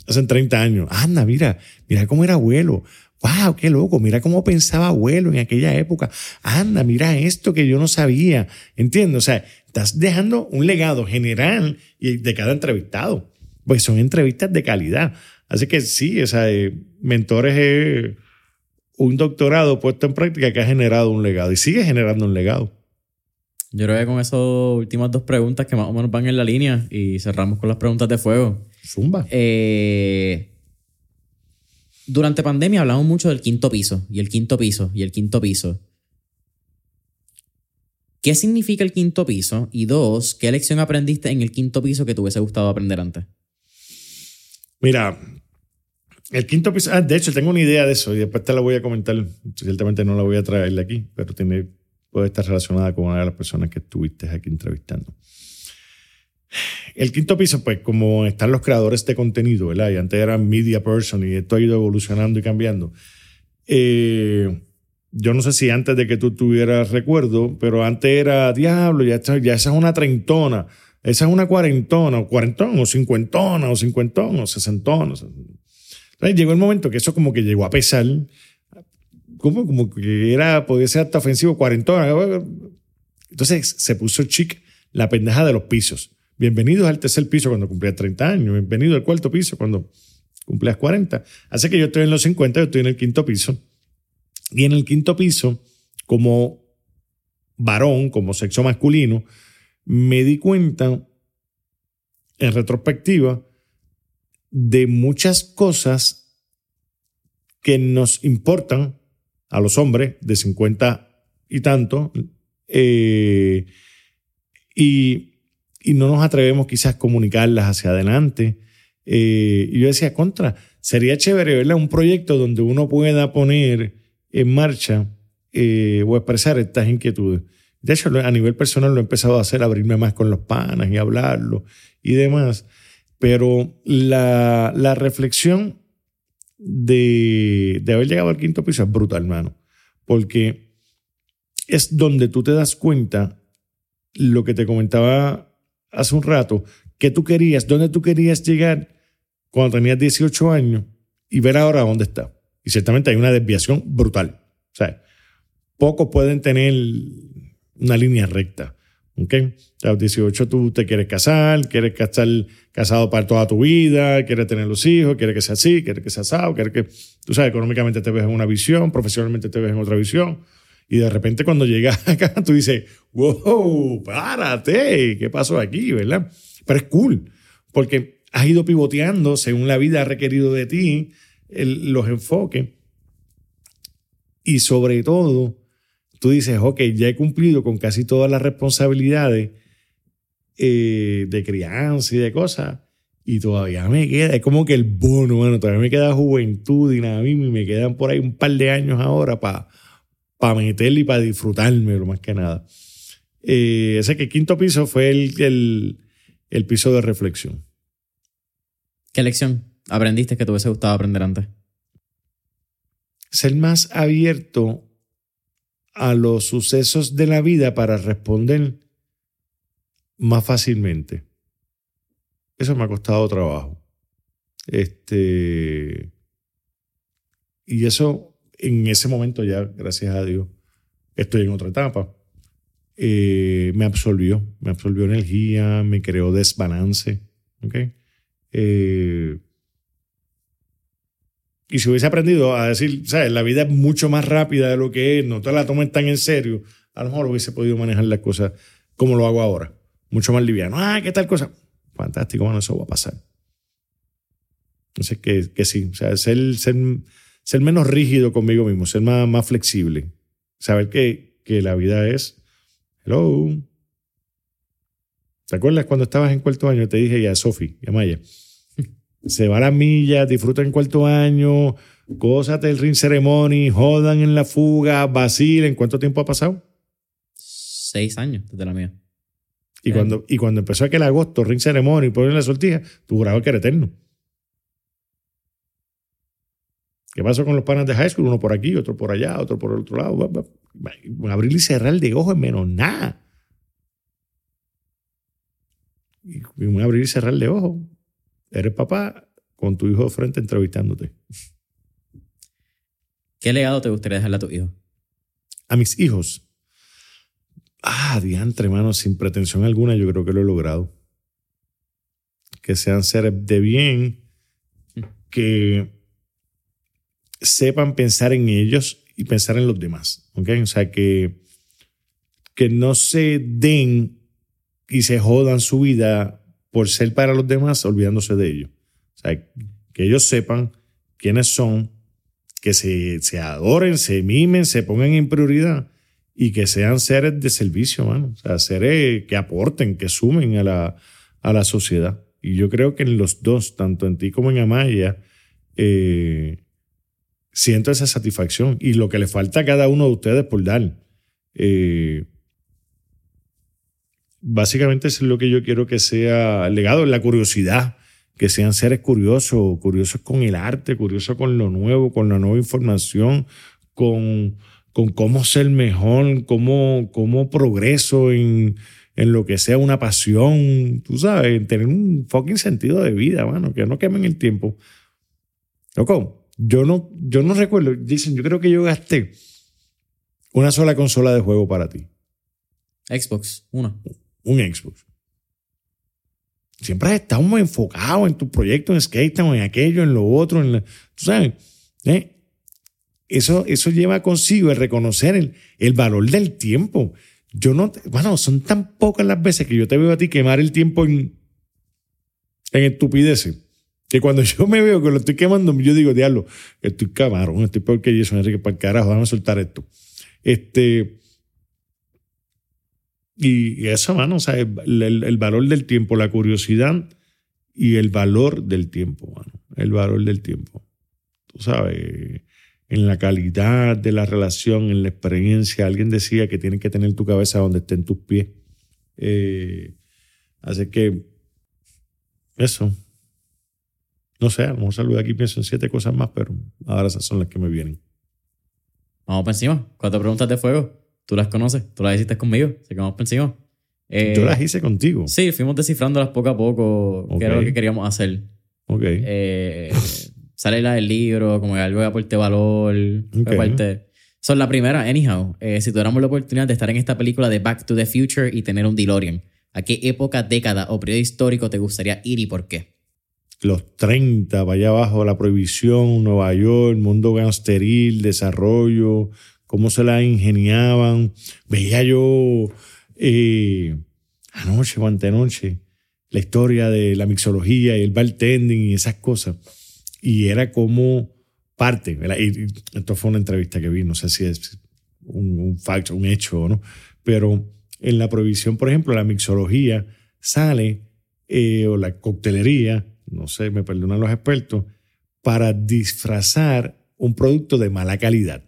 Hace 30 años. Anda, mira cómo era Abuelo. ¡Wow, qué loco! Mira cómo pensaba Abuelo en aquella época. Anda, mira esto que yo no sabía. ¿Entiendes? O sea, estás dejando un legado general de cada entrevistado. Pues son entrevistas de calidad. Así que sí, o sea, Mentores es un doctorado puesto en práctica que ha generado un legado y sigue generando un legado. Yo creo que con esas últimas dos preguntas que más o menos van en la línea y cerramos con las preguntas de fuego. Zumba. Durante pandemia hablamos mucho del quinto piso. ¿Qué significa el quinto piso? Y dos, ¿qué lección aprendiste en el quinto piso que te hubiese gustado aprender antes? Mira, el quinto piso... Ah, de hecho, tengo una idea de eso y después te la voy a comentar. Ciertamente no la voy a traerle aquí, pero puede estar relacionada con una de las personas que estuviste aquí entrevistando. El quinto piso, pues como están los creadores de contenido, ¿verdad? Y antes eran media person y esto ha ido evolucionando y cambiando. Yo no sé si antes de que tú tuvieras recuerdo, pero antes era, diablo, ya esa es una treintona, esa es una cuarentona, o cincuentona, o sesentona. O sea, llegó el momento que eso como que llegó a pesar, como que era, podía ser hasta ofensivo, cuarentona. Entonces se puso chic la pendeja de los pisos. Bienvenidos al tercer piso cuando cumplías 30 años. Bienvenido al cuarto piso cuando cumplías 40. Así que yo estoy en los 50, yo estoy en el quinto piso. Y en el quinto piso, como varón, como sexo masculino, me di cuenta, en retrospectiva, de muchas cosas que nos importan a los hombres de 50 y tanto. Y no nos atrevemos quizás a comunicarlas hacia adelante. Y yo decía, contra, sería chévere, ¿verdad? Un proyecto donde uno pueda poner en marcha o expresar estas inquietudes. De hecho, a nivel personal lo he empezado a hacer, abrirme más con los panas y hablarlo y demás. Pero la reflexión de haber llegado al quinto piso es brutal, hermano. Porque es donde tú te das cuenta lo que te comentaba hace un rato, que tú querías, dónde tú querías llegar cuando tenías 18 años y ver ahora dónde está. Y ciertamente hay una desviación brutal. O sea, pocos pueden tener una línea recta. ¿Okay? A los 18 tú te quieres casar, quieres estar casado para toda tu vida, quieres tener los hijos, quieres que sea así, quieres que sea asado, quieres que... Tú sabes, económicamente te ves en una visión, profesionalmente te ves en otra visión. Y de repente cuando llegas acá tú dices, wow, párate, ¿qué pasó aquí? ¿Verdad? Pero es cool, porque has ido pivoteando según la vida ha requerido de ti, los enfoques. Y sobre todo, tú dices, ok, ya he cumplido con casi todas las responsabilidades de crianza y de cosas, y todavía me queda, es como que el bono, bueno, todavía me queda juventud, dinamismo, y me quedan por ahí un par de años ahora para meterle y para disfrutarme, lo más que nada. Ese que el quinto piso fue el piso de reflexión. ¿Qué lección aprendiste que te hubiese gustado aprender antes? Ser más abierto a los sucesos de la vida para responder más fácilmente. Eso me ha costado trabajo. Y eso, en ese momento ya, gracias a Dios, estoy en otra etapa. Me absorbió energía, me creó desbalance. ¿Okay? Y si hubiese aprendido a decir, ¿sabes? La vida es mucho más rápida de lo que es, no te la tomes tan en serio, a lo mejor hubiese podido manejar las cosas como lo hago ahora, mucho más liviano. Ah, ¿qué tal cosa? Fantástico, bueno, eso va a pasar. Entonces, que sí, o sea, ser menos rígido conmigo mismo, ser más flexible, saber que la vida es... Hello. ¿Te acuerdas cuando estabas en cuarto año? Te dije ya, Sofi, ya Maya, se va a las millas, disfruta en cuarto año, gózate el ring ceremony, jodan en la fuga, vacilen. ¿Cuánto tiempo ha pasado? 6 años desde la mía. Y cuando empezó aquel agosto, ring ceremony, ponen la sortija, tú jurabas que era eterno. ¿Qué pasó con los panas de high school? Uno por aquí, otro por allá, otro por el otro lado. Abrir y cerrar de ojos es menos nada. Y un abrir y cerrar de ojos. Eres papá con tu hijo de frente entrevistándote. ¿Qué legado te gustaría dejarle a tu hijo? A mis hijos. Diantre, hermano, sin pretensión alguna, yo creo que lo he logrado. Que sean seres de bien, que sepan pensar en ellos y pensar en los demás, ¿ok? O sea, que no se den y se jodan su vida por ser para los demás olvidándose de ellos. O sea, que ellos sepan quiénes son, que se adoren, se mimen, se pongan en prioridad y que sean seres de servicio, mano. O sea, seres que aporten, que sumen a la sociedad. Y yo creo que en los dos, tanto en ti como en Amaya, siento esa satisfacción y lo que le falta a cada uno de ustedes por dar. Básicamente es lo que yo quiero que sea legado, la curiosidad, que sean seres curiosos, curiosos con el arte, curiosos con lo nuevo, con la nueva información, con cómo ser mejor, cómo progreso en lo que sea una pasión, tú sabes, tener un fucking sentido de vida, mano, que no quemen el tiempo. Loco, yo no recuerdo. Dicen, yo creo que yo gasté una sola consola de juego para ti. Xbox, una. Un Xbox. Siempre has estado muy enfocado en tu proyecto, en Skate Town, en aquello, en lo otro. ¿Tú sabes? Eso lleva consigo el reconocer el valor del tiempo. Yo no... Bueno, son tan pocas las veces que yo te veo a ti quemar el tiempo en estupideces. Que cuando yo me veo que lo estoy quemando, yo digo, diablo, estoy camarón, estoy peor que Jason Enrique, para el carajo, déjame soltar esto. Y eso, mano, o sea, el valor del tiempo, la curiosidad y el valor del tiempo, mano. El valor del tiempo. Tú sabes, en la calidad de la relación, en la experiencia. Alguien decía que tienes que tener tu cabeza donde estén tus pies. Así que eso. No sé, a lo mejor salgo de aquí pienso en 7 cosas más, pero ahora esas son las que me vienen. Vamos para encima. 4 preguntas de fuego. Tú las conoces, tú las hiciste conmigo. Así que vamos para encima. Yo las hice contigo. Sí, fuimos descifrándolas poco a poco, okay, que era lo que queríamos hacer. Ok. Sale la del libro, como que algo que aporte valor. Okay. Parte. So, la primera, anyhow, si tuviéramos la oportunidad de estar en esta película de Back to the Future y tener un DeLorean, ¿a qué época, década o periodo histórico te gustaría ir y por qué? Los 30, para allá abajo, la prohibición, Nueva York, mundo gangsteril, desarrollo, cómo se la ingeniaban. Veía yo anoche o antenoche la historia de la mixología y el bartending y esas cosas. Y era como parte, y esto fue una entrevista que vi, no sé si es un fact, un hecho o no, pero en la prohibición, por ejemplo, la mixología sale, o la coctelería, no sé, me perdonan los expertos, para disfrazar un producto de mala calidad,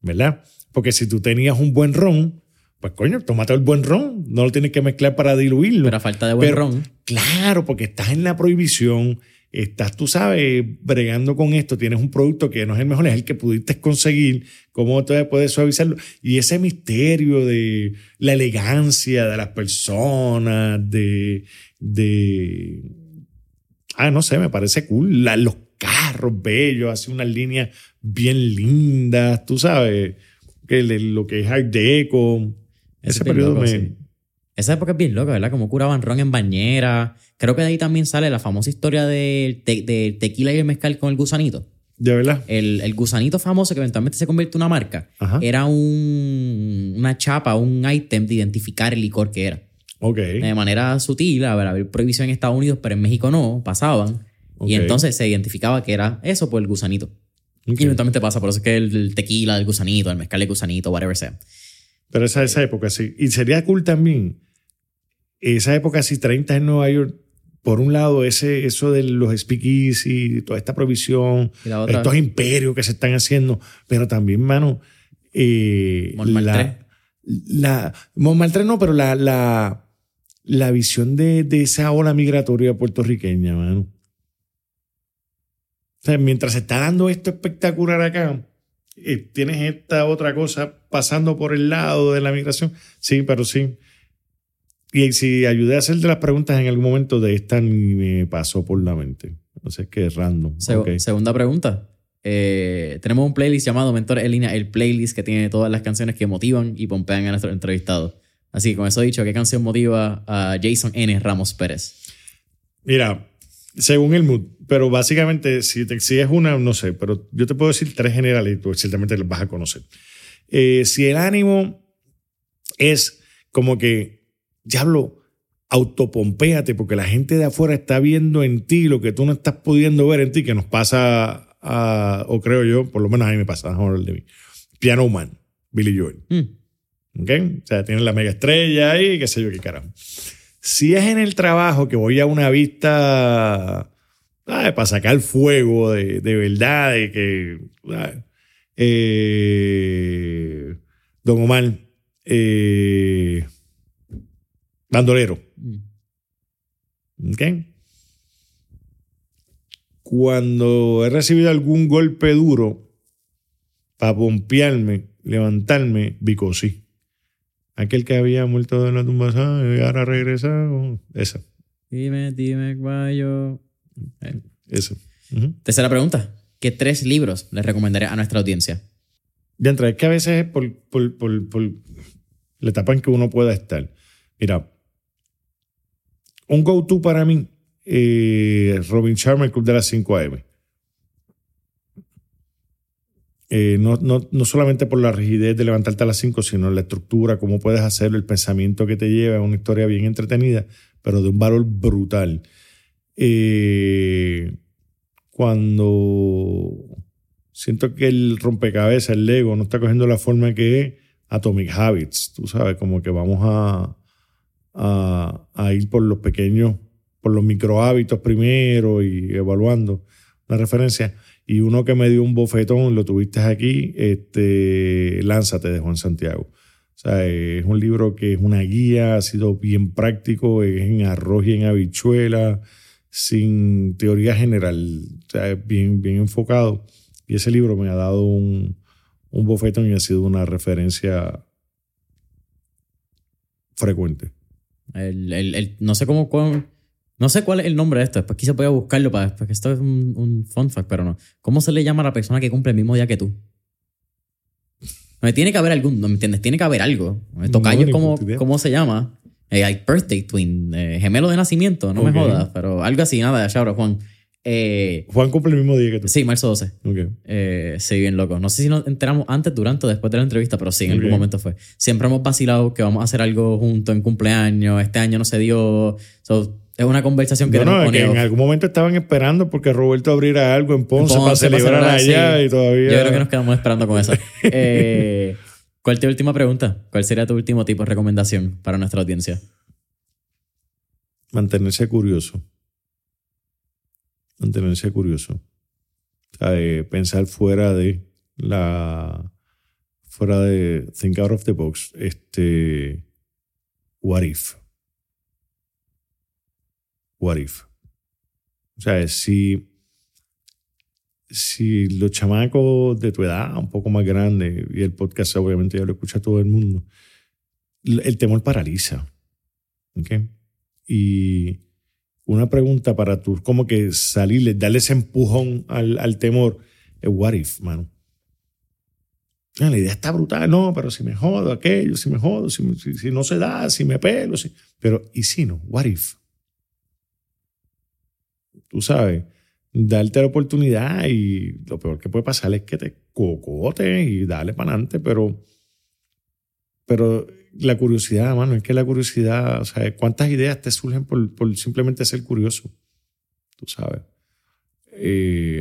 ¿verdad? Porque si tú tenías un buen ron, pues coño, tómate el buen ron, no lo tienes que mezclar para diluirlo. Pero a falta de buen ron. Claro, porque estás en la prohibición, estás, tú sabes, bregando con esto, tienes un producto que no es el mejor, es el que pudiste conseguir, ¿cómo te puedes suavizarlo? Y ese misterio de la elegancia de las personas, no sé, me parece cool. Los carros bellos, hace unas líneas bien lindas, tú sabes, que lo que es Art Deco. Ese periodo loco, me... Sí. Esa época es bien loca, ¿verdad? Como curaban ron en bañera. Creo que de ahí también sale la famosa historia del tequila y el mezcal con el gusanito. ¿De verdad? El gusanito famoso que eventualmente se convierte en una marca. Ajá. Era una chapa, un ítem de identificar el licor que era. Okay. De manera sutil, a ver, había prohibición en Estados Unidos, pero en México no, pasaban. Okay. Y entonces se identificaba que era eso por el gusanito. Okay. Y eventualmente pasa, por eso es que el tequila del gusanito, el mezcal del gusanito, whatever sea. Pero esa época sí. Y sería cool también, esa época sí, 30 en Nueva York, por un lado eso de los speakeasy, toda esta provisión, estos imperios que se están haciendo, pero también, mano, Montmartre no, pero la visión de esa ola migratoria puertorriqueña, mano. O sea, mientras se está dando esto espectacular acá, tienes esta otra cosa pasando por el lado de la migración. Sí, pero sí. Y si ayudé a hacer de las preguntas en algún momento de esta, ni me pasó por la mente. O sea, es que es random. Okay. Segunda pregunta. Tenemos un playlist llamado Mentores en Línea, el playlist que tiene todas las canciones que motivan y pompean a nuestros entrevistados. Así que con eso dicho, ¿qué canción motiva a Jason N. Ramos Pérez? Mira, según el mood, pero básicamente si te exiges una, no sé, pero yo te puedo decir 3 generales y tú ciertamente las vas a conocer. Si el ánimo es como que, diablo, autopompéate porque la gente de afuera está viendo en ti lo que tú no estás pudiendo ver en ti, que nos pasa... o creo yo, por lo menos a mí me pasa, mejor de mí. Piano Man, Billy Joel. ¿Okay? O sea, tienen la mega estrella ahí, qué sé yo, qué carajo. Si es en el trabajo que voy a una vista, ¿sabes? Para sacar fuego de verdad, de que. Don Omar, bandolero. ¿Okay? Cuando he recibido algún golpe duro para pompearme, levantarme, Bicosí. Aquel que había muerto en la tumba, y ahora regresado. Esa. Dime, guayo. Eso. Uh-huh. Tercera pregunta. ¿Qué 3 libros les recomendaré a nuestra audiencia? De entrada, es que a veces es por la etapa en que uno pueda estar. Mira, un go-to para mí, Robin Sharma, el Club de las 5 AM. No solamente por la rigidez de levantarte a las 5, sino la estructura, cómo puedes hacerlo, el pensamiento que te lleva, una historia bien entretenida, pero de un valor brutal. Cuando siento que el rompecabezas, el Lego, no está cogiendo la forma que es, Atomic Habits, tú sabes, como que vamos a ir por los pequeños por los microhábitos primero y evaluando la referencia. Y uno que me dio un bofetón, lo tuviste aquí, Lánzate, de Juan Santiago. O sea, es un libro que es una guía, ha sido bien práctico, es en arroz y en habichuela, sin teoría general, o sea, es bien enfocado. Y ese libro me ha dado un bofetón y ha sido una referencia frecuente. No sé cuál es el nombre de esto, después quizá voy a buscarlo para después, que esto es un fun fact, pero no. ¿Cómo se le llama a la persona que cumple el mismo día que tú? No, tiene que haber algún, ¿no me entiendes? Tiene que haber algo. Tocayo, no, ¿cómo se llama? Birthday twin, gemelo de nacimiento, no okay. Me jodas, pero algo así, nada, ya ahora Juan. Juan cumple el mismo día que tú. Sí, marzo 12. Okay. Sí, bien loco. No sé si nos enteramos antes, durante o después de la entrevista, pero sí, en algún momento fue. Siempre hemos vacilado que vamos a hacer algo juntos en cumpleaños. Este año no se dio. Es una conversación que tenemos que en algún momento estaban esperando porque Roberto abriera algo en Ponce, para celebrar allá, sí. Y todavía... Yo creo que nos quedamos esperando con eso. ¿Cuál es tu última pregunta? ¿Cuál sería tu último tipo de recomendación para nuestra audiencia? Mantenerse curioso. Mantenerse curioso. O sea, pensar fuera de think out of the box. What if. O sea, si los chamacos de tu edad, un poco más grandes, y el podcast obviamente ya lo escucha todo el mundo, el temor paraliza. ¿Okay? Y una pregunta para tú, como que salirle, darle ese empujón al temor, es what if, mano. La idea está brutal, no, pero si me jodo aquello, si me jodo, si no se da, si me pelo, pero ¿y si no? What if. Tú sabes, darte la oportunidad y lo peor que puede pasar es que te cocotes y dale para adelante, pero la curiosidad, mano, es que la curiosidad, o sea, ¿cuántas ideas te surgen por simplemente ser curioso? Tú sabes.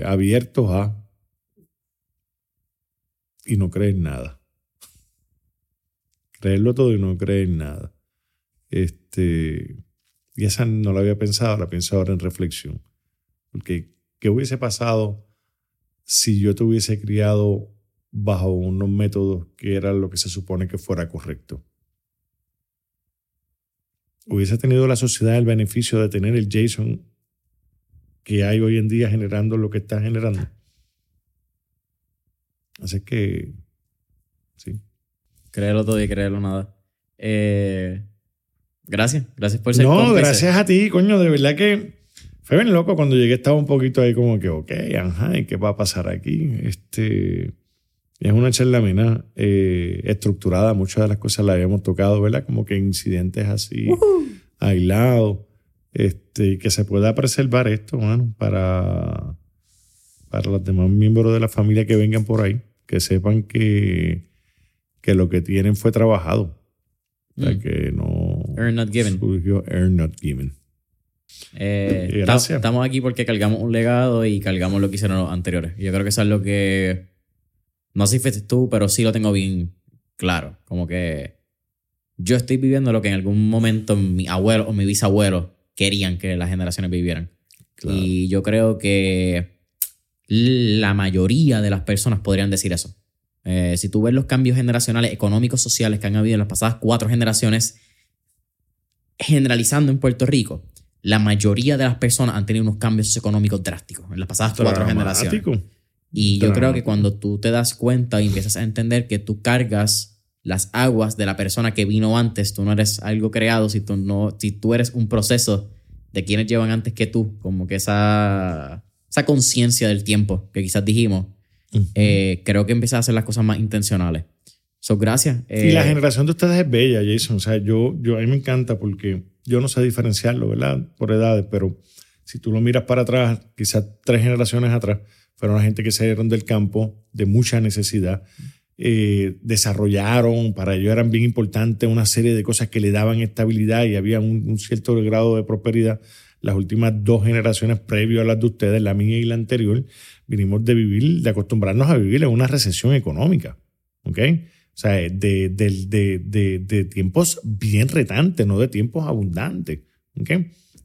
Abiertos a... Y no creer nada. Creerlo todo y no creer nada. Y esa no la había pensado, la pienso ahora en reflexión. Porque, ¿qué hubiese pasado si yo te hubiese criado bajo unos métodos que eran lo que se supone que fuera correcto? ¿Hubiese tenido la sociedad el beneficio de tener el Jason que hay hoy en día generando lo que está generando? Así que, sí. Créelo todo y créelo nada. Gracias por ser cómplice. No, gracias a ti, coño, de verdad que... Fue bien loco, cuando llegué estaba un poquito ahí como que, ¿y qué va a pasar aquí? Es una charlamina estructurada, muchas de las cosas las habíamos tocado, ¿verdad? Como que incidentes así, aislados, que se pueda preservar esto, mano, para los demás miembros de la familia que vengan por ahí, que sepan que lo que tienen fue trabajado. O sea, que no... Earn not given. Surgió earn not given. Estamos aquí porque cargamos un legado y cargamos lo que hicieron los anteriores. Yo creo que eso es lo que... No sé si fuiste tú, pero sí lo tengo bien claro. Como que yo estoy viviendo lo que en algún momento mi abuelo o mi bisabuelo querían que las generaciones vivieran. Claro. Y yo creo que la mayoría de las personas podrían decir eso. Si tú ves los cambios generacionales, económicos, sociales que han habido en las pasadas 4 generaciones, generalizando en Puerto Rico, la mayoría de las personas han tenido unos cambios económicos drásticos en las pasadas 4 generaciones. Y yo creo que cuando tú te das cuenta y empiezas a entender que tú cargas las aguas de la persona que vino antes, tú no eres algo creado, si tú eres un proceso de quienes llevan antes que tú, como que esa conciencia del tiempo que quizás dijimos, creo que empiezas a hacer las cosas más intencionales. So, gracias. Y la generación de ustedes es bella, Jason. O sea, yo a mí me encanta porque yo no sé diferenciarlo, ¿verdad? Por edades, pero si tú lo miras para atrás, quizás 3 generaciones atrás, fueron la gente que salieron del campo de mucha necesidad. Desarrollaron, para ellos eran bien importantes una serie de cosas que le daban estabilidad y había un cierto grado de prosperidad. Las últimas 2 generaciones previas a las de ustedes, la mía y la anterior, vinimos de acostumbrarnos a vivir en una recesión económica, ¿ok? O sea, de tiempos bien retantes, no de tiempos abundantes, ¿ok?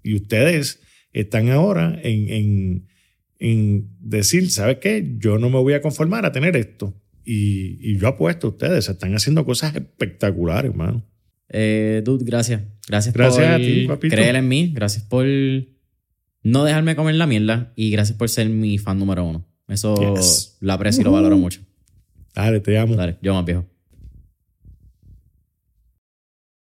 Y ustedes están ahora en decir, ¿sabes qué? Yo no me voy a conformar a tener esto. Y yo apuesto a ustedes, están haciendo cosas espectaculares, hermano. Dude, gracias. Gracias por a ti, papito, creer en mí. Gracias por no dejarme comer la mierda. Y gracias por ser mi fan número uno. Eso lo aprecio y lo valoro mucho. Dale, te amo. Dale, yo más viejo.